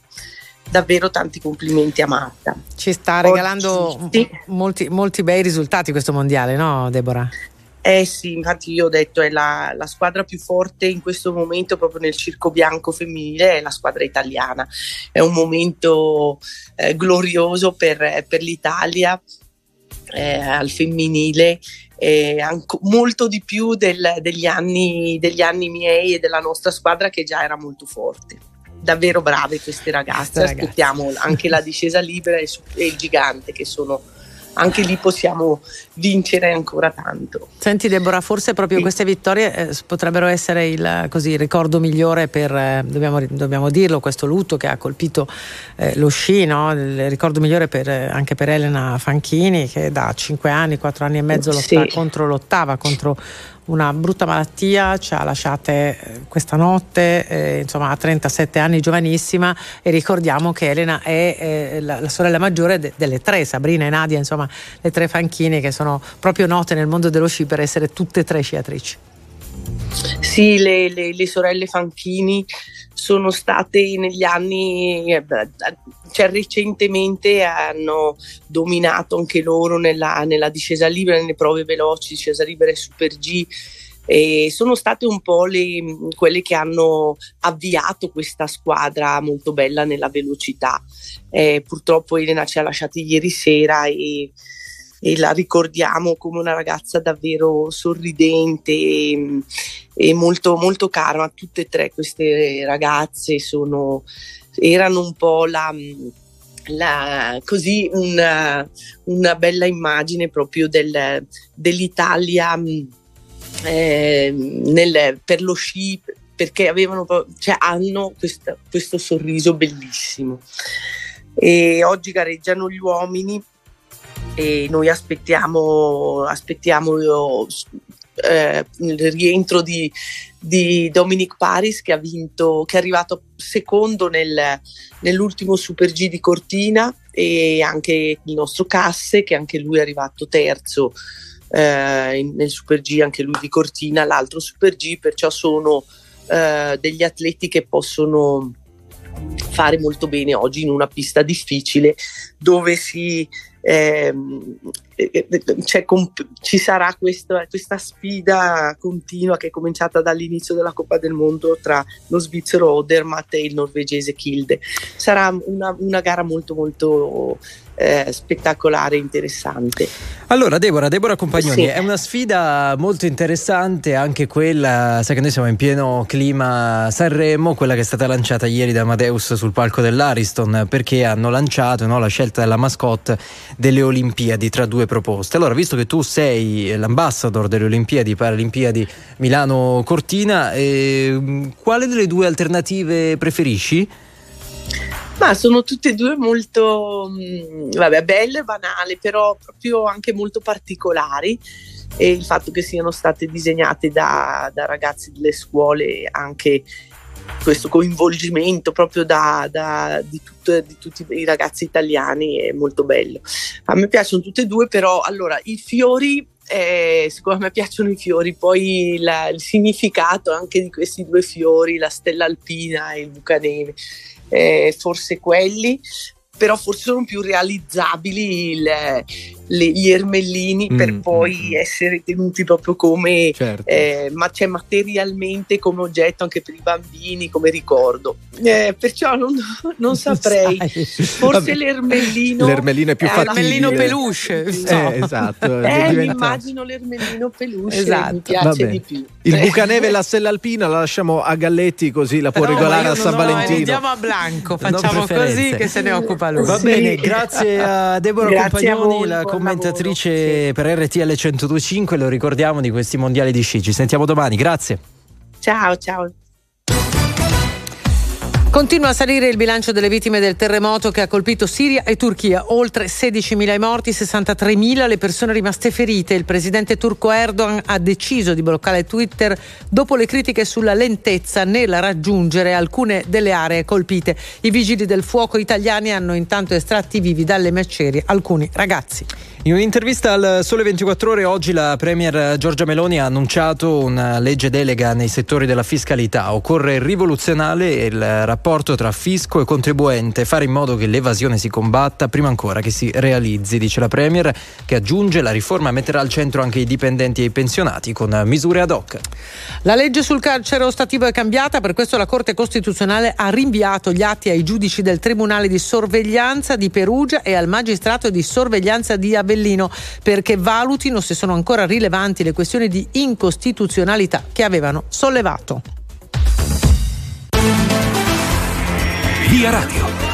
Davvero tanti complimenti a Marta. Ci sta regalando molti bei risultati questo mondiale, no Deborah? Eh sì, infatti io ho detto è la squadra più forte in questo momento proprio nel circo bianco femminile, è la squadra italiana. È un momento glorioso per l'Italia al femminile, molto di più degli anni miei e della nostra squadra che già era molto forte. Davvero brave queste ragazze, aspettiamo anche la discesa libera e il gigante che sono... Anche lì possiamo vincere ancora tanto. Senti Deborah, forse proprio queste vittorie potrebbero essere il ricordo migliore per, dobbiamo dirlo, questo lutto che ha colpito lo sci, no? Il ricordo migliore anche per Elena Fanchini, che da 4 anni e mezzo lottava contro una brutta malattia, ci ha lasciate questa notte, insomma a 37 anni, giovanissima, e ricordiamo che Elena è la sorella maggiore delle tre, Sabrina e Nadia, insomma le tre Fanchini, che sono proprio note nel mondo dello sci per essere tutte e tre sciatrici. Sì, le sorelle Fanchini sono state negli anni, recentemente hanno dominato anche loro nella discesa libera, nelle prove veloci, discesa libera e Super G, e sono state un po' quelle che hanno avviato questa squadra molto bella nella velocità. Purtroppo Elena ci ha lasciati ieri sera e la ricordiamo come una ragazza davvero sorridente e molto, molto calma. Tutte e tre queste ragazze erano un po' così una bella immagine proprio dell'Italia per lo sci, perché hanno questo sorriso bellissimo. E oggi gareggiano gli uomini e noi aspettiamo il rientro di Dominic Paris, che è arrivato secondo nell'ultimo Super G di Cortina, e anche il nostro Casse, che anche lui è arrivato terzo nel Super G, anche lui di Cortina, l'altro Super G, perciò sono degli atleti che possono fare molto bene oggi in una pista difficile dove ci sarà questa sfida continua che è cominciata dall'inizio della Coppa del Mondo tra lo svizzero Odermatt e il norvegese Kilde. Sarà una gara molto molto spettacolare e interessante. Allora Deborah Compagnoni, sì. È una sfida molto interessante anche quella, sai che noi siamo in pieno clima Sanremo, quella che è stata lanciata ieri da Amadeus sul palco dell'Ariston, perché hanno lanciato, no, la scelta della mascotte delle Olimpiadi tra due proposte. Allora, visto che tu sei l'ambassador delle Olimpiadi, Paralimpiadi Milano Cortina, quale delle due alternative preferisci? Ma sono tutte e due molto belle, banali, però proprio anche molto particolari, e il fatto che siano state disegnate da ragazzi delle scuole, anche questo coinvolgimento proprio di tutti i ragazzi italiani è molto bello. A me piacciono tutte e due, però allora i fiori, secondo me piacciono i fiori, poi il significato anche di questi due fiori, la stella alpina e il bucaneve, forse quelli, però forse sono più realizzabili gli ermellini per poi essere tenuti proprio come materialmente come oggetto anche per i bambini, come ricordo, perciò non saprei. Forse l'ermellino è più fattibile, l'ermellino peluche, no? Esatto, mi immagino l'ermellino peluche, esatto, mi piace di più. Il bucaneve e la stella alpina la lasciamo a Galletti, così la può regolare a San Valentino. Andiamo a Blanco, facciamo così che se ne occupa lui. Va bene, grazie a Deborah Compagnoni, la commentatrice per RTL 102.5, lo ricordiamo, di questi mondiali di sci. Ci sentiamo domani, grazie. Ciao. Continua a salire il bilancio delle vittime del terremoto che ha colpito Siria e Turchia. Oltre 16.000 i morti, 63.000 le persone rimaste ferite. Il presidente turco Erdogan ha deciso di bloccare Twitter dopo le critiche sulla lentezza nel raggiungere alcune delle aree colpite. I vigili del fuoco italiani hanno intanto estratti vivi dalle macerie alcuni ragazzi. In un'intervista al Sole 24 Ore oggi la premier Giorgia Meloni ha annunciato una legge delega nei settori della fiscalità. Occorre rivoluzionare il rapporto tra fisco e contribuente, fare in modo che l'evasione si combatta prima ancora che si realizzi, dice la premier, che aggiunge: la riforma metterà al centro anche i dipendenti e i pensionati con misure ad hoc. La legge sul carcere ostativo è cambiata, per questo la Corte Costituzionale ha rinviato gli atti ai giudici del Tribunale di Sorveglianza di Perugia e al magistrato di sorveglianza di Avellino, perché valutino se sono ancora rilevanti le questioni di incostituzionalità che avevano sollevato. Via Radio.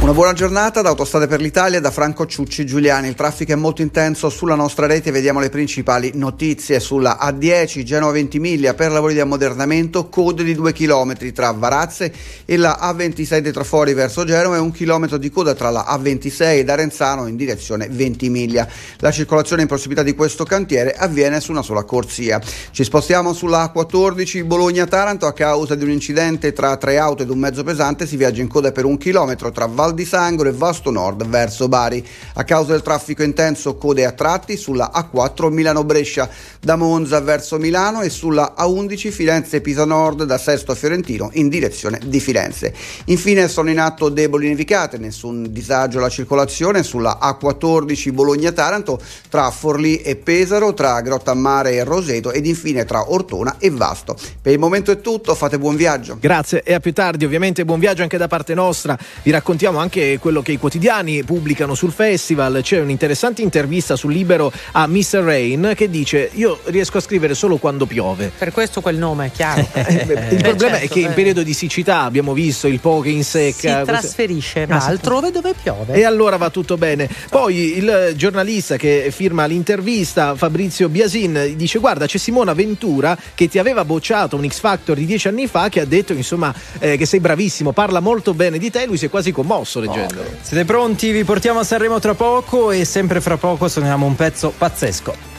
Una buona giornata da Autostrade per l'Italia, da Franco Ciucci Giuliani. Il traffico è molto intenso sulla nostra rete, vediamo le principali notizie. Sulla A10 Genova Ventimiglia per lavori di ammodernamento, code di 2 km tra Varazze e la A26 dei Trafori verso Genova e 1 km di coda tra la A26 da Renzano in direzione Ventimiglia. La circolazione in prossimità di questo cantiere avviene su una sola corsia. Ci spostiamo sulla A14 Bologna-Taranto. A causa di un incidente tra 3 auto ed un mezzo pesante si viaggia in coda per 1 km tra Val di Sangro e Vasto Nord verso Bari. A causa del traffico intenso, code a tratti sulla A4 Milano-Brescia da Monza verso Milano e sulla A11 Firenze-Pisa Nord da Sesto a Fiorentino in direzione di Firenze. Infine sono in atto deboli nevicate, nessun disagio alla circolazione sulla A14 Bologna-Taranto tra Forlì e Pesaro, tra Grottammare e Roseto ed infine tra Ortona e Vasto. Per il momento è tutto, fate buon viaggio. Grazie e a più tardi, ovviamente buon viaggio anche da parte nostra. Vi raccontiamo anche quello che i quotidiani pubblicano sul festival. C'è un'interessante intervista sul Libero a Mr. Rain che dice: io riesco a scrivere solo quando piove. Per questo quel nome è chiaro. Il problema è che in periodo di siccità abbiamo visto il po' che insecca si trasferisce altrove dove piove e allora va tutto bene. Poi il giornalista che firma l'intervista, Fabrizio Biasin, dice: guarda, c'è Simona Ventura che ti aveva bocciato un X Factor di 10 anni fa, che ha detto insomma che sei bravissimo, parla molto bene di te, lui si è quasi commosso leggendo. Siete pronti? Vi portiamo a Sanremo tra poco e sempre fra poco suoniamo un pezzo pazzesco.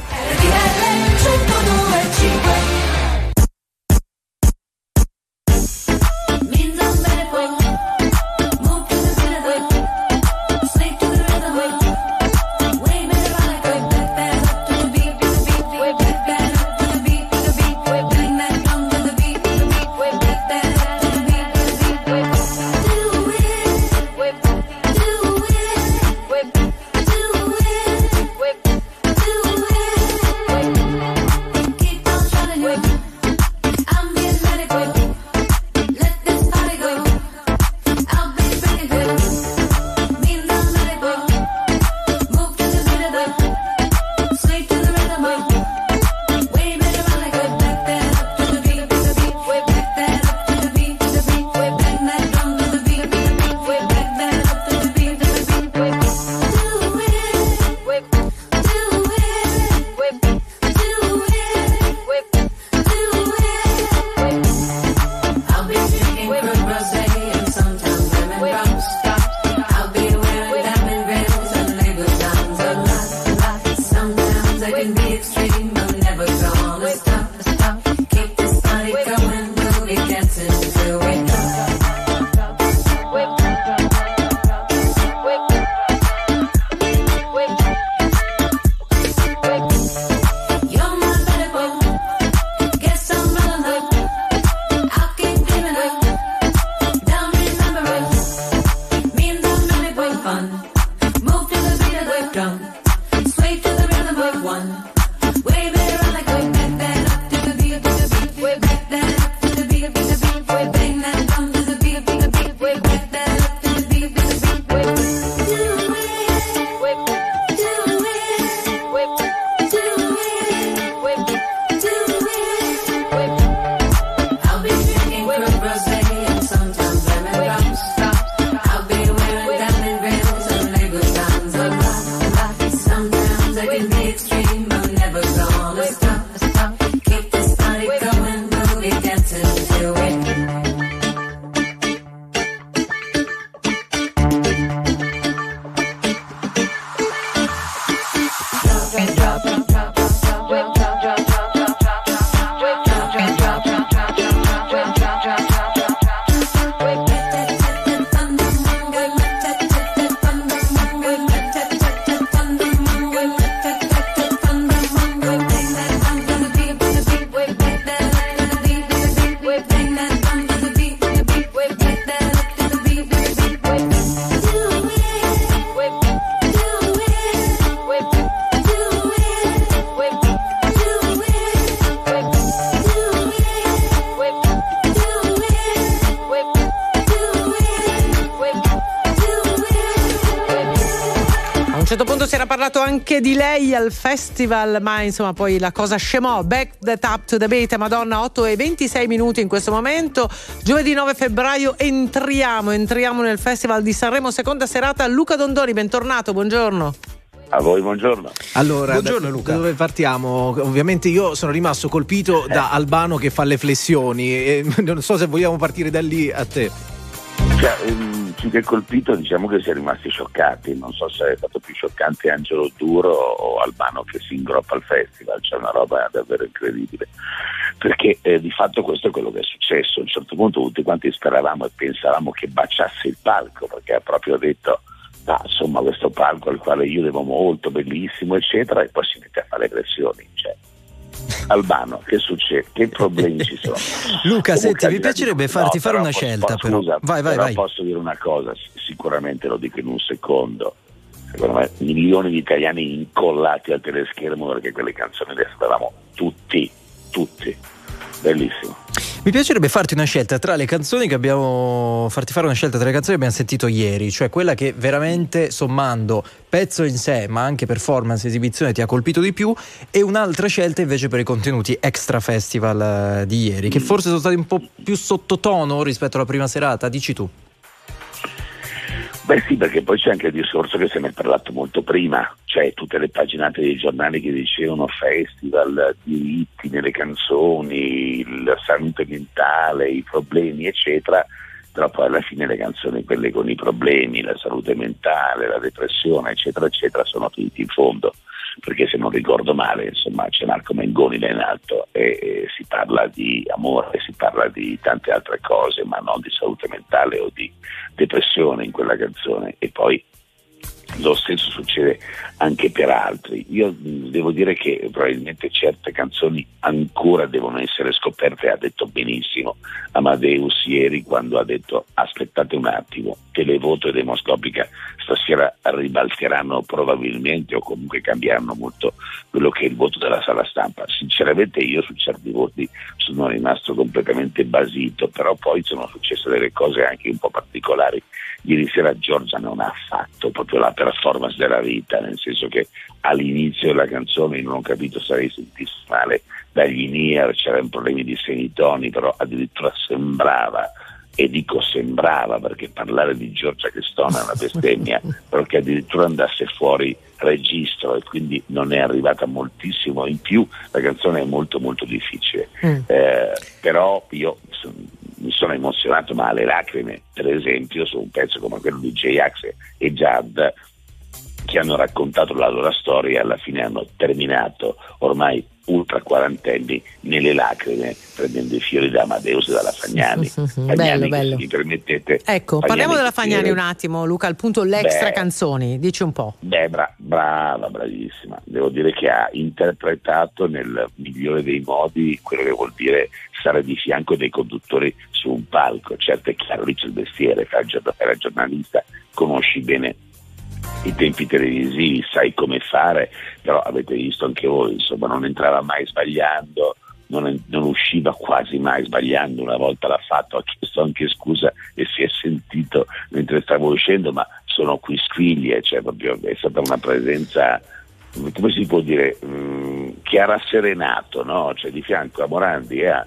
certo punto si era parlato anche di lei al festival, ma insomma poi la cosa scemò. Back that up to the beat, Madonna. 8:26 in questo momento, giovedì 9 febbraio entriamo nel Festival di Sanremo, seconda serata. Luca Dondoni, bentornato, buongiorno. A voi, buongiorno. Allora, buongiorno Luca. Dove partiamo? Ovviamente io sono rimasto colpito da Albano che fa le flessioni e non so se vogliamo partire da lì. A te. Cioè, più che colpito, diciamo che si è rimasti scioccati. Non so se è stato più scioccante Angelo Duro o Albano che si ingroppa al festival. C'è una roba davvero incredibile, perché di fatto questo è quello che è successo. A un certo punto tutti quanti speravamo e pensavamo che baciasse il palco, perché ha proprio detto: ah, insomma, questo palco al quale io devo molto, bellissimo, eccetera, e poi si mette a fare aggressioni. Cioè, Albano, che succede? Che problemi ci sono? Luca, comunque, senti, mi piacerebbe farti fare una scelta. Scusa, vai. Posso dire una cosa, sicuramente lo dico in un secondo. Secondo me, milioni di italiani incollati al teleschermo perché quelle canzoni le ascoltavamo tutti. Bellissimo. Mi piacerebbe farti una scelta tra le canzoni che abbiamo sentito ieri, cioè quella che veramente, sommando pezzo in sé ma anche performance, esibizione, ti ha colpito di più, e un'altra scelta invece per i contenuti extra festival di ieri, che forse sono stati un po' più sottotono rispetto alla prima serata. Dici tu. Beh sì, perché poi c'è anche il discorso che se ne è parlato molto prima, cioè tutte le paginate dei giornali che dicevano festival, diritti nelle canzoni, la salute mentale, i problemi eccetera, però poi alla fine le canzoni, quelle con i problemi, la salute mentale, la depressione eccetera eccetera, sono tutti in fondo, perché se non ricordo male, insomma, c'è Marco Mengoni là in alto e si parla di amore, si parla di tante altre cose, ma non di salute mentale o di depressione in quella canzone. E poi lo stesso succede anche per altri. Io devo dire che probabilmente certe canzoni ancora devono essere scoperte. Ha detto benissimo Amadeus ieri quando ha detto: aspettate un attimo, Televoto e Demoscopica stasera ribalteranno probabilmente, o comunque cambieranno molto quello che è il voto della sala stampa. Sinceramente io su certi voti sono rimasto completamente basito, però poi sono successe delle cose anche un po' particolari. Ieri sera Giorgia non ha fatto proprio la performance della vita, nel senso che all'inizio della canzone non ho capito, sarei sentito male dagli in-ear, c'erano problemi di semitoni, però addirittura sembrava, e dico sembrava perché parlare di Giorgia Cristona è una bestemmia, però che addirittura andasse fuori registro, e quindi non è arrivata moltissimo in più. La canzone è molto difficile. Però io mi sono emozionato ma alle lacrime, per esempio su un pezzo come quello di J-Ax e Jad, che hanno raccontato la loro storia e alla fine hanno terminato ormai ultra quarantenni nelle lacrime, prendendo i fiori da Amadeus e dalla Fagnani. Bello. Mi permettete, ecco, Fagnani, parliamo della Fagnani un attimo, Luca, al punto l'extra canzoni, dici un po'. Bravissima, devo dire che ha interpretato nel migliore dei modi quello che vuol dire stare di fianco dei conduttori su un palco. Certo, è chiaro, lì c'è il mestiere, era giornalista, conosci bene i tempi televisivi, sai come fare, però avete visto anche voi, insomma, non entrava mai sbagliando, non usciva quasi mai sbagliando. Una volta l'ha fatto, ha chiesto anche scusa e si è sentito mentre stavo uscendo, ma sono qui squiglie, cioè proprio è stata una presenza, come si può dire, che ha rasserenato, no? Cioè di fianco a Morandi e a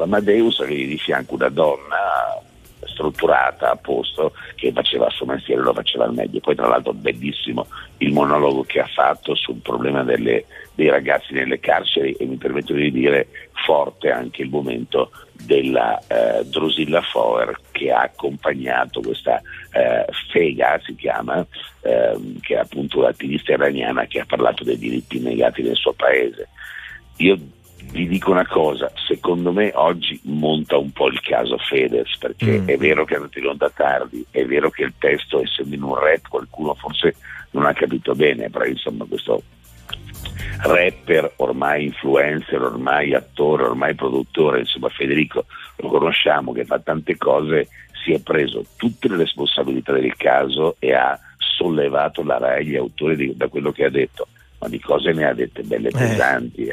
Amadeus avevi di fianco una donna strutturata, a posto, che faceva il suo mestiere, lo faceva al meglio. Poi tra l'altro bellissimo il monologo che ha fatto sul problema dei ragazzi nelle carceri, e mi permetto di dire forte anche il momento della Drusilla Foer, che ha accompagnato questa Fega, si chiama, che è appunto l'attivista iraniana che ha parlato dei diritti negati nel suo paese. Io vi dico una cosa, secondo me oggi monta un po' il caso Fedez, perché è vero che è andato in onda tardi, è vero che il testo, essendo in un rap, qualcuno forse non ha capito bene, però insomma questo rapper, ormai influencer, ormai attore, ormai produttore, insomma Federico lo conosciamo, che fa tante cose, si è preso tutte le responsabilità del caso e ha sollevato la RAI, gli autori, da quello che ha detto. Ma di cose ne ha dette belle pesanti.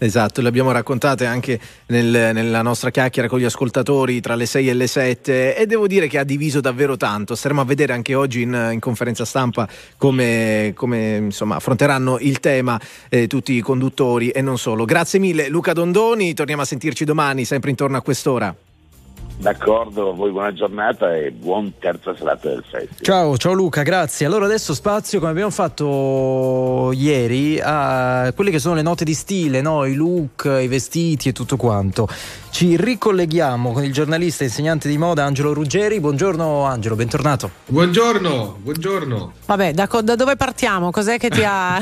Esatto, le abbiamo raccontate anche nella nostra chiacchiera con gli ascoltatori tra le 6 e le 7 e devo dire che ha diviso davvero tanto. Staremo a vedere anche oggi in conferenza stampa come insomma affronteranno il tema tutti i conduttori e non solo. Grazie mille Luca Dondoni, torniamo a sentirci domani sempre intorno a quest'ora. D'accordo, a voi buona giornata e buon terza serata del festival. Ciao Luca, grazie. Allora adesso spazio, come abbiamo fatto ieri, a quelle che sono le note di stile, no? I look, i vestiti e tutto quanto. Ci ricolleghiamo con il giornalista e insegnante di moda Angelo Ruggeri. Buongiorno Angelo, bentornato. Buongiorno. Vabbè, da dove partiamo? Cos'è che ti ha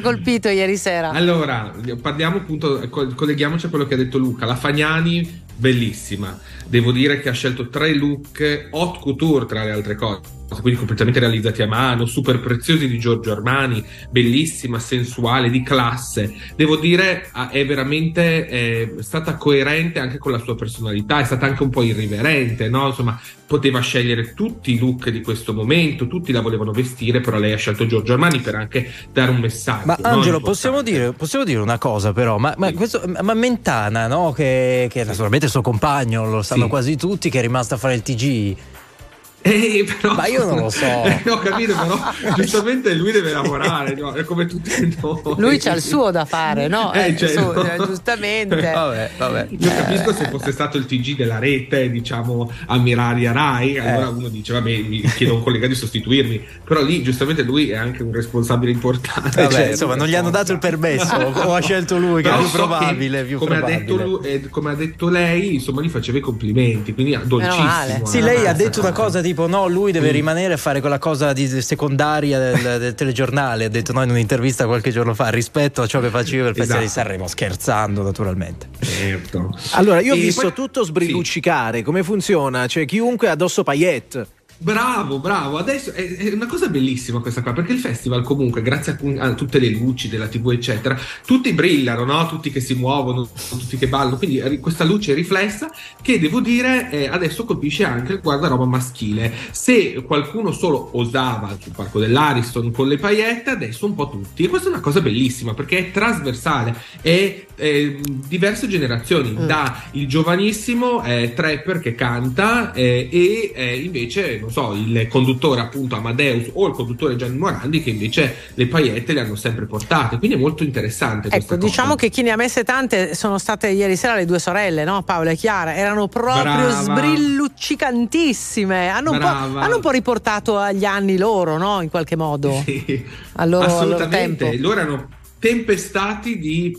colpito ieri sera? Allora, parliamo appunto, colleghiamoci a quello che ha detto Luca. La Fagnani, bellissima. Devo dire che ha scelto 3 look haute couture tra le altre cose, quindi completamente realizzati a mano, super preziosi di Giorgio Armani, bellissima, sensuale, di classe. Devo dire è veramente stata coerente anche con la sua personalità, è stata anche un po' irriverente, no? Insomma, poteva scegliere tutti i look di questo momento, tutti la volevano vestire, però lei ha scelto Giorgio Armani per anche dare un messaggio. Ma Angelo, possiamo dire una cosa però, ma questo, ma Mentana, no? Che naturalmente è il suo compagno, lo sanno quasi tutti, che è rimasta a fare il TG. Però, ma io non lo so, ho capito, però giustamente lui deve lavorare, no? È come tutti noi, lui c'ha il suo da fare, no? Certo. Giustamente vabbè. Io capisco se fosse stato il TG della rete, diciamo Ammiralia Rai, allora uno dice vabbè, mi chiedo a un collega di sostituirmi, però lì giustamente lui è anche un responsabile importante, vabbè, insomma non gli hanno dato il permesso o ha scelto lui, che è più probabile. Come ha detto lei, insomma, gli faceva i complimenti, quindi dolcissimo. Sì, lei ha detto una cosa di tipo, no, lui deve rimanere a fare quella cosa di secondaria del telegiornale, ha detto, no, in un'intervista qualche giorno fa, rispetto a ciò che facevo per il Festival di Sanremo, scherzando naturalmente. Certo. Allora, io ho visto tutto sbrilluccicare, come funziona? Cioè, chiunque addosso paillette. Bravo, adesso è una cosa bellissima questa qua, perché il festival comunque grazie a tutte le luci della TV eccetera, tutti brillano, no? Tutti che si muovono, tutti che ballano, quindi questa luce riflessa che devo dire adesso colpisce anche il guardaroba maschile. Se qualcuno solo osava sul parco dell'Ariston con le paillette, adesso un po' tutti, e questa è una cosa bellissima perché è trasversale, è diverse generazioni, da il giovanissimo trapper che canta e invece non so, il conduttore appunto Amadeus o il conduttore Gianni Morandi, che invece le paillette le hanno sempre portate, quindi è molto interessante. Ecco, diciamo che chi ne ha messe tante sono state ieri sera le due sorelle, no? Paola e Chiara, erano proprio sbrilluccicantissime, hanno un po' riportato agli anni loro, no? In qualche modo. Sì, assolutamente, loro erano tempestate di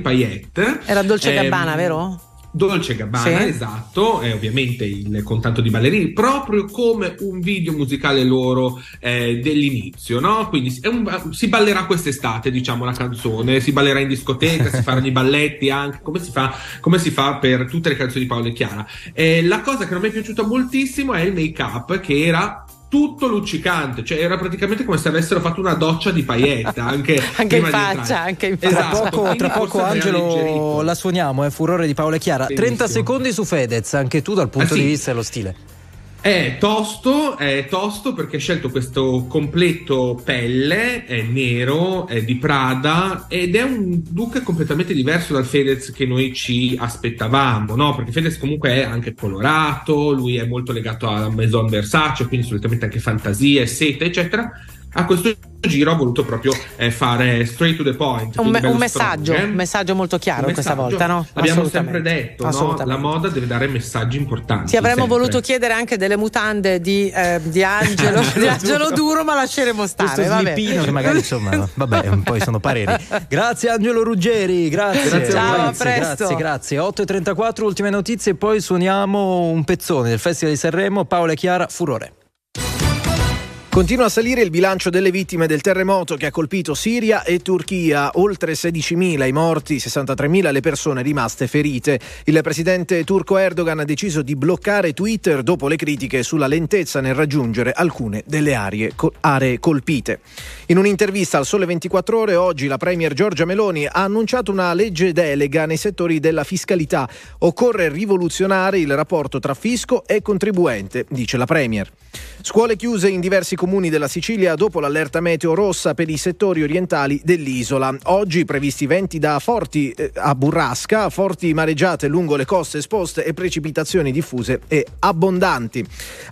paillette. Era Dolce Gabbana, vero? Dolce Gabbana, sì. Esatto, ovviamente il contatto di ballerini, proprio come un video musicale loro dell'inizio, no? Quindi si ballerà quest'estate, diciamo, la canzone, si ballerà in discoteca, si faranno i balletti anche, come si fa per tutte le canzoni di Paola e Chiara. La cosa che non mi è piaciuta moltissimo è il make-up, che era tutto luccicante, cioè era praticamente come se avessero fatto una doccia di paillette anche in faccia. Esatto, tra poco Angelo la suoniamo, Furore di Paola e Chiara. Benissimo. 30 secondi su Fedez, anche tu dal punto di vista dello stile. È tosto perché ha scelto questo completo pelle, è nero, è di Prada ed è un look completamente diverso dal Fedez che noi ci aspettavamo, no? Perché Fedez comunque è anche colorato, lui è molto legato alla Maison Versace, quindi solitamente anche fantasie, seta, eccetera. A questo giro ha voluto proprio fare straight to the point, un messaggio molto chiaro, messaggio, questa volta, no? Abbiamo sempre detto, no? La moda deve dare messaggi importanti. Ti avremmo voluto chiedere anche delle mutande di Angelo Duro, ma lasceremo stare, vabbè. Che magari insomma vabbè, poi sono pareri. Grazie Angelo Ruggeri, grazie. Ciao, a presto. Grazie. 8:34 ultime notizie e poi suoniamo un pezzone del Festival di Sanremo, Paola e Chiara, Furore. Continua a salire il bilancio delle vittime del terremoto che ha colpito Siria e Turchia, oltre 16.000 i morti, 63.000 le persone rimaste ferite. Il presidente turco Erdogan ha deciso di bloccare Twitter dopo le critiche sulla lentezza nel raggiungere alcune delle aree colpite. In un'intervista al Sole 24 Ore oggi la premier Giorgia Meloni ha annunciato una legge delega nei settori della fiscalità. Occorre rivoluzionare il rapporto tra fisco e contribuente, dice la premier. Scuole chiuse in diversi comuni della Sicilia dopo l'allerta meteo rossa per i settori orientali dell'isola. Oggi previsti venti da forti a burrasca, forti mareggiate lungo le coste esposte e precipitazioni diffuse e abbondanti.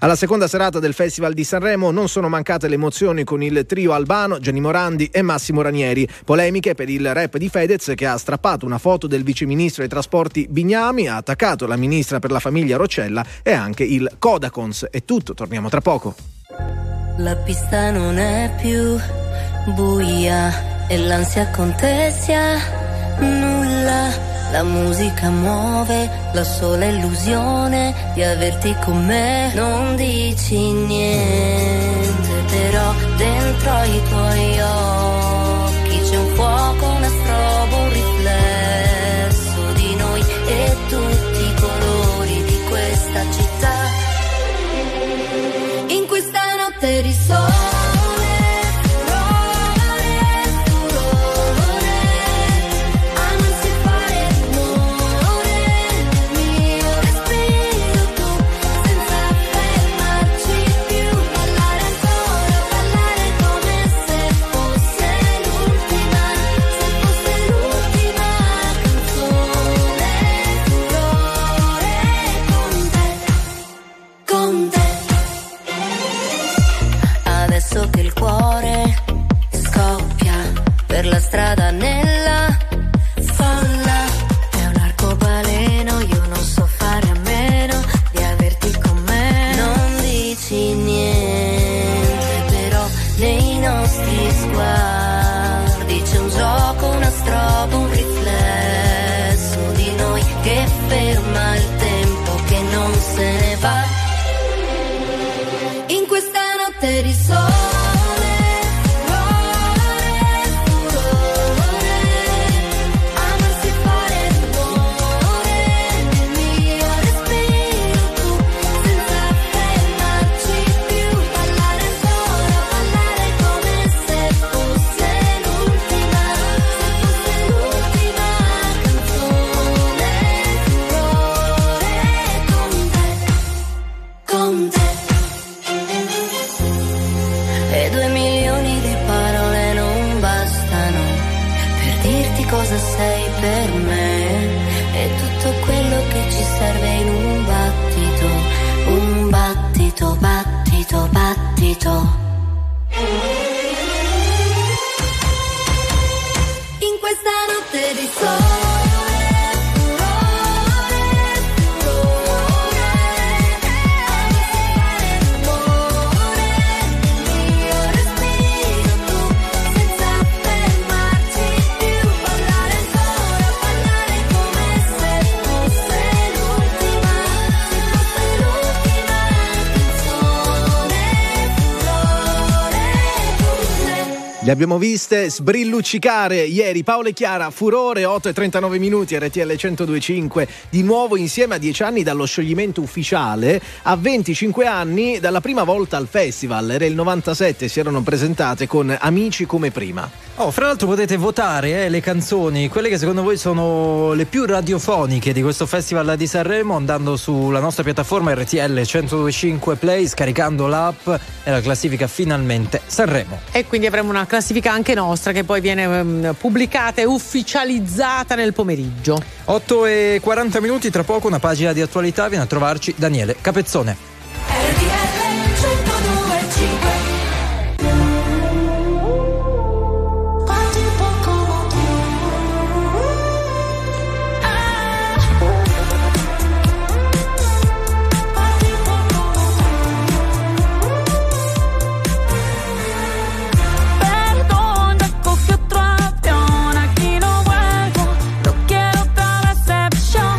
Alla seconda serata del Festival di Sanremo non sono mancate le emozioni con il trio Albano, Gianni Morandi e Massimo Ranieri. Polemiche per il rap di Fedez, che ha strappato una foto del viceministro dei trasporti Bignami, ha attaccato la ministra per la famiglia Roccella e anche il Codacons. È tutto, torniamo tra poco. La pista non è più buia e l'ansia contessa nulla. La musica muove la sola illusione di averti con me. Non dici niente, però dentro i tuoi occhi c'è un fuoco, una strobo, un riflesso di noi e tutti i colori di questa città. In questa notte di sole che il cuore scoppia per la strada nella folla. È un arcobaleno, io non so fare a meno di averti con me. Non dici niente, però nei nostri sguardi c'è un gioco, una strobo, un riflesso di noi che ferma il tempo che non se ne va. In questa notte di sole sei per me, è tutto quello che ci serve in un battito, battito, battito. In questa notte di sole le abbiamo viste sbrilluccicare ieri. Paolo e Chiara, Furore, 8:39, RTL 102.5. Di nuovo insieme a 10 anni dallo scioglimento ufficiale, a 25 anni dalla prima volta al festival. Era il 97, si erano presentate con Amici come prima. Oh, fra l'altro potete votare le canzoni, quelle che secondo voi sono le più radiofoniche di questo festival di Sanremo, andando sulla nostra piattaforma RTL 102.5 Play, scaricando l'app e la classifica Finalmente Sanremo. E quindi avremo una classifica anche nostra che poi viene pubblicata e ufficializzata nel pomeriggio. 8:40, tra poco una pagina di attualità, viene a trovarci Daniele Capezzone. RTL 102.5. Perdona porque otra opción aquí no vuelvo, no quiero otra decepción,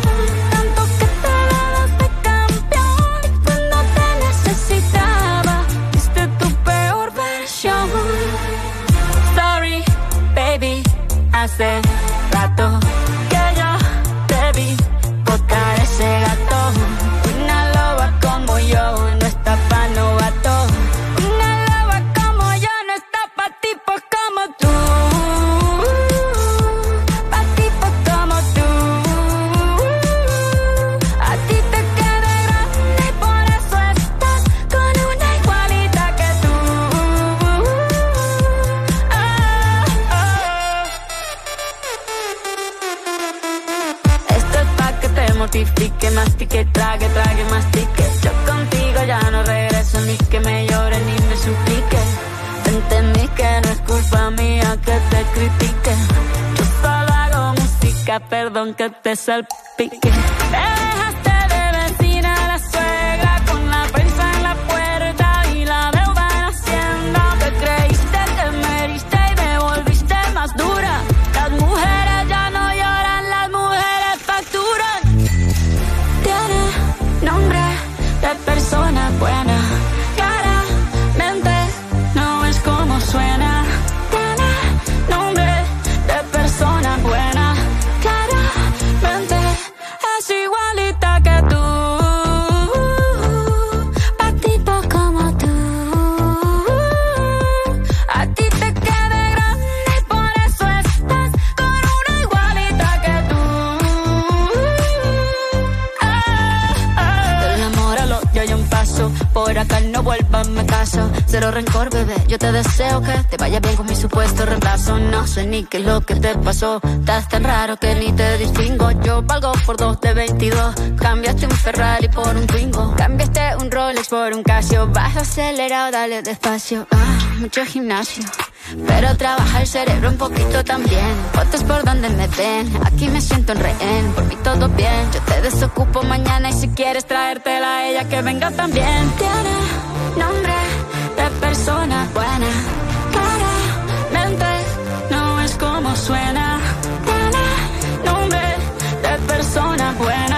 tanto que te ganaste campeón. perdón que te salpique. Cero rencor, bebé, yo te deseo que te vaya bien con mi supuesto reemplazo. No sé ni qué es lo que te pasó, estás tan raro que ni te distingo. Yo valgo por 2 de 22, cambiaste un Ferrari por un Twingo, cambiaste un Rolex por un Casio. Vas acelerado, dale despacio, mucho gimnasio, pero trabaja el cerebro un poquito también. Fotos por donde me ven, aquí me siento en rehén. Por mí todo bien, yo te desocupo mañana. Y si quieres traértela a ella, que venga también. Tiene nombre de persona buena, claramente no es como suena. Tiene nombre de persona buena.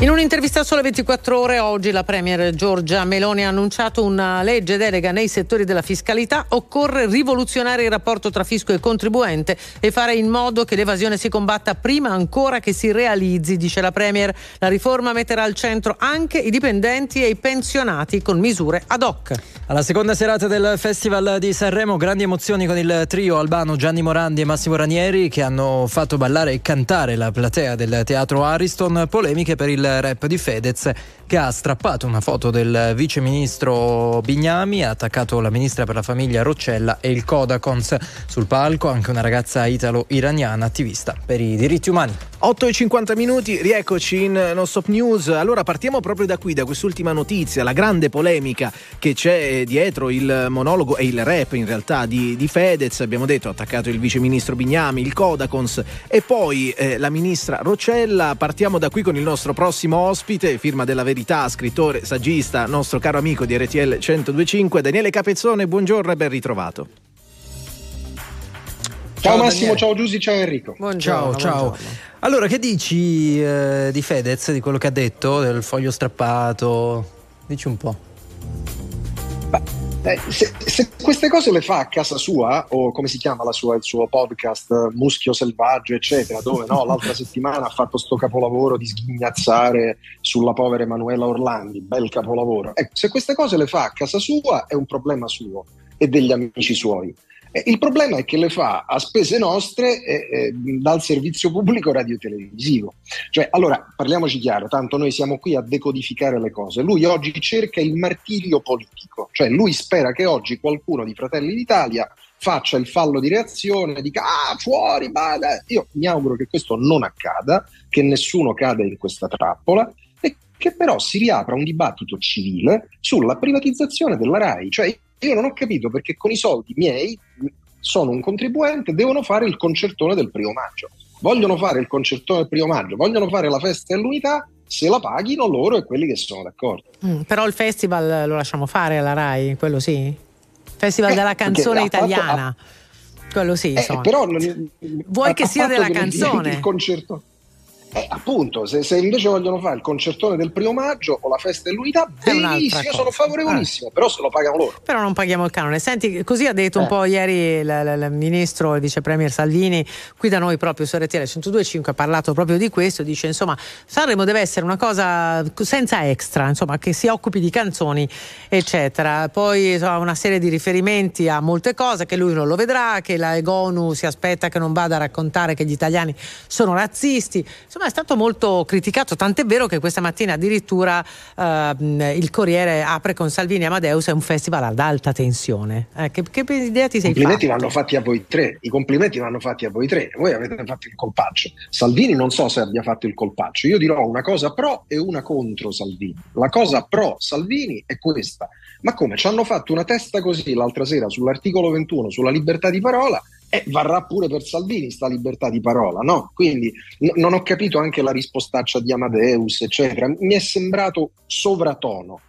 In un'intervista a Sole 24 Ore oggi la Premier Giorgia Meloni ha annunciato una legge delega nei settori della fiscalità. Occorre rivoluzionare il rapporto tra fisco e contribuente e fare in modo che l'evasione si combatta prima ancora che si realizzi, dice la Premier. La riforma metterà al centro anche i dipendenti e i pensionati con misure ad hoc. Alla seconda serata del Festival di Sanremo grandi emozioni con il trio albano Gianni Morandi e Massimo Ranieri, che hanno fatto ballare e cantare la platea del teatro Ariston. Polemiche per il rap di Fedez, che ha strappato una foto del vice ministro Bignami, ha attaccato la ministra per la famiglia Roccella e il Codacons. Sul palco anche una ragazza italo-iraniana attivista per i diritti umani. 8:50, rieccoci in No Stop News. Allora partiamo proprio da qui, da quest'ultima notizia, la grande polemica che c'è dietro il monologo e il rap in realtà di Fedez. Abbiamo detto, ha attaccato il vice ministro Bignami, il Codacons e poi la ministra Roccella. Partiamo da qui con il nostro prossimo ospite, firma della Verità, scrittore, saggista, nostro caro amico di RTL 102.5, Daniele Capezzone. Buongiorno e ben ritrovato. Ciao Massimo, ciao Giusy, ciao Enrico. Buongiorno, ciao. Allora, che dici di Fedez, di quello che ha detto, del foglio strappato? Dici un po'. Se queste cose le fa a casa sua, o come si chiama il suo podcast Muschio Selvaggio eccetera, dove l'altra settimana ha fatto sto capolavoro di sghignazzare sulla povera Emanuela Orlandi, bel capolavoro. Ecco, se queste cose le fa a casa sua è un problema suo e degli amici suoi. Il problema è che le fa a spese nostre dal servizio pubblico radiotelevisivo. Cioè, allora, parliamoci chiaro, tanto noi siamo qui a decodificare le cose. Lui oggi cerca il martirio politico, cioè lui spera che oggi qualcuno di Fratelli d'Italia faccia il fallo di reazione, dica fuori, vada. Io mi auguro che questo non accada, che nessuno cada in questa trappola, e che però si riapra un dibattito civile sulla privatizzazione della RAI. Cioè, io non ho capito perché con i soldi miei, sono un contribuente, devono fare il concertone del primo maggio. Vogliono fare il concertone del primo maggio, vogliono fare la festa dell'unità, se la paghino loro e quelli che sono d'accordo. Però il festival lo lasciamo fare alla RAI, quello sì? Festival della canzone italiana, quello sì. Però, vuoi che sia della canzone? Il concerto. Appunto, se invece vogliono fare il concertone del 1° maggio o la festa dell'Unità, benissimo, io sono favorevolissimo, però se lo pagano loro. Però non paghiamo il canone. Senti, così ha detto un po' ieri il ministro, il vice premier Salvini, qui da noi proprio su RTL 102.5 ha parlato proprio di questo, dice insomma Sanremo deve essere una cosa senza extra, insomma, che si occupi di canzoni eccetera. Poi insomma, una serie di riferimenti a molte cose che lui non lo vedrà, che la Egonu si aspetta che non vada a raccontare che gli italiani sono razzisti, insomma è stato molto criticato, tant'è vero che questa mattina addirittura il Corriere apre con Salvini Amadeus è un festival ad alta tensione. Che idea ti sei fatto? I complimenti vanno fatti a voi tre, voi avete fatto il colpaccio. Salvini non so se abbia fatto il colpaccio, io dirò una cosa pro e una contro Salvini. La cosa pro Salvini è questa: ma come ci hanno fatto una testa così l'altra sera sull'articolo 21, sulla libertà di parola, varrà pure per Salvini sta libertà di parola, no? Quindi non ho capito anche la rispostaccia di Amadeus eccetera, mi è sembrato sovratono.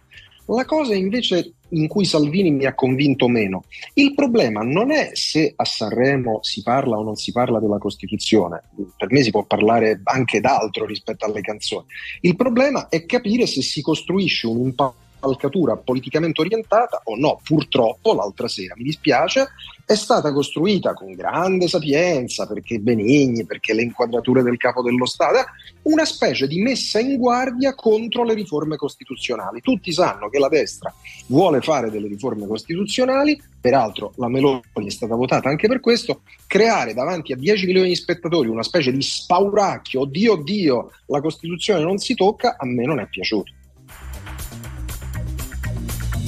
La cosa invece in cui Salvini mi ha convinto meno, il problema non è se a Sanremo si parla o non si parla della Costituzione, per me si può parlare anche d'altro rispetto alle canzoni, il problema è capire se si costruisce un impatto palcatura politicamente orientata o no. Purtroppo l'altra sera, mi dispiace, è stata costruita con grande sapienza, perché Benigni, perché le inquadrature del capo dello Stato, una specie di messa in guardia contro le riforme costituzionali. Tutti sanno che la destra vuole fare delle riforme costituzionali, peraltro la Meloni è stata votata anche per questo, creare davanti a 10 milioni di spettatori una specie di spauracchio, oddio oddio la Costituzione non si tocca, a me non è piaciuto.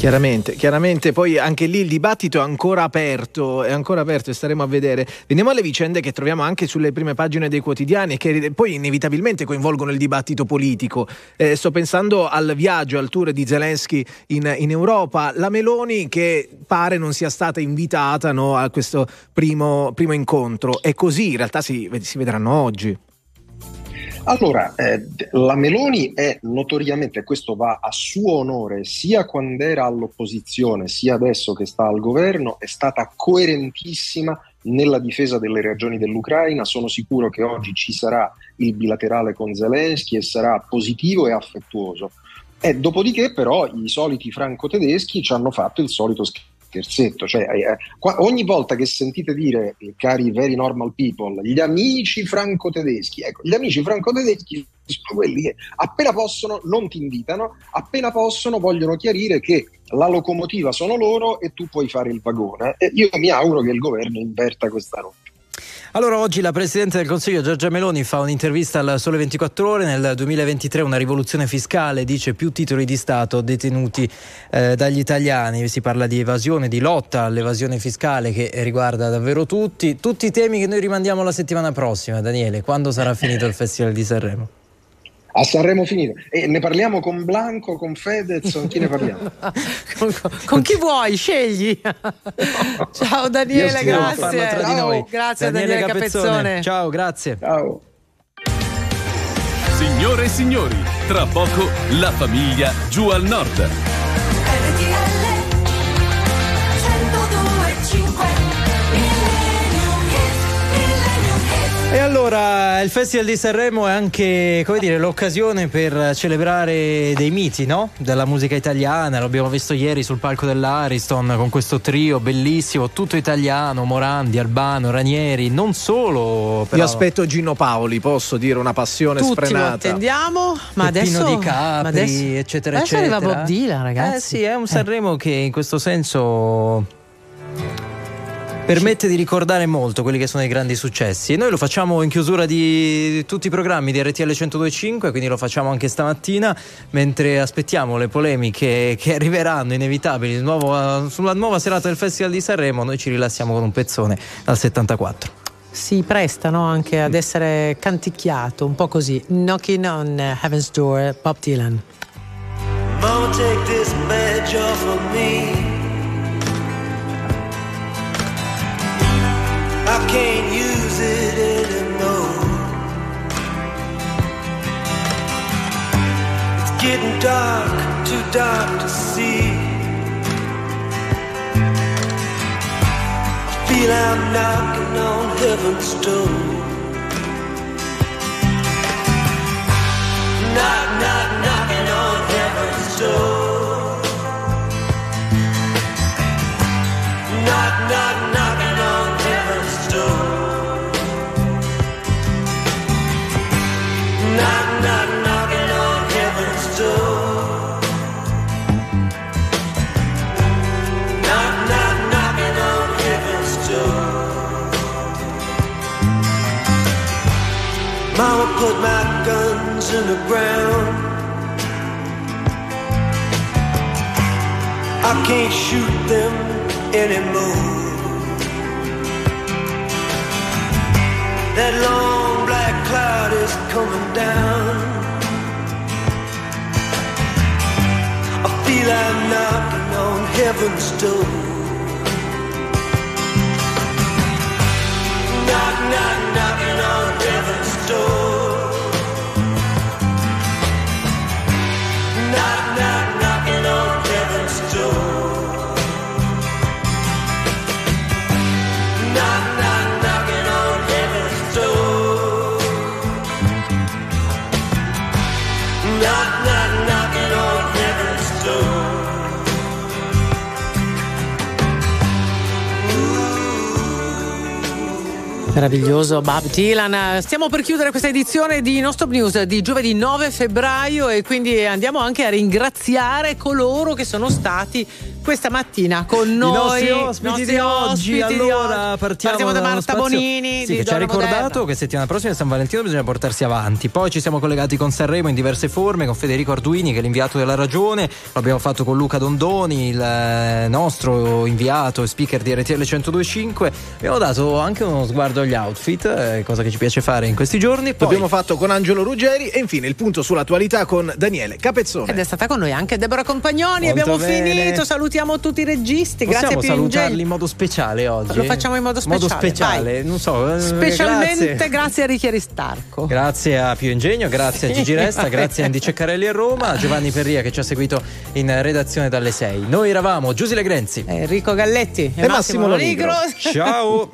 Chiaramente, poi anche lì il dibattito è ancora aperto e staremo a vedere. Veniamo alle vicende che troviamo anche sulle prime pagine dei quotidiani, che poi inevitabilmente coinvolgono il dibattito politico. Sto pensando al viaggio, al tour di Zelensky in Europa, la Meloni che pare non sia stata invitata, no, a questo primo incontro. È così, in realtà si vedranno oggi. Allora, la Meloni è notoriamente, questo va a suo onore, sia quando era all'opposizione sia adesso che sta al governo, è stata coerentissima nella difesa delle ragioni dell'Ucraina. Sono sicuro che oggi ci sarà il bilaterale con Zelensky e sarà positivo e affettuoso. Dopodiché però i soliti franco-tedeschi ci hanno fatto il solito scherzetto, cioè ogni volta che sentite dire, cari very normal people, gli amici franco-tedeschi, ecco, gli amici franco-tedeschi sono quelli che appena possono non ti invitano, appena possono vogliono chiarire che la locomotiva sono loro e tu puoi fare il vagone. Io mi auguro che il governo inverta questa rotta. Allora, oggi la Presidente del Consiglio Giorgia Meloni fa un'intervista al Sole 24 Ore. Nel 2023 una rivoluzione fiscale, dice, più titoli di Stato detenuti dagli italiani. Si parla di evasione, di lotta all'evasione fiscale che riguarda davvero tutti i temi che noi rimandiamo la settimana prossima. Daniele, quando sarà finito il Festival di Sanremo? A Sanremo finito. E ne parliamo con Blanco, con Fedez, con chi ne parliamo? con chi vuoi, scegli. Ciao Daniele, grazie. Grazie Daniele Capezzone. Ciao, grazie. Ciao. Signore e signori, tra poco la famiglia giù al nord. E allora il Festival di Sanremo è anche, come dire, l'occasione per celebrare dei miti, no? Della musica italiana, l'abbiamo visto ieri sul palco dell'Ariston con questo trio bellissimo, tutto italiano, Morandi, Albano, Ranieri, non solo. Però... Io aspetto Gino Paoli, posso dire, una passione tutti sfrenata. Tutti lo attendiamo, ma adesso... Di Capri, ma adesso, eccetera, adesso eccetera. Arriva Bob Dylan, ragazzi. Sì, è un Sanremo che in questo senso... permette di ricordare molto quelli che sono i grandi successi, e noi lo facciamo in chiusura di tutti i programmi di RTL 102.5, quindi lo facciamo anche stamattina mentre aspettiamo le polemiche che arriveranno inevitabili sulla nuova serata del Festival di Sanremo. Noi ci rilassiamo con un pezzone dal 74. Si prestano anche ad essere canticchiato un po' così, Knocking on Heaven's Door, Bob Dylan. Mama, take this badge off of me, I can't use it anymore. It's getting dark, too dark to see. I feel I'm knocking on heaven's door. Put my guns in the ground. I can't shoot them anymore. That long black cloud is coming down. I feel I'm knocking on heaven's door. Knock, knock, knocking on heaven's door. Meraviglioso Bob Dylan. Stiamo per chiudere questa edizione di Non Stop News di giovedì 9 febbraio e quindi andiamo anche a ringraziare coloro che sono stati questa mattina con noi. I nostri ospiti di oggi. Partiamo da Marta Bonini, sì, che ci ha ricordato che settimana prossima a San Valentino bisogna portarsi avanti. Poi ci siamo collegati con Sanremo in diverse forme, con Federico Arduini che è l'inviato della Ragione, l'abbiamo fatto con Luca Dondoni, il nostro inviato e speaker di RTL 102.5. Abbiamo dato anche uno sguardo agli outfit, cosa che ci piace fare in questi giorni. Poi l'abbiamo fatto con Angelo Ruggeri e infine il punto sull'attualità con Daniele Capezzone. Ed è stata con noi anche Deborah Compagnoni. Abbiamo finito. Salutiamo tutti i registi. Possiamo salutarli in modo speciale oggi? Lo facciamo in modo speciale. Non so. Specialmente grazie a Ricchi Aristarco. Grazie a Pio Ingegno, grazie a Gigi Resta, grazie a Andy Ceccarelli a Roma, a Giovanni Perria che ci ha seguito in redazione dalle 6. Noi eravamo Giusy Legrenzi, Enrico Galletti e Massimo Lonigro. Ciao.